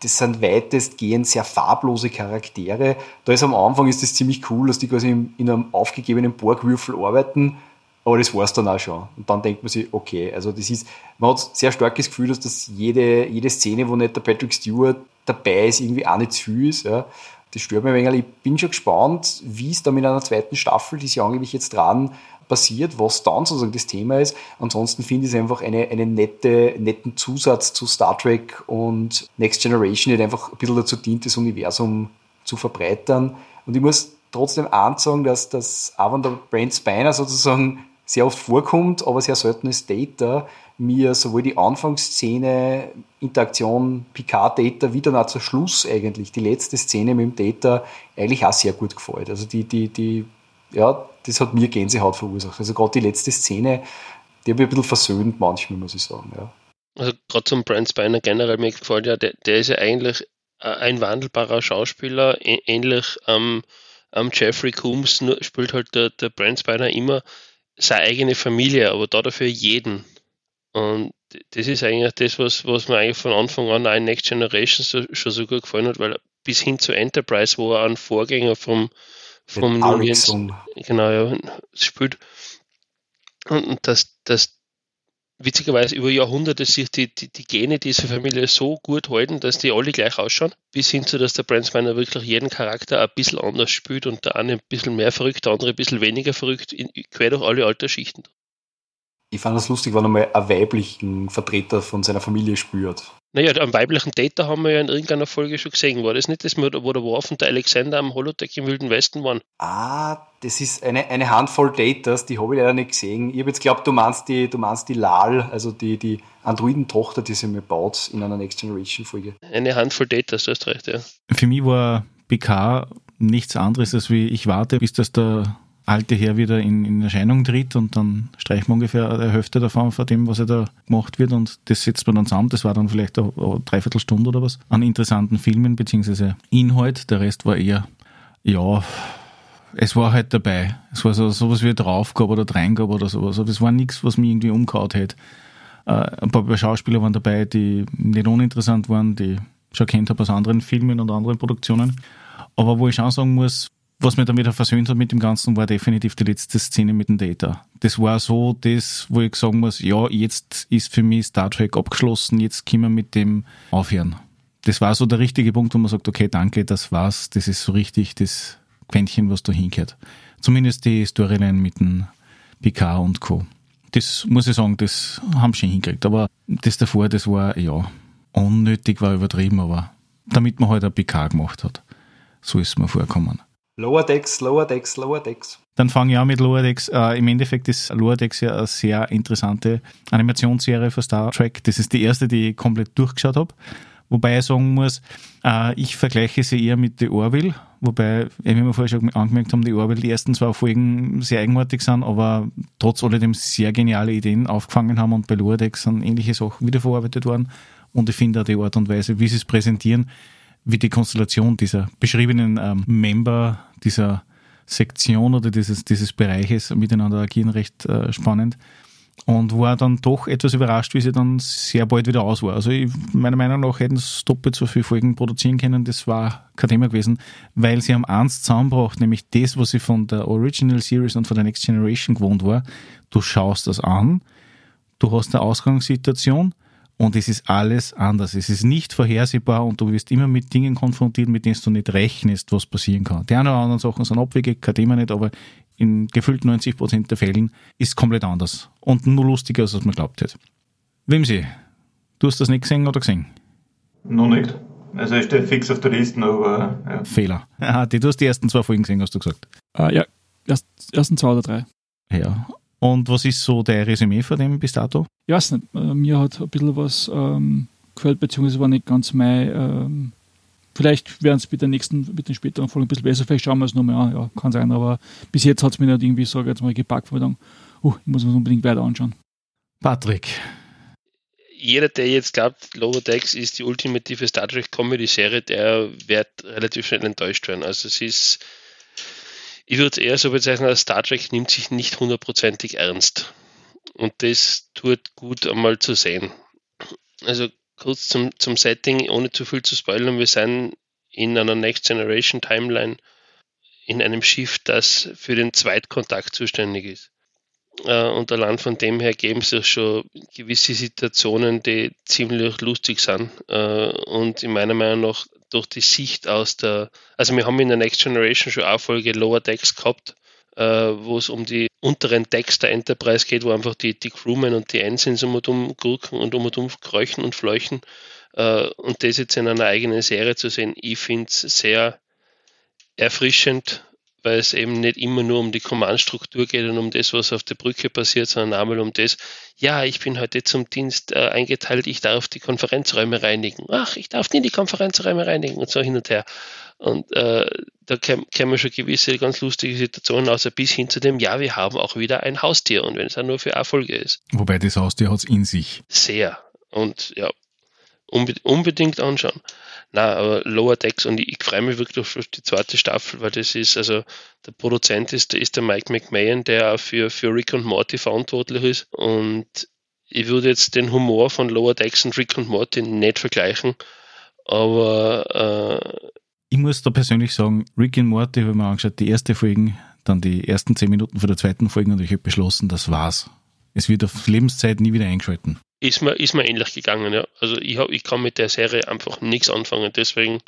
Das sind weitestgehend sehr farblose Charaktere. Da ist am Anfang ist das ziemlich cool, dass die quasi in einem aufgegebenen Borgwürfel arbeiten, aber das war es dann auch schon. Und dann denkt man sich, okay, also das ist, man hat sehr starkes Gefühl, dass das jede Szene, wo nicht der Patrick Stewart dabei ist, irgendwie auch nicht zu viel ist, ja. Das stört mich ein wenig. Ich bin schon gespannt, wie es da mit einer zweiten Staffel, die ist ja angeblich jetzt dran, passiert, was dann sozusagen das Thema ist. Ansonsten finde ich es einfach einen netten Zusatz zu Star Trek und Next Generation, der einfach ein bisschen dazu dient, das Universum zu verbreitern. Und ich muss trotzdem eins sagen, dass auch wenn der Brent Spiner sozusagen sehr oft vorkommt, aber sehr selten ist Data, mir sowohl die Anfangsszene, Interaktion Picard-Data, wie dann auch zum Schluss eigentlich, die letzte Szene mit dem Data, eigentlich auch sehr gut gefällt. Also ja, das hat mir Gänsehaut verursacht. Also gerade die letzte Szene, die habe ich ein bisschen versöhnt manchmal, muss ich sagen. Ja. Also gerade zum Brent Spiner generell, mir gefällt ja, der ist ja eigentlich ein wandelbarer Schauspieler, ähnlich am Jeffrey Combs, nur spielt halt der Brent Spiner immer seine eigene Familie, aber dafür jeden. Und das ist eigentlich das, was mir eigentlich von Anfang an auch in Next Generation schon so gut gefallen hat, weil bis hin zu Enterprise, wo er einen Vorgänger vom Aritzum, genau, ja, spielt. Und dass witzigerweise über Jahrhunderte sich die Gene dieser Familie so gut halten, dass die alle gleich ausschauen, bis hin zu, dass der Brandsminer wirklich jeden Charakter ein bisschen anders spielt und der eine ein bisschen mehr verrückt, der andere ein bisschen weniger verrückt, quer durch alle Altersschichten. Ich fand das lustig, wenn er mal einen weiblichen Vertreter von seiner Familie spürt. Naja, einen weiblichen Täter haben wir ja in irgendeiner Folge schon gesehen. War das nicht das, wo der Worf und der Alexander am Holodeck im Wilden Westen waren? Ah, das ist eine Handvoll Daters, die habe ich leider nicht gesehen. Ich habe jetzt geglaubt, du meinst die Lal, also die Androidentochter, die sie mir baut in einer Next Generation Folge. Eine Handvoll Daters, du hast recht, ja. Für mich war BK nichts anderes, als wie ich warte, bis das der alte Herr wieder in Erscheinung tritt und dann streicht man ungefähr eine Hälfte davon von dem, was er da gemacht wird und das setzt man dann zusammen. Das war dann vielleicht eine Dreiviertelstunde oder was an interessanten Filmen bzw. Inhalt. Der Rest war eher, ja, es war halt dabei. Es war sowas wie draufgab oder dreingab oder sowas. Aber es war nichts, was mich irgendwie umgehauen hätte. Ein paar Schauspieler waren dabei, die nicht uninteressant waren, die ich schon kennt habe aus anderen Filmen und anderen Produktionen. Aber wo ich schon sagen muss, was mir dann wieder versöhnt hat mit dem Ganzen, war definitiv die letzte Szene mit dem Data. Das war so das, wo ich sagen muss, ja, jetzt ist für mich Star Trek abgeschlossen, jetzt können wir mit dem aufhören. Das war so der richtige Punkt, wo man sagt, okay, danke, das war's, das ist so richtig das Quäntchen, was da hinkehrt. Zumindest die Storyline mit dem Picard und Co. Das muss ich sagen, das haben sie schon hingekriegt. Aber das davor, das war, ja, unnötig, war übertrieben, aber damit man halt ein Picard gemacht hat. So ist es mir vorgekommen. Lower Decks, Lower Decks, Lower Decks. Dann fange ich an mit Lower Decks. Im Endeffekt ist Lower Decks ja eine sehr interessante Animationsserie für Star Trek. Das ist die erste, die ich komplett durchgeschaut habe. Wobei ich sagen muss, ich vergleiche sie eher mit The Orville. Wobei, wie wir vorher schon angemerkt haben, The Orville die ersten zwei Folgen sehr eigenartig sind, aber trotz alledem sehr geniale Ideen aufgefangen haben und bei Lower Decks sind ähnliche Sachen wiederverarbeitet worden. Und ich finde auch die Art und Weise, wie sie es präsentieren, wie die Konstellation dieser beschriebenen Member dieser Sektion oder dieses Bereiches miteinander agieren, recht spannend. Und war dann doch etwas überrascht, wie sie dann sehr bald wieder aus war. Also meiner Meinung nach hätten sie doppelt so viele Folgen produzieren können, das war kein Thema gewesen, weil sie haben eins zusammengebracht, nämlich das, was sie von der Original Series und von der Next Generation gewohnt war. Du schaust das an, du hast eine Ausgangssituation, und es ist alles anders. Es ist nicht vorhersehbar und du wirst immer mit Dingen konfrontiert, mit denen du nicht rechnest, was passieren kann. Die einen oder anderen Sachen sind Abwege, kein Thema nicht, aber in gefühlt 90% der Fällen ist es komplett anders. Und nur lustiger, als man glaubt hat. Wimsi, du hast das nicht gesehen oder gesehen? Noch nicht. Also ich stehe fix auf der Liste, aber... Ja. Fehler. Aha, du hast die ersten zwei Folgen gesehen, hast du gesagt. Ja, ersten zwei oder drei. Ja. Und was ist so dein Resümee von dem bis dato? Ich weiß nicht. Mir hat ein bisschen was gehört, beziehungsweise war nicht ganz mein. Vielleicht werden es mit den späteren Folgen ein bisschen besser. Vielleicht schauen wir es nochmal an. Ja, kann sein. Aber bis jetzt hat es mich nicht irgendwie, sage jetzt mal, gepackt, wo ich denke, ich muss mir unbedingt weiter anschauen. Patrick. Jeder, der jetzt glaubt, Lower Decks ist die ultimative Star Trek Comedy-Serie, der wird relativ schnell enttäuscht werden. Also es ist. Ich würde es eher so bezeichnen, Star Trek nimmt sich nicht hundertprozentig ernst. Und das tut gut, einmal zu sehen. Also kurz zum Setting, ohne zu viel zu spoilern, wir sind in einer Next Generation Timeline in einem Schiff, das für den Zweitkontakt zuständig ist. Und allein von dem her geben sich schon gewisse Situationen, die ziemlich lustig sind. Und in meiner Meinung nach durch die Sicht aus der, also wir haben in der Next Generation schon eine Folge Lower Decks gehabt, wo es um die unteren Decks der Enterprise geht, wo einfach die Crewmen und die Ensigns um und um gurken und um und um kräuchen und fleuchen. Und das jetzt in einer eigenen Serie zu sehen, ich finde es sehr erfrischend, weil es eben nicht immer nur um die Command-Struktur geht und um das, was auf der Brücke passiert, sondern einmal um das, ja, ich bin heute zum Dienst eingeteilt, ich darf die Konferenzräume reinigen. Ach, ich darf nie die Konferenzräume reinigen und so hin und her. Und da kämen schon gewisse ganz lustige Situationen aus, bis hin zu dem, ja, wir haben auch wieder ein Haustier und wenn es auch nur für eine Folge ist. Wobei das Haustier hat es in sich. Sehr. Und ja, unbedingt anschauen. Nein, aber Lower Decks und ich freue mich wirklich auf die zweite Staffel, weil das ist, also der Produzent ist der Mike McMahon, der auch für Rick und Morty verantwortlich ist und Ich würde jetzt den Humor von Lower Decks und Rick und Morty nicht vergleichen, aber... Ich muss da persönlich sagen, Rick und Morty habe ich mir angeschaut, die erste Folge, dann die ersten 10 Minuten von der zweiten Folge und ich habe beschlossen, das war's. Es wird auf Lebenszeit nie wieder eingeschalten. Ist mir ähnlich gegangen, ja. Also ich kann mit der Serie einfach nichts anfangen, deswegen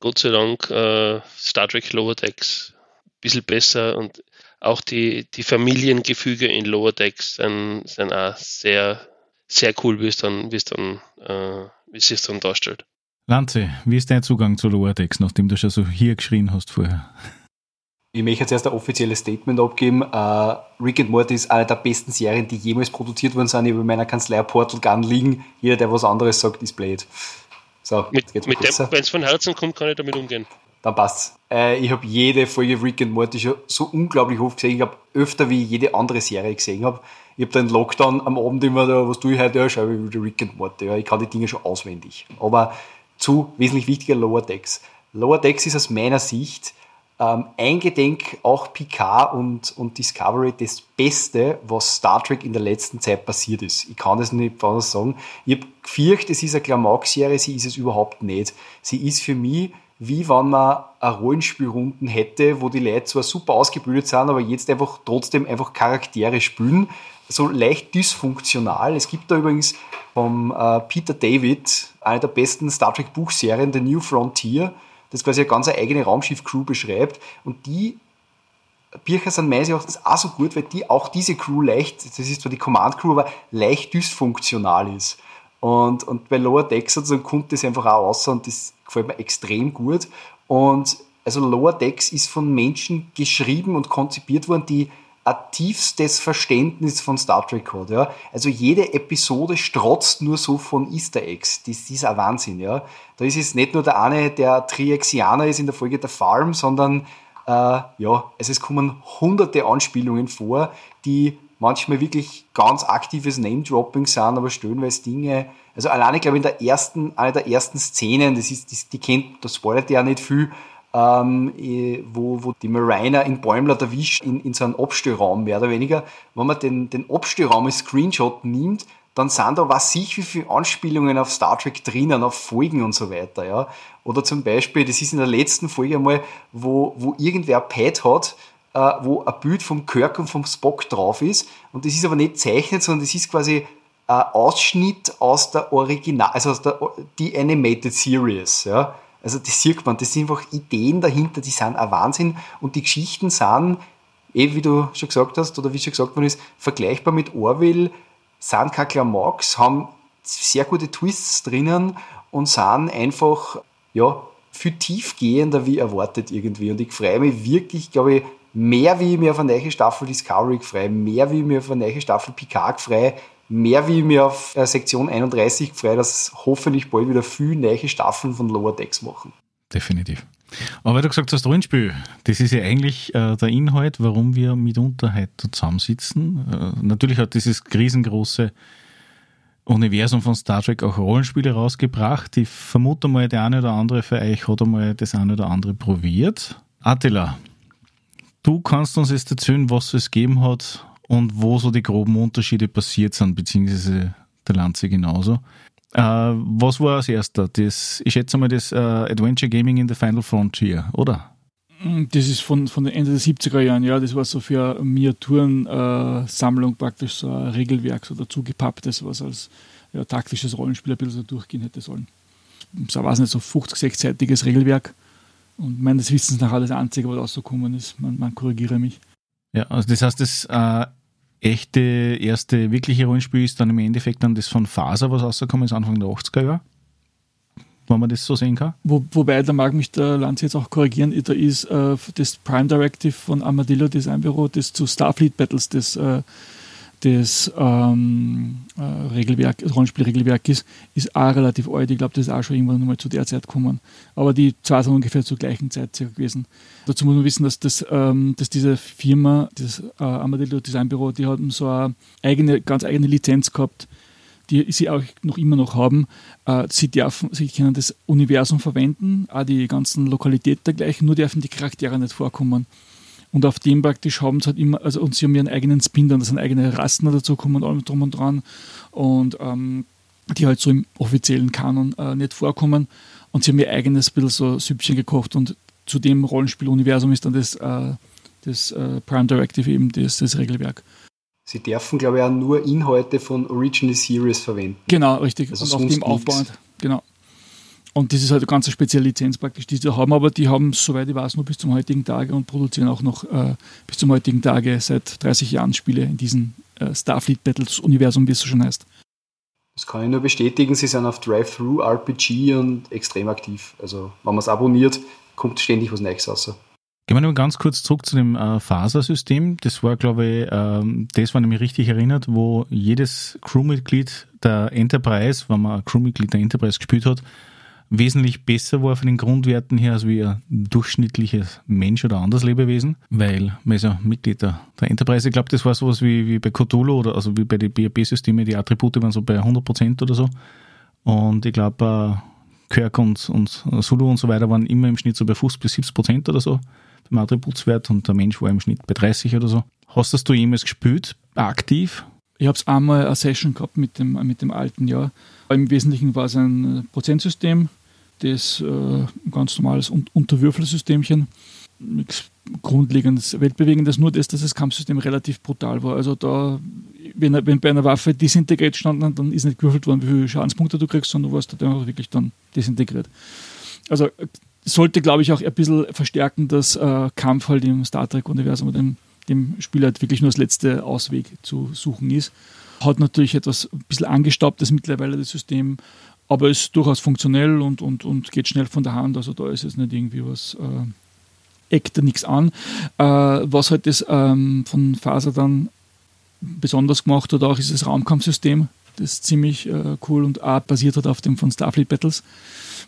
Gott sei Dank Star Trek Lower Decks ein bisschen besser und auch die Familiengefüge in Lower Decks sind auch sehr, sehr cool, wie sie es dann darstellt. Lanze, wie ist dein Zugang zu Lower Decks, nachdem du schon so hier geschrien hast vorher? Ich möchte jetzt erst ein offizielles Statement abgeben. Rick and Morty ist eine der besten Serien, die jemals produziert worden sind. Ich habe in meiner Kanzlei ein Portal-Gun liegen. Jeder, der was anderes sagt, ist blöd. So, jetzt geht's besser. Wenn es von Herzen kommt, kann ich damit umgehen. Dann passt's. Ich habe jede Folge Rick and Morty schon so unglaublich oft gesehen. Ich habe öfter wie jede andere Serie gesehen habe. Ich habe da einen Lockdown am Abend immer da, was tue ich heute? Ja, schau ich wieder Rick and Morty. Ja, ich kann die Dinge schon auswendig. Aber zu wesentlich wichtiger Lower Decks. Lower Decks ist aus meiner Sicht eingedenk auch Picard und Discovery das Beste, was Star Trek in der letzten Zeit passiert ist. Ich kann das nicht anders sagen. Ich habe gefürchtet, es ist eine Klamauk-Serie, sie ist es überhaupt nicht. Sie ist für mich, wie wenn man eine Rollenspielrunden hätte, wo die Leute zwar super ausgebildet sind, aber jetzt einfach trotzdem einfach Charaktere spielen. So leicht dysfunktional. Es gibt da übrigens vom Peter David, eine der besten Star Trek Buchserien, The New Frontier, das quasi eine ganz eigene Raumschiff-Crew beschreibt. Und die Bücher sind meines Erachtens auch so gut, weil die auch diese Crew leicht, das ist zwar die Command-Crew, aber leicht dysfunktional ist. Und bei Lower Decks sozusagen kommt das einfach auch raus und das gefällt mir extrem gut. Und also Lower Decks ist von Menschen geschrieben und konzipiert worden, die ein tiefstes Verständnis von Star Trek hat. Ja. Also jede Episode strotzt nur so von Easter Eggs. Das ist ein Wahnsinn. Ja. Da ist es nicht nur der eine, der Triaxianer ist in der Folge der Farm, sondern also es kommen hunderte Anspielungen vor, die manchmal wirklich ganz aktives Name-Dropping sind, aber stellenweise Dinge. Also alleine, glaube ich, einer der ersten Szenen, die kennt, das spoilert ja nicht viel, wo die Mariner in Bäumler erwischt, in so einem Abstellraum, mehr oder weniger. Wenn man den Abstellraum als Screenshot nimmt, dann sind da was sich wie viele Anspielungen auf Star Trek drinnen, auf Folgen und so weiter. Ja. Oder zum Beispiel, das ist in der letzten Folge einmal, wo irgendwer ein Pad hat, wo ein Bild vom Kirk und vom Spock drauf ist. Und das ist aber nicht gezeichnet, sondern das ist quasi ein Ausschnitt aus der Original, also aus die Animated Series, ja. Also das sieht man, das sind einfach Ideen dahinter, die sind ein Wahnsinn und die Geschichten sind, wie du schon gesagt hast, oder wie schon gesagt worden ist, vergleichbar mit Orwell, sind keine Klamauks, haben sehr gute Twists drinnen und sind einfach viel tiefgehender wie erwartet irgendwie. Und ich freue mich wirklich, glaube ich, mehr wie ich mir auf eine neue Staffel Discovery freue, mehr wie ich mir auf eine neue Staffel Picard freue, mehr wie ich mir auf Sektion 31 frei, dass hoffentlich bald wieder viele neue Staffeln von Lower Decks machen. Definitiv. Aber weil du gesagt hast, Rollenspiel, das ist ja eigentlich der Inhalt, warum wir mitunter heute zusammensitzen. Natürlich hat dieses riesengroße Universum von Star Trek auch Rollenspiele rausgebracht. Ich vermute mal, der eine oder andere für euch hat einmal das eine oder andere probiert. Attila, du kannst uns jetzt erzählen, was es gegeben hat, und wo so die groben Unterschiede passiert sind, beziehungsweise der Lanze genauso. Was war als erster? Ich schätze mal das Adventure Gaming in the Final Frontier, oder? Das ist von Ende der 70er Jahren, ja. Das war so für Miniaturen-Sammlung praktisch so ein Regelwerk, so dazugepapptes, was als taktisches Rollenspiel ein bisschen so durchgehen hätte sollen. So war es nicht, so 50-, 60-seitiges Regelwerk. Und meines Wissens nach alles Einzige, was rausgekommen ist. Man korrigiere mich. Ja, also das heißt, das echte, erste, wirkliche Rollenspiel ist dann im Endeffekt dann das von Faser, was rausgekommen ist, Anfang der 80er Jahre, wenn man das so sehen kann. Wobei, da mag mich der Lanz jetzt auch korrigieren, da ist das Prime Directive von Armadillo Designbüro, das zu Starfleet Battles das Regelwerk, Rollenspielregelwerk ist auch relativ alt. Ich glaube, das ist auch schon irgendwann mal zu der Zeit gekommen. Aber die zwei sind ungefähr zur gleichen Zeit gewesen. Dazu muss man wissen, dass diese Firma, das Armadillo Designbüro, die hatten so eine ganz eigene Lizenz gehabt, die sie auch noch immer noch haben. Sie können das Universum verwenden, auch die ganzen Lokalitäten dergleichen, nur dürfen die Charaktere nicht vorkommen. und auf dem praktisch haben sie halt immer, also und sie haben ihren eigenen Spin, dann sind eigene Rassen dazu kommen und allem drum und dran und die halt so im offiziellen Kanon nicht vorkommen und sie haben ihr eigenes bisschen so Süppchen gekocht und zu dem Rollenspieluniversum ist dann das Prime Directive eben das Regelwerk. Sie dürfen, glaube ich, auch nur Inhalte von Original Series verwenden. Genau, richtig. Also und auf dem aufbauend. Genau. Und das ist halt eine ganz spezielle Lizenz praktisch, die sie haben, aber die haben, soweit ich weiß, nur bis zum heutigen Tage und produzieren auch noch bis zum heutigen Tage seit 30 Jahren Spiele in diesem Starfleet Battles Universum, wie es so schon heißt. Das kann ich nur bestätigen, sie sind auf Drive-Thru, RPG und extrem aktiv. Also wenn man es abonniert, kommt ständig was Neues raus. Gehen wir nur ganz kurz zurück zu dem Phaser-System. Das war, glaube ich, das war nämlich richtig erinnert, wo jedes Crewmitglied der Enterprise, wenn man ein Crewmitglied der Enterprise gespielt hat, wesentlich besser war von den Grundwerten her als wie ein durchschnittliches Mensch oder anderes Lebewesen, weil man ist ja Mitglied der Enterprise. Ich glaube, das war sowas wie bei Cthulhu oder also wie bei den BRB-Systemen, die Attribute waren so bei 100% oder so. Und ich glaube, Kirk und Sulu und so weiter waren immer im Schnitt so bei 50-70% oder so beim Attributswert und der Mensch war im Schnitt bei 30 oder so. Hast das du jemals gespielt? Aktiv? Ich habe es einmal eine Session gehabt mit dem alten, ja. Im Wesentlichen war es ein Prozentsystem, das ganz normales Unterwürfelsystemchen. Nichts Grundlegendes, Weltbewegendes, nur das, dass das Kampfsystem relativ brutal war. Also da, wenn bei einer Waffe disintegriert standen, dann ist nicht gewürfelt worden, wie viele Schadenspunkte du kriegst, sondern du warst dann auch wirklich dann desintegriert. Also sollte, glaube ich, auch ein bisschen verstärken, dass Kampf halt im Star Trek-Universum oder dem Spiel halt wirklich nur als letzte Ausweg zu suchen ist. Hat natürlich etwas ein bisschen angestaubtes mittlerweile das System, aber ist durchaus funktionell und geht schnell von der Hand. Also da ist jetzt nicht irgendwie was, eckt da nichts an. Was halt das von Phaser dann besonders gemacht hat, auch ist das Raumkampfsystem, das ziemlich cool und auch basiert hat auf dem von Starfleet Battles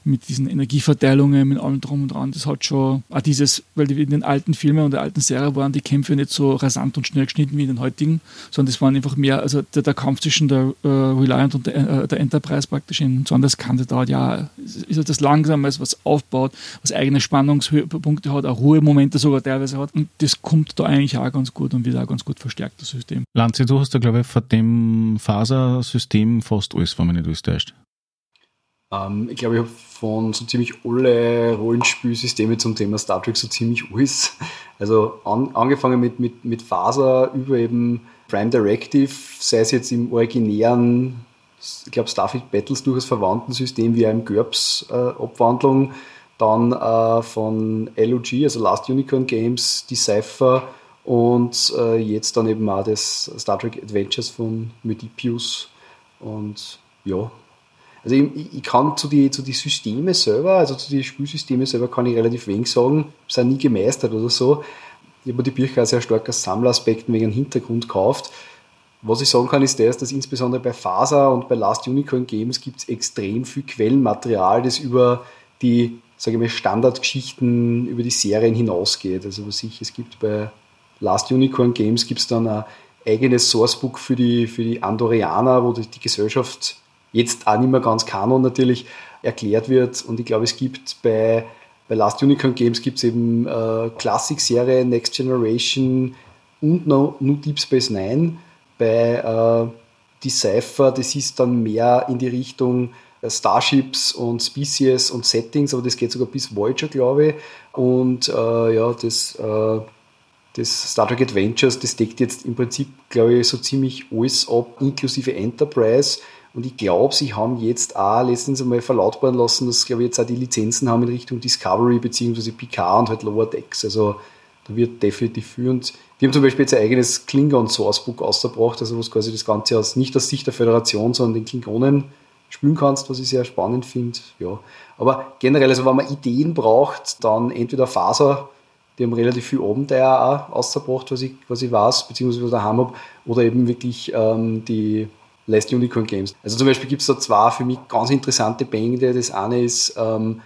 mit diesen Energieverteilungen, mit allem drum und dran. Das hat schon auch dieses, weil in den alten Filmen und der alten Serie waren die Kämpfe nicht so rasant und schnell geschnitten wie in den heutigen, sondern das waren einfach mehr, also der Kampf zwischen der Reliant und der Enterprise praktisch in so anders Kante dauert, ja, ist halt das Langsames, was aufbaut, was eigene Spannungspunkte hat, auch Ruhemomente sogar teilweise hat und das kommt da eigentlich auch ganz gut und wird auch ganz gut verstärkt, das System. Lanzi, du hast da, glaube ich, von dem Phaser-System fast alles, wenn man nicht alles täuscht. Ich glaube, ich habe von so ziemlich alle Rollenspielsysteme zum Thema Star Trek so ziemlich alles. Also angefangen mit Phaser über eben Prime Directive, sei es jetzt im originären, ich glaube Starfleet Battles durchaus verwandten System wie einem GURPS-Abwandlung, dann von LOG, also Last Unicorn Games, die Cypher und jetzt dann eben auch das Star Trek Adventures von Mödipius und ja. Also ich kann zu die Systeme selber, also zu den Spielsystemen selber kann ich relativ wenig sagen, ich habe nie gemeistert oder so. Ich habe mir die Bücher auch sehr stark als Sammleraspekten wegen dem Hintergrund gekauft. Was ich sagen kann, ist das, dass insbesondere bei Phaser und bei Last Unicorn Games gibt es extrem viel Quellenmaterial, das über die, sage ich mal, Standardgeschichten, über die Serien hinausgeht. Also was es gibt bei Last Unicorn Games, gibt es dann ein eigenes Sourcebook für die Andorianer, wo die Gesellschaft jetzt auch nicht mehr ganz Kanon natürlich erklärt wird. Und ich glaube, es gibt bei Last Unicorn Games gibt es eben Classic-Serie, Next Generation und New Deep Space Nine. Bei Decipher, das ist dann mehr in die Richtung Starships und Species und Settings, aber das geht sogar bis Voyager, glaube ich. Und ja, das Star Trek Adventures, das deckt jetzt im Prinzip, glaube ich, so ziemlich alles ab, inklusive Enterprise. Und ich glaube, sie haben jetzt auch letztens einmal verlautbaren lassen, dass sie, glaube ich, jetzt auch die Lizenzen haben in Richtung Discovery bzw. Picard und halt Lower Decks. Also da wird definitiv viel. Und die haben zum Beispiel jetzt ein eigenes Klingon-Sourcebook ausgebracht, also wo es quasi das Ganze nicht aus Sicht der Föderation, sondern den Klingonen spielen kannst, was ich sehr spannend finde. Ja. Aber generell, also wenn man Ideen braucht, dann entweder Phaser, die haben relativ viel Abenteuer auch ausgebracht, was ich weiß, beziehungsweise was ich daheim habe, oder eben wirklich die Last Unicorn Games. Also zum Beispiel gibt es da zwei für mich ganz interessante Bände. Das eine ist eben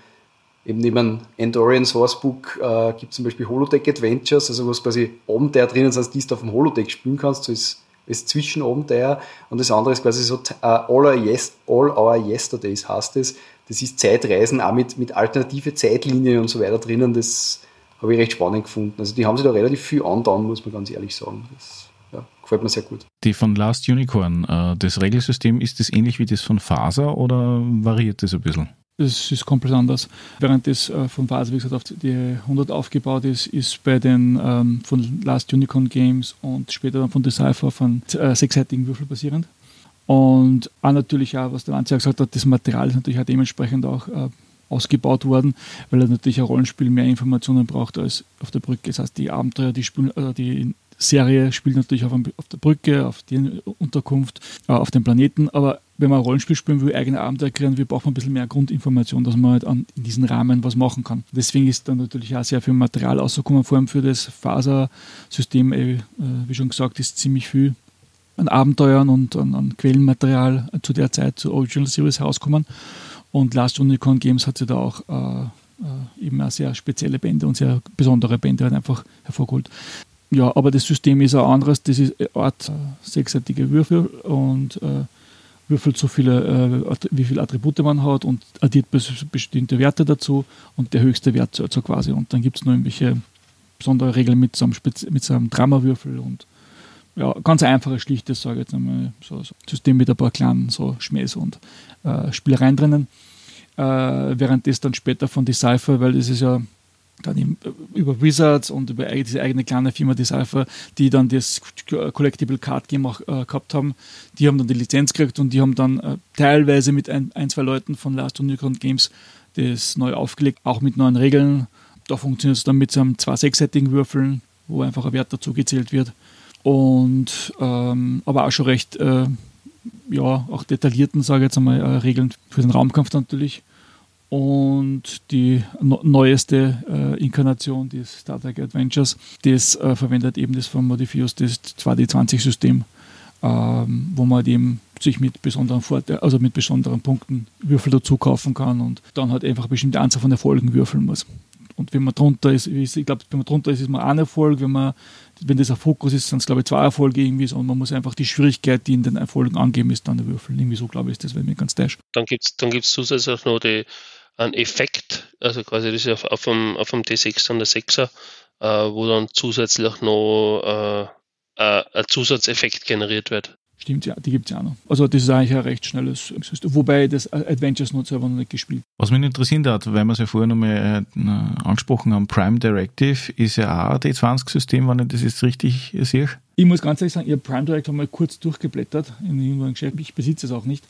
neben Andorian Sourcebook gibt es zum Beispiel Holodeck Adventures, also wo es quasi Abenteuer drinnen sind, die du auf dem Holodeck spielen kannst, so ist es Zwischenabenteuer. Und das andere ist quasi so All Our Yesterdays heißt es. Das ist Zeitreisen, auch mit alternative Zeitlinien und so weiter drinnen. Das habe ich recht spannend gefunden. Also die haben sich da relativ viel angetan, muss man ganz ehrlich sagen. Das gefällt mir sehr gut. Die von Last Unicorn, das Regelsystem, ist das ähnlich wie das von Faser oder variiert das ein bisschen? Das ist komplett anders. Während das von Faser, wie gesagt, auf die 100 aufgebaut ist, ist bei den von Last Unicorn Games und später dann von Decipher von sechsseitigen Würfel basierend. Und auch natürlich auch, was der Lanz ja gesagt hat, das Material ist natürlich auch dementsprechend auch ausgebaut worden, weil er natürlich ein Rollenspiel mehr Informationen braucht als auf der Brücke. Das heißt, die Abenteuer, die Serie spielt natürlich auf der Brücke, auf die Unterkunft, auf dem Planeten, aber wenn man ein Rollenspiel spielen will, eigene Abenteuer kreieren will, braucht man ein bisschen mehr Grundinformation, dass man halt in diesem Rahmen was machen kann. Deswegen ist dann natürlich auch sehr viel Material rausgekommen, vor allem für das Faser-System, wie schon gesagt, ist ziemlich viel an Abenteuern und an Quellenmaterial zu der Zeit zur Original Series herauskommen. Und Last Unicorn Games hat sich da auch eben auch sehr spezielle Bände und sehr besondere Bände halt einfach hervorgeholt. Ja, aber das System ist ein anderes. Das ist eine Art sechsseitige Würfel und würfelt so viele, wie viele Attribute man hat und addiert bestimmte Werte dazu und der höchste Wert so quasi. Und dann gibt es noch irgendwelche besondere Regeln mit so einem Dramawürfel und ja, ganz einfaches, schlichtes, sage ich jetzt einmal, so System mit ein paar kleinen so Schmähs und Spielereien drinnen. Während das dann später von Decipher, weil das ist ja dann eben über Wizards und über diese eigene kleine Firma Decipher, die dann das Collectible Card Game auch gehabt haben, die haben dann die Lizenz gekriegt und die haben dann teilweise mit ein, zwei Leuten von Last Unicorn Games das neu aufgelegt, auch mit neuen Regeln. Da funktioniert es dann mit so einem 2 sechsseitigen Würfeln, wo einfach ein Wert dazu gezählt wird. Und aber auch schon recht auch detaillierten, sage ich jetzt einmal, Regeln für den Raumkampf natürlich. Und die neueste Inkarnation des Star Trek Adventures, das verwendet eben das von Modifius, das 2D20-System, wo man eben sich mit besonderen mit besonderen Punkten Würfel dazu kaufen kann und dann halt einfach eine bestimmte Anzahl von Erfolgen würfeln muss. Und wenn man drunter ist, ich glaube, wenn man drunter ist, ist man ein Erfolg. Wenn das ein Fokus ist, sind es, glaube ich, 2 Erfolge irgendwie so. Und man muss einfach die Schwierigkeit, die in den Erfolgen angeben ist, dann würfeln. Irgendwie so, glaube ich, ist das, wenn mir ganz täuscht. Dann gibt's zusätzlich noch einen Effekt, also quasi das ist auf dem D6 an der 6er, wo dann zusätzlich noch ein Zusatzeffekt generiert wird. Stimmt, ja, die gibt es ja auch noch. Also das ist eigentlich ein recht schnelles System, wobei das Adventures noch selber noch nicht gespielt. Was mich interessiert hat, weil wir es ja vorher nochmal angesprochen haben, Prime Directive ist ja auch ein D20-System, wenn ich das jetzt richtig sehe. Ich muss ganz ehrlich sagen, ich habe Prime Directive mal kurz durchgeblättert in irgendeinem Geschäft, ich besitze es auch nicht.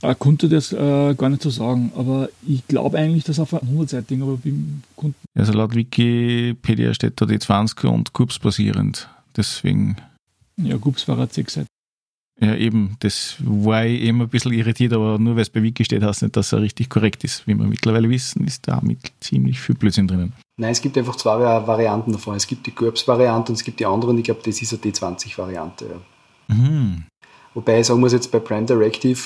Ich konnte das gar nicht so sagen, aber ich glaube eigentlich, dass auf einer 100-seitigen, aber beim Kunden. Also laut Wikipedia steht da D20 und GURPS basierend, deswegen. Ja, GURPS war halt 6 Seiten. Ja, eben, das war ich eben ein bisschen irritiert, aber nur weil es bei Wiki steht, heißt nicht, dass er richtig korrekt ist. Wie wir mittlerweile wissen, ist da mit ziemlich viel Blödsinn drinnen. Nein, es gibt einfach 2 Varianten davon. Es gibt die GURPS-Variante und es gibt die andere und ich glaube, das ist eine D20-Variante. Ja. Mhm. Wobei ich sagen muss, jetzt bei Prime Directive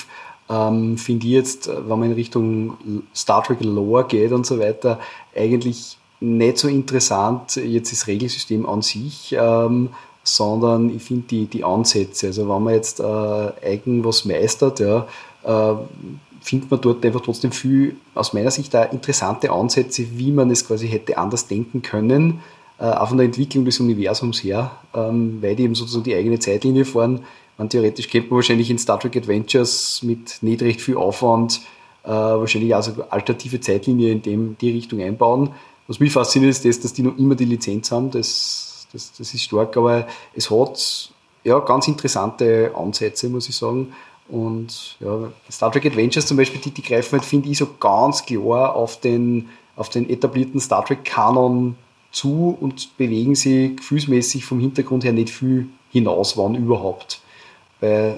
finde ich jetzt, wenn man in Richtung Star Trek Lore geht und so weiter, eigentlich nicht so interessant jetzt das Regelsystem an sich, sondern ich finde die Ansätze, also wenn man jetzt eigen was meistert, findet man dort einfach trotzdem viel, aus meiner Sicht, da interessante Ansätze, wie man es quasi hätte anders denken können, auch von der Entwicklung des Universums her, weil die eben sozusagen die eigene Zeitlinie fahren. Man theoretisch könnte man wahrscheinlich in Star Trek Adventures mit nicht recht viel Aufwand wahrscheinlich also alternative Zeitlinie in die Richtung einbauen. Was mich fasziniert ist das, dass die noch immer die Lizenz haben, das ist stark, aber es hat ja ganz interessante Ansätze, muss ich sagen. Und ja, Star Trek Adventures zum Beispiel, die greifen halt, finde ich, so ganz klar auf den etablierten Star Trek-Kanon zu und bewegen sie gefühlsmäßig vom Hintergrund her nicht viel hinaus, wann überhaupt. Bei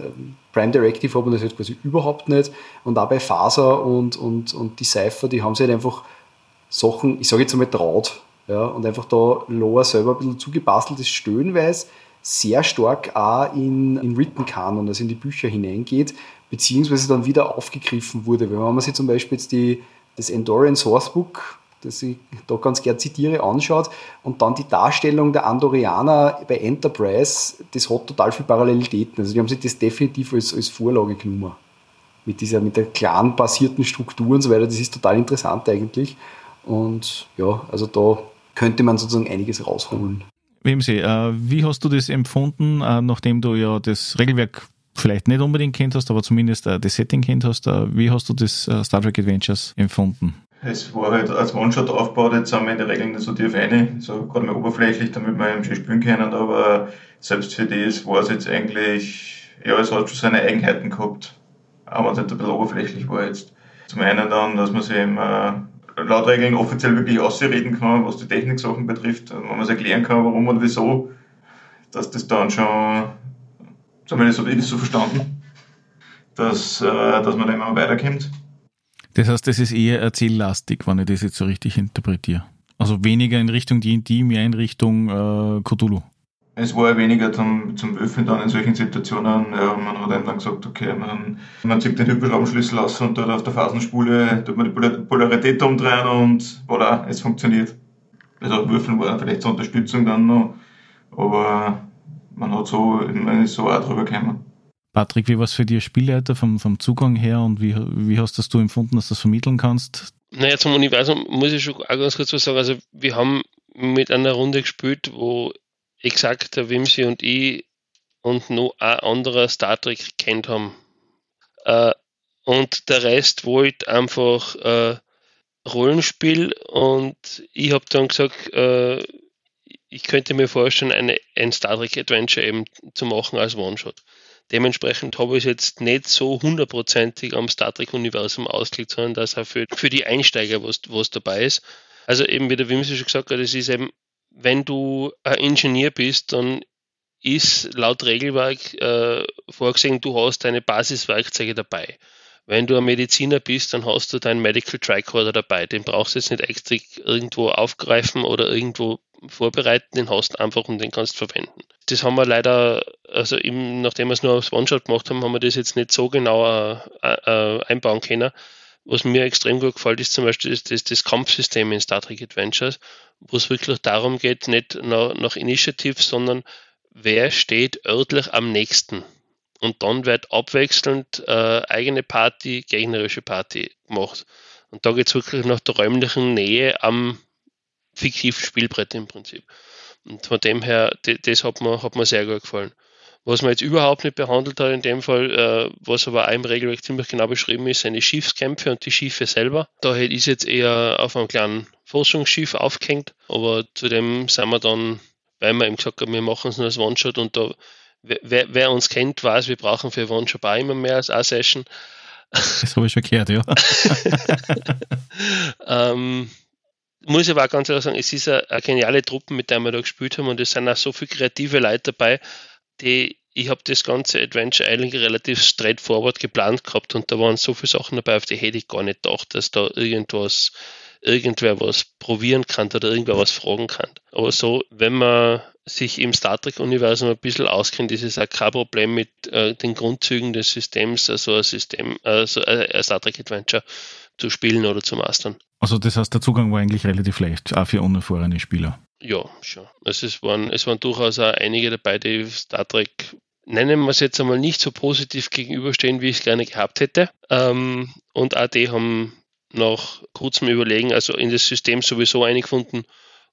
Prime Directive hat man das halt quasi überhaupt nicht. Und auch bei Faser und Decipher, die haben sie halt einfach Sachen, ich sage jetzt einmal, traut. Ja, und einfach da Lore selber ein bisschen zugebasteltes stöhnweise sehr stark auch in Written-Kanon, also in die Bücher hineingeht, beziehungsweise dann wieder aufgegriffen wurde. Wenn man sich zum Beispiel jetzt das Andorian Sourcebook, das ich da ganz gern zitiere, anschaut und dann die Darstellung der Andorianer bei Enterprise, das hat total viele Parallelitäten. Also die haben sich das definitiv als Vorlage genommen. Mit der clan-basierten Struktur und so weiter, das ist total interessant eigentlich. Und ja, also da könnte man sozusagen einiges rausholen. Wimsi, wie hast du das empfunden, nachdem du ja das Regelwerk vielleicht nicht unbedingt kennt hast, aber zumindest das Setting kennt hast? Wie hast du das Star Trek Adventures empfunden? Es war halt als One-Shot aufgebaut, jetzt sind wir in der Regel nicht so tief rein, so gerade mal oberflächlich, damit wir eben schön spielen können, aber selbst für das war es jetzt eigentlich, ja, es hat schon seine Eigenheiten gehabt, aber es halt ein bisschen oberflächlich war jetzt. Zum einen dann, dass man sich eben laut Regeln offiziell wirklich ausreden kann, was die Techniksachen betrifft, wenn man es erklären kann, warum und wieso, dass das dann schon, zumindest habe ich das so verstanden, dass man da immer weiterkommt. Das heißt, das ist eher erzähllastig, wenn ich das jetzt so richtig interpretiere. Also weniger in Richtung D&D, mehr in Richtung Cthulhu. Es war ja weniger zum Öffnen dann in solchen Situationen. Man hat einem dann gesagt, okay, man zieht den Hyperraumschlüssel aus und dort auf der Phasenspule tut man die Polarität umdrehen und voilà, es funktioniert. Also Würfeln war vielleicht zur Unterstützung dann noch, aber man ist so auch drüber gekommen. Patrick, wie war es für dich als Spielleiter vom Zugang her und wie hast das du empfunden, dass du das vermitteln kannst? Naja, zum Universum muss ich schon auch ganz kurz was sagen. Also wir haben mit einer Runde gespielt, wo exakt der Wimsi und ich und noch ein anderer Star Trek kennt haben. Und der Rest wollte einfach Rollenspiel und ich habe dann gesagt, ich könnte mir vorstellen, ein Star Trek Adventure eben zu machen als One-Shot. Dementsprechend habe ich es jetzt nicht so hundertprozentig am Star Trek-Universum ausgelegt, sondern dass auch für die Einsteiger was dabei ist. Also eben, wie der Wimsi schon gesagt hat, das ist eben, wenn du ein Ingenieur bist, dann ist laut Regelwerk vorgesehen, du hast deine Basiswerkzeuge dabei. Wenn du ein Mediziner bist, dann hast du deinen Medical Tricorder dabei. Den brauchst du jetzt nicht extra irgendwo aufgreifen oder irgendwo vorbereiten, den hast du einfach und den kannst du verwenden. Das haben wir leider, also eben, nachdem wir es nur aufs One-Shot gemacht haben, haben wir das jetzt nicht so genau einbauen können. Was mir extrem gut gefällt, ist zum Beispiel das Kampfsystem in Star Trek Adventures, wo es wirklich darum geht, nicht nach Initiative, sondern wer steht örtlich am nächsten. Und dann wird abwechselnd eigene Party, gegnerische Party gemacht. Und da geht es wirklich nach der räumlichen Nähe am fiktiven Spielbrett im Prinzip. Und von dem her, das hat mir sehr gut gefallen. Was man jetzt überhaupt nicht behandelt hat in dem Fall, was aber auch im Regelwerk ziemlich genau beschrieben ist, sind die Schiffskämpfe und die Schiffe selber. Da hätte ich jetzt eher auf einem kleinen Forschungsschiff aufgehängt, aber zudem sind wir dann, weil wir eben gesagt haben, wir machen es nur als One-Shot und da, wer uns kennt, weiß, wir brauchen für One-Shot auch immer mehr als eine Session. Das habe ich schon gehört, ja. Muss ich aber auch ganz ehrlich sagen, es ist eine geniale Truppe, mit der wir da gespielt haben und es sind auch so viele kreative Leute dabei, ich habe das ganze Adventure eigentlich relativ straightforward geplant gehabt und da waren so viele Sachen dabei, auf die hätte ich gar nicht gedacht, dass da irgendwer was probieren kann oder irgendwer was fragen kann. Aber so, wenn man sich im Star Trek-Universum ein bisschen auskennt, ist es auch kein Problem mit den Grundzügen des Systems, also ein Star Trek-Adventure zu spielen oder zu mastern. Also das heißt, der Zugang war eigentlich relativ leicht, auch für unerfahrene Spieler? Ja, schon. Also es waren durchaus auch einige dabei, die Star Trek, nennen wir es jetzt einmal, nicht so positiv gegenüberstehen, wie ich es gerne gehabt hätte. Und auch die haben nach kurzem Überlegen, also in das System sowieso eingefunden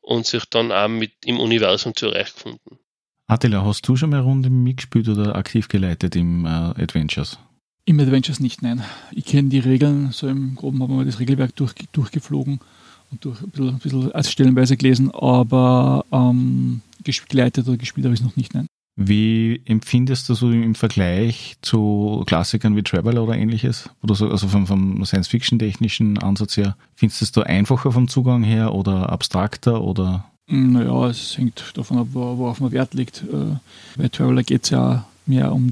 und sich dann auch mit im Universum zurechtgefunden. Attila, hast du schon mal eine Runde mitgespielt oder aktiv geleitet im Adventures? Im Adventures nicht, nein. Ich kenne die Regeln, so im Groben haben wir das Regelwerk durchgeflogen und ein bisschen als stellenweise gelesen, aber geleitet oder gespielt habe ich es noch nicht, nein. Wie empfindest du so im Vergleich zu Klassikern wie Traveler oder ähnliches? Oder so, also vom Science-Fiction-technischen Ansatz her, findest du es da einfacher vom Zugang her oder abstrakter oder? Naja, es hängt davon ab, worauf man Wert legt. Bei Traveler geht es ja mehr um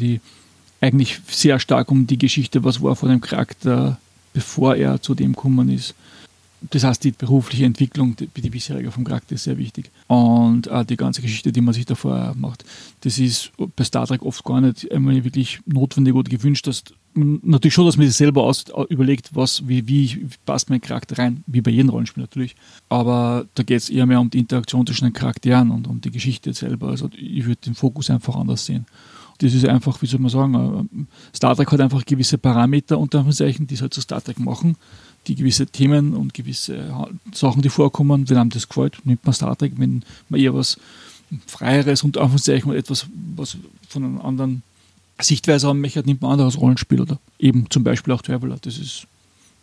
eigentlich sehr stark um die Geschichte, was war von dem Charakter, bevor er zu dem gekommen ist. Das heißt, die berufliche Entwicklung, die bisherige vom Charakter ist sehr wichtig. Und auch die ganze Geschichte, die man sich davor macht, das ist bei Star Trek oft gar nicht einmal wirklich notwendig oder gewünscht. Dass natürlich schon, dass man sich selber überlegt, wie passt mein Charakter rein, wie bei jedem Rollenspiel natürlich. Aber da geht es eher mehr um die Interaktion zwischen den Charakteren und um die Geschichte selber. Also ich würde den Fokus einfach anders sehen. das ist einfach, wie soll man sagen, Star Trek hat einfach gewisse Parameter, unter Anführungszeichen, die es halt zu Star Trek machen, die gewisse Themen und gewisse Sachen, die vorkommen, wenn einem das gefällt, nimmt man Star Trek, wenn man eher was Freieres, unter Anführungszeichen, und etwas, was von einem anderen Sichtweise haben möchte, nimmt man anderes Rollenspiel oder eben zum Beispiel auch Traveler, das ist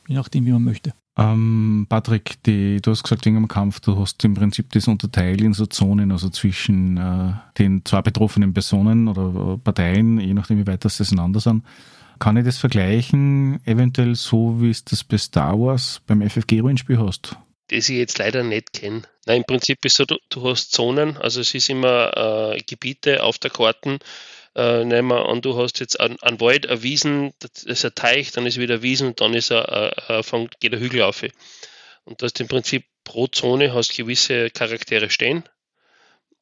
je nachdem, wie man möchte. Patrick, du hast gesagt, wegen dem Kampf, du hast im Prinzip das unterteilt in so Zonen, also zwischen den zwei betroffenen Personen oder Parteien, je nachdem, wie weit das auseinander sind. Kann ich das vergleichen, eventuell so, wie es das bei Star Wars beim FFG-Rollenspiel hast? Das ich jetzt leider nicht kenne. Nein, im Prinzip ist so, du hast Zonen, also es ist immer Gebiete auf der Karten. Nehmen wir an, du hast jetzt einen Wald, eine Wiesen, das ist ein Teich, dann ist wieder eine Wiesen und dann ist geht ein Hügel auf. Und du hast im Prinzip pro Zone hast gewisse Charaktere stehen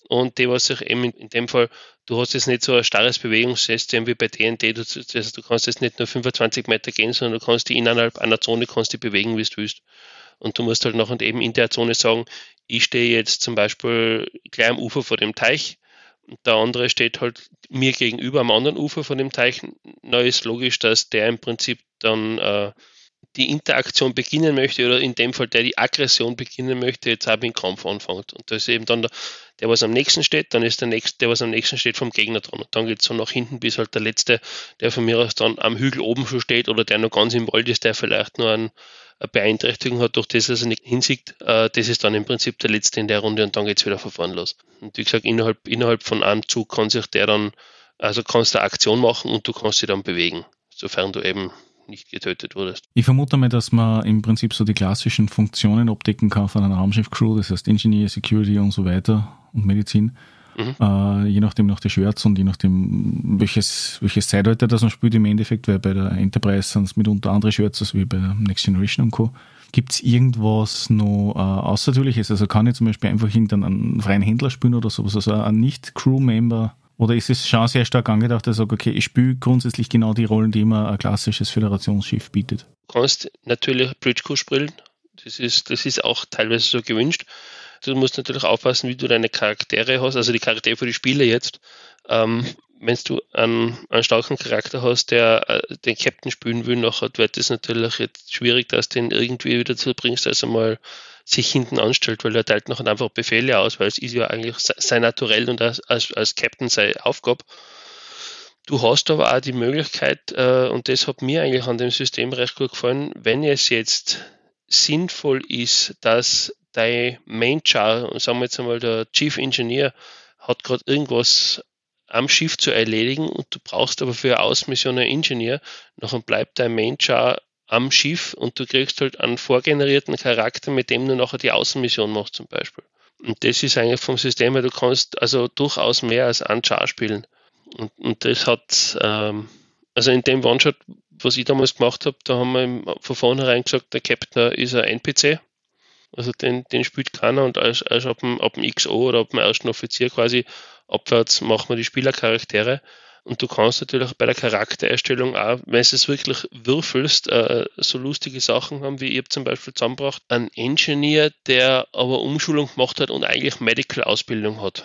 und die, was sich eben in dem Fall, du hast jetzt nicht so ein starres Bewegungssystem wie bei D&D, also du kannst jetzt nicht nur 25 Meter gehen, sondern du kannst die innerhalb einer Zone kannst die bewegen, wie du willst. Und du musst halt nach und eben in der Zone sagen, ich stehe jetzt zum Beispiel gleich am Ufer vor dem Teich. Der andere steht halt mir gegenüber am anderen Ufer von dem Teich. Na, ist logisch, dass der im Prinzip dann die Interaktion beginnen möchte oder in dem Fall der die Aggression beginnen möchte, jetzt auch mit dem Kampf anfängt. Und da ist eben dann der was am nächsten steht, dann ist der was am nächsten steht, vom Gegner dran. Und dann geht es so nach hinten, bis halt der Letzte, der von mir aus dann am Hügel oben schon steht oder der noch ganz im Wald ist, der vielleicht nur eine Beeinträchtigung hat, durch das, dass er nicht hinsieht, das ist dann im Prinzip der Letzte in der Runde und dann geht es wieder von vorn los. Und wie gesagt, innerhalb von einem Zug kann sich der dann, also kannst du eine Aktion machen und du kannst sie dann bewegen, sofern du eben nicht getötet wurdest. Ich vermute mal, dass man im Prinzip so die klassischen Funktionen abdecken kann von einer Raumschiff-Crew, das heißt Engineer, Security und so weiter und Medizin. Je nachdem nach der Schwert und je nachdem welches Zeitalter das man spielt im Endeffekt, weil bei der Enterprise sind es mitunter andere Schwerts als wie bei der Next Generation und Co. Gibt es irgendwas noch Außertürliches? Also kann ich zum Beispiel einfach irgendeinen freien Händler spielen oder sowas, also ein Nicht-Crew-Member? Oder ist es schon sehr stark angedacht, dass ich sage, okay, ich spiele grundsätzlich genau die Rollen, die immer ein klassisches Föderationsschiff bietet? Du kannst natürlich Bridge Crew spielen, das ist auch teilweise so gewünscht. Du musst natürlich aufpassen, wie du deine Charaktere hast, also die Charaktere für die Spieler jetzt. Wenn du einen starken Charakter hast, der den Captain spielen will, nachher wird es natürlich jetzt schwierig, dass du ihn irgendwie wieder zubringst, dass er mal sich hinten anstellt, weil er teilt nachher einfach Befehle aus, weil es ist ja eigentlich sein Naturell und als Captain seine Aufgabe. Du hast aber auch die Möglichkeit, und das hat mir eigentlich an dem System recht gut gefallen, wenn es jetzt sinnvoll ist, dass dein Main Char, sagen wir jetzt einmal, der Chief Engineer hat gerade irgendwas am Schiff zu erledigen und du brauchst aber für eine Außenmission einen Ingenieur, nachher bleibt dein Main Char am Schiff und du kriegst halt einen vorgenerierten Charakter, mit dem du nachher die Außenmission machst zum Beispiel. Und das ist eigentlich vom System her, du kannst also durchaus mehr als einen Char spielen. Und das hat, also in dem One-Shot, was ich damals gemacht habe, da haben wir von vornherein gesagt, der Captain ist ein NPC. Also den spielt keiner und als ab dem XO oder ab dem ersten Offizier quasi abwärts machen wir die Spielercharaktere. Und du kannst natürlich bei der Charaktererstellung auch, wenn du es wirklich würfelst, so lustige Sachen haben, wie ich zum Beispiel zusammengebracht, einen Engineer, der aber Umschulung gemacht hat und eigentlich Medical-Ausbildung hat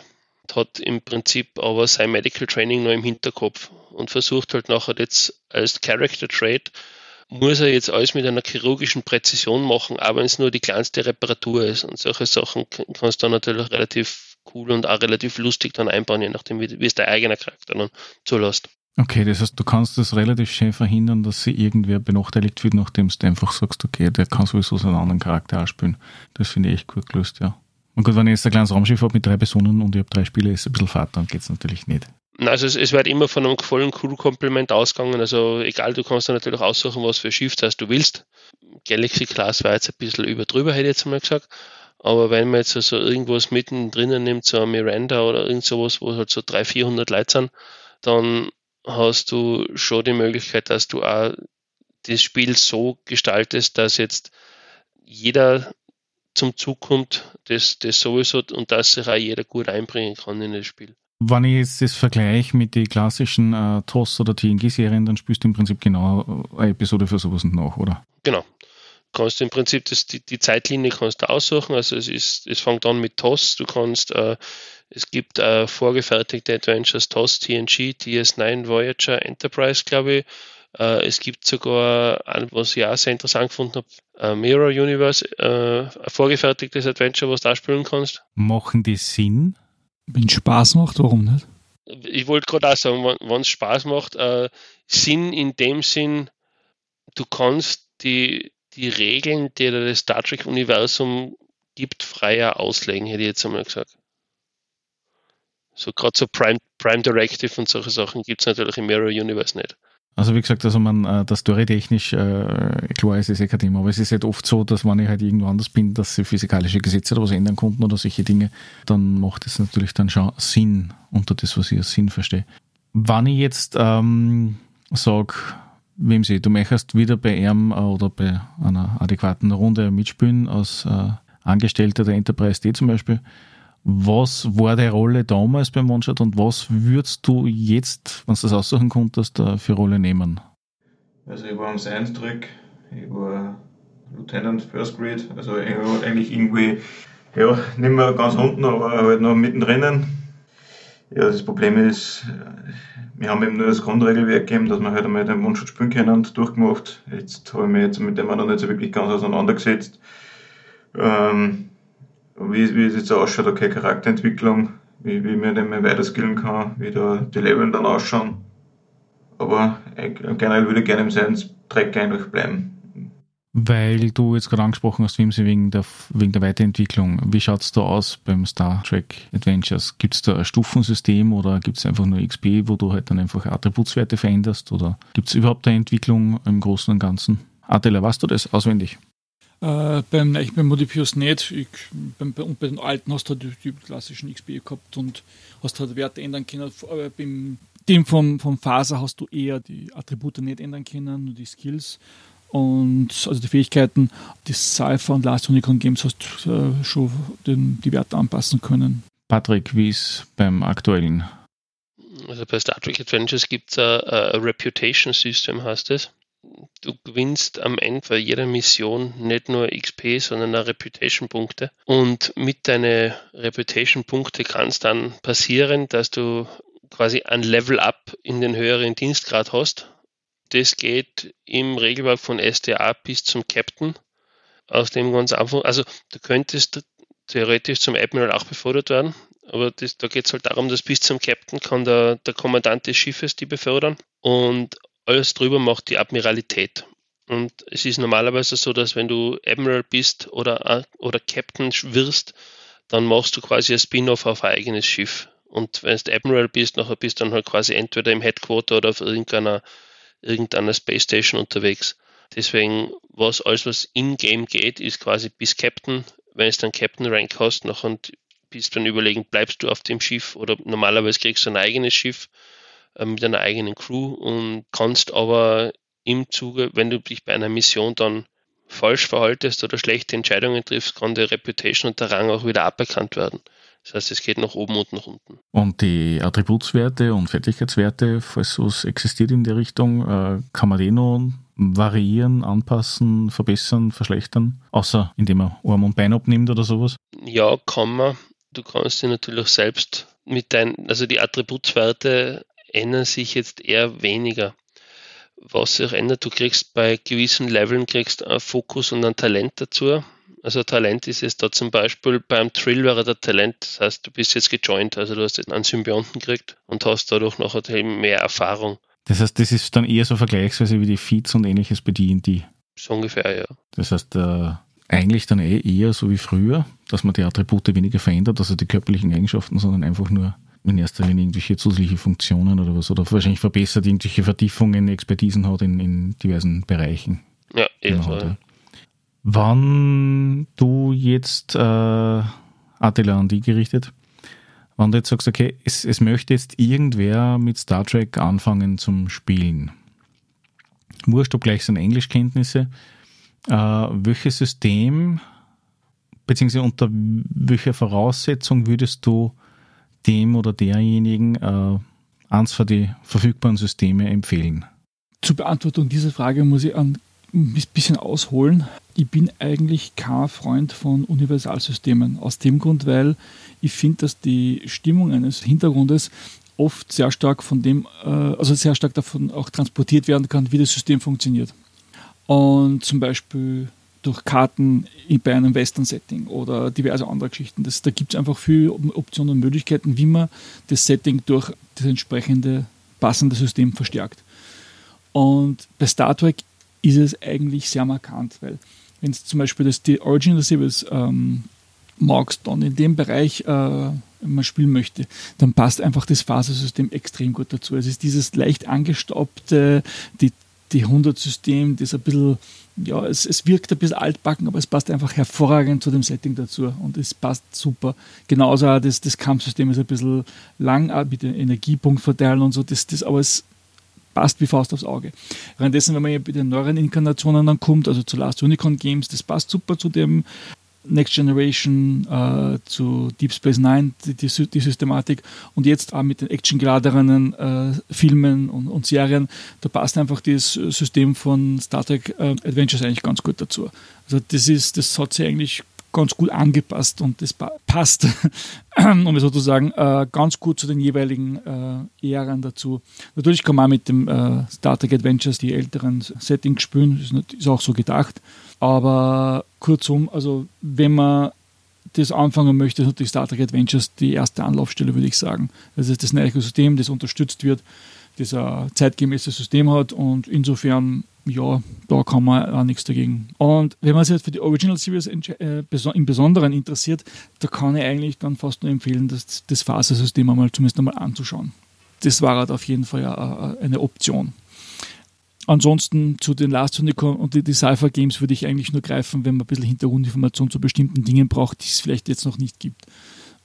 im Prinzip aber sein Medical Training nur im Hinterkopf und versucht halt nachher jetzt als Character Trait, muss er jetzt alles mit einer chirurgischen Präzision machen, aber wenn es nur die kleinste Reparatur ist. Und solche Sachen kannst du dann natürlich relativ cool und auch relativ lustig dann einbauen, je nachdem, wie es dein eigener Charakter dann zulässt. Okay, das heißt, du kannst das relativ schön verhindern, dass sich irgendwer benachteiligt wird, nachdem du einfach sagst, okay, der kann sowieso seinen anderen Charakter ausspielen. Das finde ich echt gut gelöst, ja. Und gut, wenn ich jetzt ein kleines Raumschiff habe mit 3 Personen und ich habe 3 Spieler, ist es ein bisschen fad, dann geht es natürlich nicht. Also es wird immer von einem vollen Crew-Komplement ausgegangen, also egal, du kannst dann natürlich aussuchen, was für Schiff das du willst. Galaxy Class war jetzt ein bisschen überdrüber, hätte ich jetzt mal gesagt, aber wenn man jetzt also irgendwas mittendrin nimmt, so ein Miranda oder irgend sowas, wo halt so 300-400 Leute sind, dann hast du schon die Möglichkeit, dass du auch das Spiel so gestaltest, dass jetzt jeder zum Zug kommt, das sowieso, und dass sich auch jeder gut einbringen kann in das Spiel. Wenn ich jetzt das vergleiche mit den klassischen TOS- oder TNG-Serien, dann spielst du im Prinzip genau eine Episode für sowas nach, oder? Genau. Kannst du im Prinzip die Zeitlinie kannst du aussuchen. Also es fängt an mit TOS. Du kannst Es gibt vorgefertigte Adventures TOS, TNG, DS9, Voyager, Enterprise, glaube ich. Es gibt sogar, was ich auch sehr interessant gefunden habe, Mirror Universe, ein vorgefertigtes Adventure, was du da spielen kannst. Machen die Sinn? Wenn es Spaß macht, warum nicht? Ich wollte gerade auch sagen, wenn es Spaß macht, Sinn in dem Sinn, du kannst die Regeln, die das Star Trek-Universum gibt, freier auslegen, hätte ich jetzt einmal gesagt. So gerade so Prime Directive und solche Sachen gibt es natürlich im Mirror Universe nicht. Also wie gesagt, also man, das storytechnisch, klar ist es eh kein Thema, aber es ist halt oft so, dass wenn ich halt irgendwo anders bin, dass sie physikalische Gesetze oder was ändern konnten oder solche Dinge, dann macht es natürlich dann schon Sinn unter das, was ich als Sinn verstehe. Wenn ich jetzt sage, wem sie, du möchtest wieder bei einem oder bei einer adäquaten Runde mitspielen, als Angestellter der Enterprise D zum Beispiel, was war die Rolle damals beim One-Shot und was würdest du jetzt, wenn du das aussuchen konntest, für Rolle nehmen? Also ich war am Science-Trick, ich war Lieutenant First Grade, also ich war eigentlich irgendwie, ja, nicht mehr ganz unten, aber halt noch mittendrin. Ja, das Problem ist, wir haben eben nur das Grundregelwerk gegeben, dass wir halt einmal den One-Shot spielen können und durchgemacht. Jetzt habe ich mich jetzt mit dem noch nicht so wirklich ganz auseinandergesetzt. Wie es jetzt ausschaut, okay, Charakterentwicklung, wie man den mal weiterskillen kann, wie da die Leveln dann ausschauen. Aber generell würde ich gerne im Science-Track eigentlich bleiben. Weil du jetzt gerade angesprochen hast, wegen der Weiterentwicklung, wie schaut es da aus beim Star Trek Adventures? Gibt es da ein Stufensystem oder gibt es einfach nur XP, wo du halt dann einfach Attributswerte veränderst? Oder gibt es überhaupt eine Entwicklung im Großen und Ganzen? Adela, weißt du das auswendig? Beim Modifius nicht. Bei den alten hast du halt die klassischen XP gehabt und hast halt Werte ändern können. Aber beim Team vom Faser hast du eher die Attribute nicht ändern können, nur die Skills und also die Fähigkeiten. Die Cypher und Last Unicorn Games hast du schon die Werte anpassen können. Patrick, wie ist beim aktuellen? Also bei Star Trek Adventures gibt es ein Reputation System, heißt es. Du gewinnst am Ende bei jeder Mission nicht nur XP, sondern auch Reputation-Punkte. Und mit deinen Reputation-Punkten kann es dann passieren, dass du quasi ein Level-Up in den höheren Dienstgrad hast. Das geht im Regelwerk von STA bis zum Captain. Aus dem ganz einfach, also du könntest theoretisch zum Admiral auch befördert werden, aber da geht es halt darum, dass bis zum Captain kann der Kommandant des Schiffes die befördern und alles drüber macht die Admiralität. Und es ist normalerweise so, dass wenn du Admiral bist oder Captain wirst, dann machst du quasi ein Spin-off auf ein eigenes Schiff. Und wenn du Admiral bist, nachher bist du dann halt quasi entweder im Headquarter oder auf irgendeiner Space Station unterwegs. Deswegen, was in-game geht, ist quasi bis Captain. Wenn es dann Captain-Rank hast, nachher bist du dann überlegen, bleibst du auf dem Schiff oder normalerweise kriegst du ein eigenes Schiff mit einer eigenen Crew und kannst aber im Zuge, wenn du dich bei einer Mission dann falsch verhaltest oder schlechte Entscheidungen triffst, kann die Reputation und der Rang auch wieder aberkannt werden. Das heißt, es geht nach oben und nach unten. Und die Attributswerte und Fertigkeitswerte, falls sowas existiert in der Richtung, kann man die noch variieren, anpassen, verbessern, verschlechtern, außer indem man Arm und Bein abnimmt oder sowas? Ja, kann man. Du kannst sie natürlich selbst also die Attributswerte ändern sich jetzt eher weniger. Was sich ändert, du kriegst bei gewissen Leveln einen Fokus und ein Talent dazu. Also Talent ist es da zum Beispiel, beim Trill wäre der Talent, das heißt, du bist jetzt gejoint, also du hast einen Symbionten gekriegt und hast dadurch nachher mehr Erfahrung. Das heißt, das ist dann eher so vergleichsweise wie die Feeds und ähnliches bei D&D? So ungefähr, ja. Das heißt, eigentlich dann eher so wie früher, dass man die Attribute weniger verändert, also die körperlichen Eigenschaften, sondern einfach nur in erster Linie irgendwelche zusätzliche Funktionen oder was, oder wahrscheinlich verbessert, irgendwelche Vertiefungen, Expertisen hat in diversen Bereichen. Ja, ebenso. Ja. Wann du jetzt, Attila, an die gerichtet, wann du jetzt sagst, okay, es möchte jetzt irgendwer mit Star Trek anfangen zum Spielen. Wurscht, ob gleich seine Englischkenntnisse, welches System, beziehungsweise unter welcher Voraussetzung würdest du dem oder derjenigen eins für die verfügbaren Systeme empfehlen? Zur Beantwortung dieser Frage muss ich an ein bisschen ausholen. Ich bin eigentlich kein Freund von Universalsystemen. Aus dem Grund, weil ich finde, dass die Stimmung eines Hintergrundes oft sehr stark von dem, also sehr stark davon auch transportiert werden kann, wie das System funktioniert. Und zum Beispiel durch Karten bei einem Western-Setting oder diverse andere Geschichten. Da gibt es einfach viele Optionen und Möglichkeiten, wie man das Setting durch das entsprechende passende System verstärkt. Und bei Star Trek ist es eigentlich sehr markant, weil wenn es zum Beispiel die Original Series magst, dann in dem Bereich man spielen möchte, dann passt einfach das Phasersystem extrem gut dazu. Es ist dieses leicht angestaubte, die 100-System, das ein bisschen, ja, es wirkt ein bisschen altbacken, aber es passt einfach hervorragend zu dem Setting dazu und es passt super. Genauso auch das Kampfsystem ist ein bisschen lang, mit dem Energiepunkt verteilen und so, aber es passt wie Faust aufs Auge. Währenddessen, wenn man bei den neueren Inkarnationen dann kommt, also zu Last Unicorn Games, das passt super zu dem Next Generation, zu Deep Space Nine, die Systematik, und jetzt auch mit den actiongeladenen Filmen und Serien, da passt einfach das System von Star Trek Adventures eigentlich ganz gut dazu. Also das hat sich eigentlich ganz gut angepasst und das passt, um es sozusagen ganz gut zu den jeweiligen Ähren dazu. Natürlich kann man mit dem Star Trek Adventures die älteren Settings spielen, ist auch so gedacht, aber kurzum, also wenn man das anfangen möchte, ist natürlich Star Trek Adventures die erste Anlaufstelle, würde ich sagen. Das ist das neue System, das unterstützt wird, das ein zeitgemäßes System hat und insofern, ja, da kann man auch nichts dagegen. Und wenn man sich jetzt für die Original Series im Besonderen interessiert, da kann ich eigentlich dann fast nur empfehlen, das Phasersystem zumindest einmal anzuschauen. Das war halt auf jeden Fall ja eine Option. Ansonsten zu den Last Unicorn und die Sci-Fi Games würde ich eigentlich nur greifen, wenn man ein bisschen Hintergrundinformation zu bestimmten Dingen braucht, die es vielleicht jetzt noch nicht gibt.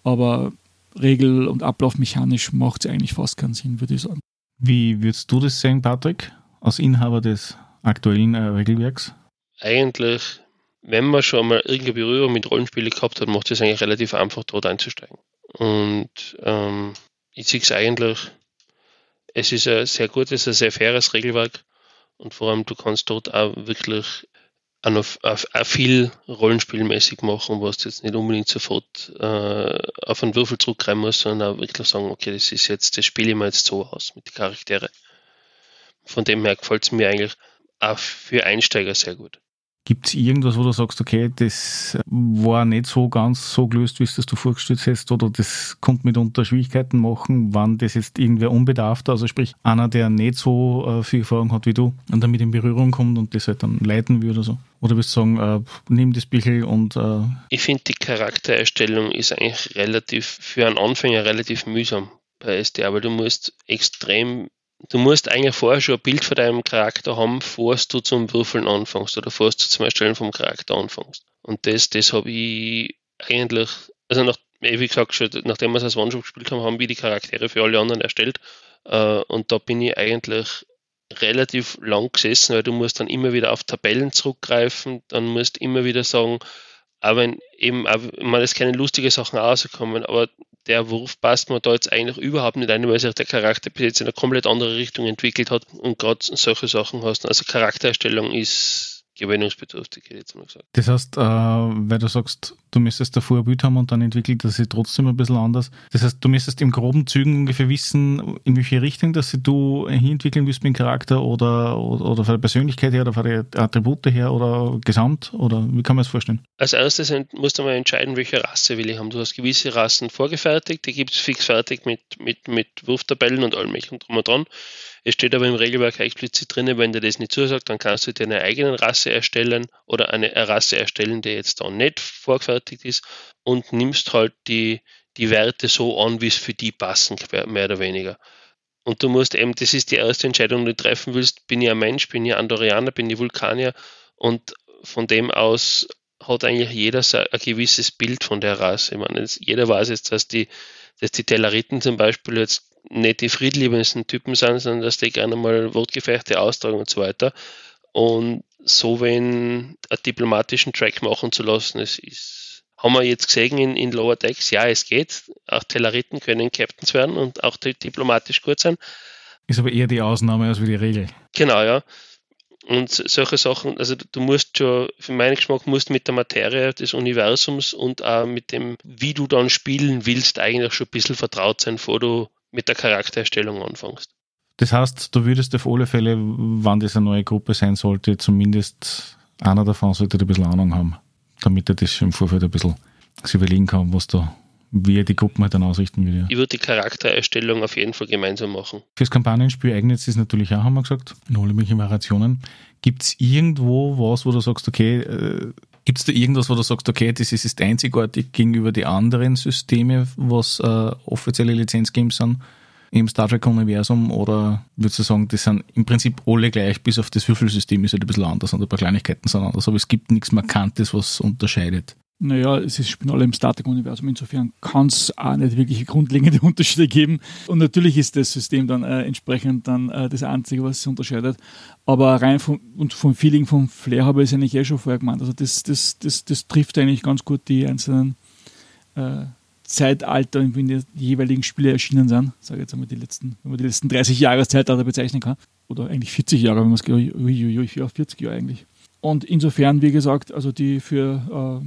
Aber regel- und ablaufmechanisch macht es eigentlich fast keinen Sinn, würde ich sagen. Wie würdest du das sehen, Patrick, als Inhaber des aktuellen Regelwerks? Eigentlich, wenn man schon mal irgendeine Berührung mit Rollenspielen gehabt hat, macht es eigentlich relativ einfach, dort einzusteigen. Und ich sehe es eigentlich, es ist ein sehr gutes, ein sehr faires Regelwerk und vor allem, du kannst dort auch wirklich auch viel rollenspielmäßig machen, was du jetzt nicht unbedingt sofort auf einen Würfel zurückgreifen musst, sondern auch wirklich sagen, okay, das spiele ich mir jetzt so aus mit den Charaktere. Von dem her gefällt es mir eigentlich auch für Einsteiger sehr gut. Gibt es irgendwas, wo du sagst, okay, das war nicht so ganz so gelöst, wie es du vorgestellt hast, oder das kommt mitunter Schwierigkeiten machen, wann das jetzt irgendwer unbedarft, also sprich einer, der nicht so viel Erfahrung hat wie du und damit in Berührung kommt und das halt dann leiten würde oder so? Oder würdest du sagen, nimm das Bichl und... Ich finde, die Charaktererstellung ist eigentlich für einen Anfänger relativ mühsam bei SDA, weil du musst eigentlich vorher schon ein Bild von deinem Charakter haben, bevor du zum Würfeln anfängst oder bevor du zum Erstellen vom Charakter anfängst. Und das habe ich eigentlich, also wie gesagt, schon, nachdem wir es als One-Shot gespielt haben, haben wir die Charaktere für alle anderen erstellt. Und da bin ich eigentlich relativ lang gesessen, weil du musst dann immer wieder auf Tabellen zurückgreifen, dann musst immer wieder sagen, es können lustige Sachen rauskommen, aber der Wurf passt mir da jetzt eigentlich überhaupt nicht ein, weil sich der Charakter bis jetzt in eine komplett andere Richtung entwickelt hat und gerade solche Sachen hast. Also Charaktererstellung ist gewöhnungsbedürftig, hätte ich jetzt mal gesagt. Das heißt, weil du sagst, du müsstest davor ein Bild haben und dann entwickelt das sich trotzdem ein bisschen anders. Das heißt, du müsstest in groben Zügen ungefähr wissen, in welche Richtung dass du hin entwickeln willst mit dem Charakter oder von der Persönlichkeit her oder von den Attributen her oder gesamt? Oder wie kann man das vorstellen? Als erstes musst du mal entscheiden, welche Rasse will ich haben. Du hast gewisse Rassen vorgefertigt, die gibt es fix fertig mit Wurftabellen und allem möglichen drum und dran. Es steht aber im Regelwerk explizit drin, wenn dir das nicht zusagt, dann kannst du dir eine eigene Rasse erstellen oder eine Rasse erstellen, die jetzt dann nicht vorgefertigt ist und nimmst halt die Werte so an, wie es für die passen, mehr oder weniger. Und du musst eben, das ist die erste Entscheidung, die du treffen willst, bin ich ein Mensch, bin ich Andorianer, bin ich Vulkanier, und von dem aus hat eigentlich jeder ein gewisses Bild von der Rasse. Ich meine, jeder weiß jetzt, dass die Tellariten zum Beispiel jetzt nicht die friedliebendsten Typen sind, sondern dass die gerne mal Wortgefechte austragen und so weiter. Und so einen diplomatischen Track machen zu lassen, haben wir jetzt gesehen in Lower Decks, ja, es geht. Auch Tellariten können Captains werden und auch diplomatisch gut sein. Ist aber eher die Ausnahme als wie die Regel. Genau, ja. Und solche Sachen, also du musst schon, für meinen Geschmack, musst mit der Materie des Universums und auch mit dem, wie du dann spielen willst, eigentlich schon ein bisschen vertraut sein, bevor du mit der Charaktererstellung anfängst. Das heißt, du würdest auf alle Fälle, wann das eine neue Gruppe sein sollte, zumindest einer davon sollte ein bisschen Ahnung haben, damit er das im Vorfeld ein bisschen sich überlegen kann, was da, wie er die Gruppen halt dann ausrichten würde. Ich würde die Charaktererstellung auf jeden Fall gemeinsam machen. Fürs Kampagnenspiel eignet es sich natürlich auch, haben wir gesagt. Null mich in Variationen. Gibt es irgendwo was, wo du sagst, okay, gibt es da irgendwas, wo du sagst, okay, das ist einzigartig gegenüber den anderen Systeme, was offizielle Lizenzgames sind im Star Trek-Universum, oder würdest du sagen, das sind im Prinzip alle gleich, bis auf das Würfelsystem ist halt ein bisschen anders und ein paar Kleinigkeiten sind anders, aber es gibt nichts Markantes, was unterscheidet? Naja, es spielen alle im Star Trek-Universum, insofern kann es auch nicht wirklich grundlegende Unterschiede geben. Und natürlich ist das System dann entsprechend dann das Einzige, was es unterscheidet. Aber rein vom Feeling, vom Flair habe ich es eigentlich schon vorher gemeint. Also das trifft eigentlich ganz gut die einzelnen Zeitalter, in denen die jeweiligen Spiele erschienen sind. Sage jetzt einmal wenn man die letzten 30 Jahreszeitalter bezeichnen kann. Oder eigentlich 40 Jahre, wenn man es geht. Ja, 40 Jahre eigentlich. Und insofern, wie gesagt, also die für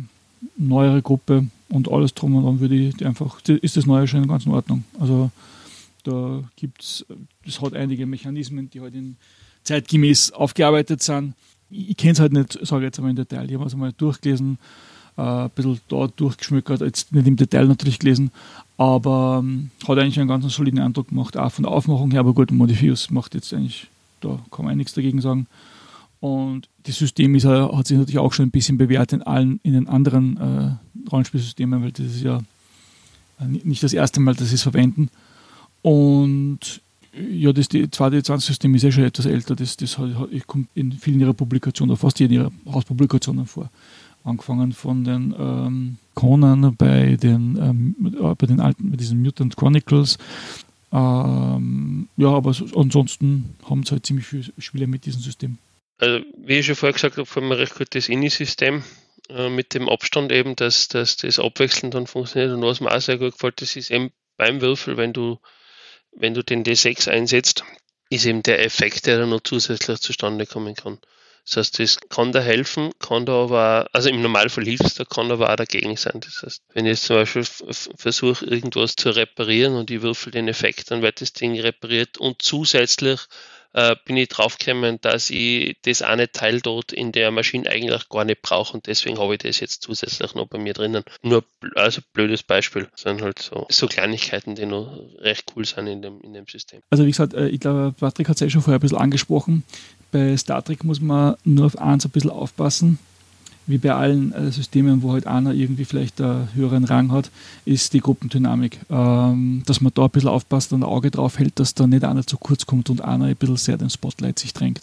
neuere Gruppe und alles drum und dran würde ich einfach, ist das Neue schon ganz in Ordnung. Also da gibt's, das hat einige Mechanismen, die halt zeitgemäß aufgearbeitet sind. Ich kenne es halt nicht, sage ich jetzt einmal im Detail. Ich habe es einmal durchgelesen, ein bisschen da durchgeschmökert, jetzt nicht im Detail natürlich gelesen, aber hat eigentlich einen ganz soliden Eindruck gemacht, auch von der Aufmachung her, aber gut, Modifius macht jetzt eigentlich, da kann man nichts dagegen sagen. Und das System hat sich natürlich auch schon ein bisschen bewährt in den anderen Rollenspielsystemen, weil das ist ja nicht das erste Mal, dass sie es verwenden. Und ja, das 2D20-System ist ja schon etwas älter. Das kommt in vielen ihrer Publikationen, oder fast jeden ihrer Hauspublikationen vor. Angefangen von den Conan bei den alten, bei diesen Mutant Chronicles. Ja, aber ansonsten haben sie halt ziemlich viele Spiele mit diesem System. Also, wie ich schon vorher gesagt habe, gefällt mir recht gut das INI-System mit dem Abstand eben, dass das abwechselnd dann funktioniert. Und was mir auch sehr gut gefällt, das ist eben beim Würfel, wenn du den D6 einsetzt, ist eben der Effekt, der da noch zusätzlich zustande kommen kann. Das heißt, das kann da helfen, kann da aber auch, also im Normalfall hilft es, da kann aber auch dagegen sein. Das heißt, wenn ich jetzt zum Beispiel versuche, irgendwas zu reparieren und ich würfel den Effekt, dann wird das Ding repariert und zusätzlich bin ich draufgekommen, dass ich das eine Teil dort in der Maschine eigentlich gar nicht brauche und deswegen habe ich das jetzt zusätzlich noch bei mir drinnen. Nur also blödes Beispiel, das sind halt so Kleinigkeiten, die noch recht cool sind in dem System. Also wie gesagt, ich glaube, Patrick hat es ja schon vorher ein bisschen angesprochen. Bei Star Trek muss man nur auf eins ein bisschen aufpassen. Wie bei allen Systemen, wo halt einer irgendwie vielleicht einen höheren Rang hat, ist die Gruppendynamik. Dass man da ein bisschen aufpasst und ein Auge drauf hält, dass da nicht einer zu kurz kommt und einer ein bisschen sehr den Spotlight sich drängt.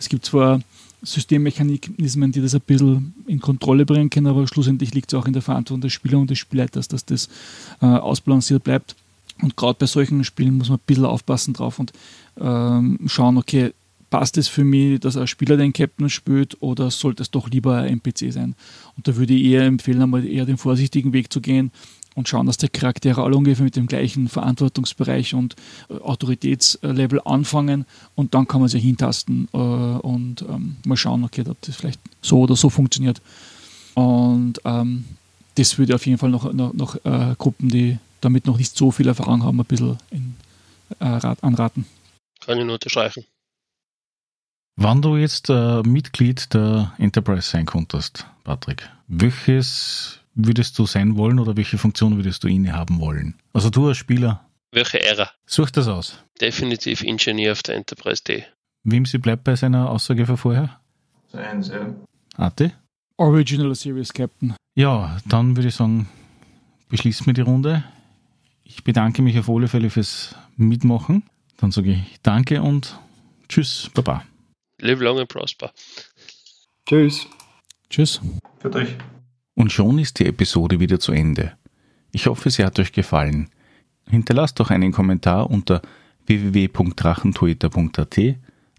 Es gibt zwar Systemmechanismen, die das ein bisschen in Kontrolle bringen können, aber schlussendlich liegt es auch in der Verantwortung der Spieler und des Spielleiters, dass das ausbalanciert bleibt. Und gerade bei solchen Spielen muss man ein bisschen aufpassen drauf und schauen, okay, passt es für mich, dass ein Spieler den Captain spielt, oder sollte es doch lieber ein NPC sein? Und da würde ich eher empfehlen, einmal eher den vorsichtigen Weg zu gehen und schauen, dass die Charaktere alle ungefähr mit dem gleichen Verantwortungsbereich und Autoritätslevel anfangen, und dann kann man sich hintasten und mal schauen, okay, ob das vielleicht so oder so funktioniert. Und das würde auf jeden Fall noch Gruppen, die damit noch nicht so viel Erfahrung haben, ein bisschen anraten. Kann ich nur unterstreichen. Wann du jetzt Mitglied der Enterprise sein konntest, Patrick, welches würdest du sein wollen oder welche Funktion würdest du innehaben wollen? Also du als Spieler. Welche Ära? Such das aus. Definitiv Ingenieur auf der Enterprise D. Wimsy bleibt bei seiner Aussage von vorher? Sein, ja. Ate? Original Series Captain. Ja, dann würde ich sagen, beschließen wir die Runde. Ich bedanke mich auf alle Fälle fürs Mitmachen. Dann sage ich danke und tschüss, baba. Live long and prosper. Tschüss. Tschüss. Für dich. Und schon ist die Episode wieder zu Ende. Ich hoffe, sie hat euch gefallen. Hinterlasst doch einen Kommentar unter www.drachentoeter.at,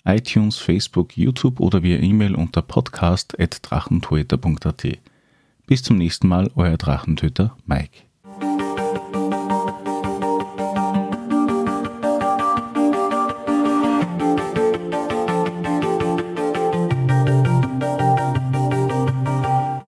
iTunes, Facebook, YouTube oder via E-Mail unter podcast@drachentoeter.at. Bis zum nächsten Mal, euer Drachentöter Mike.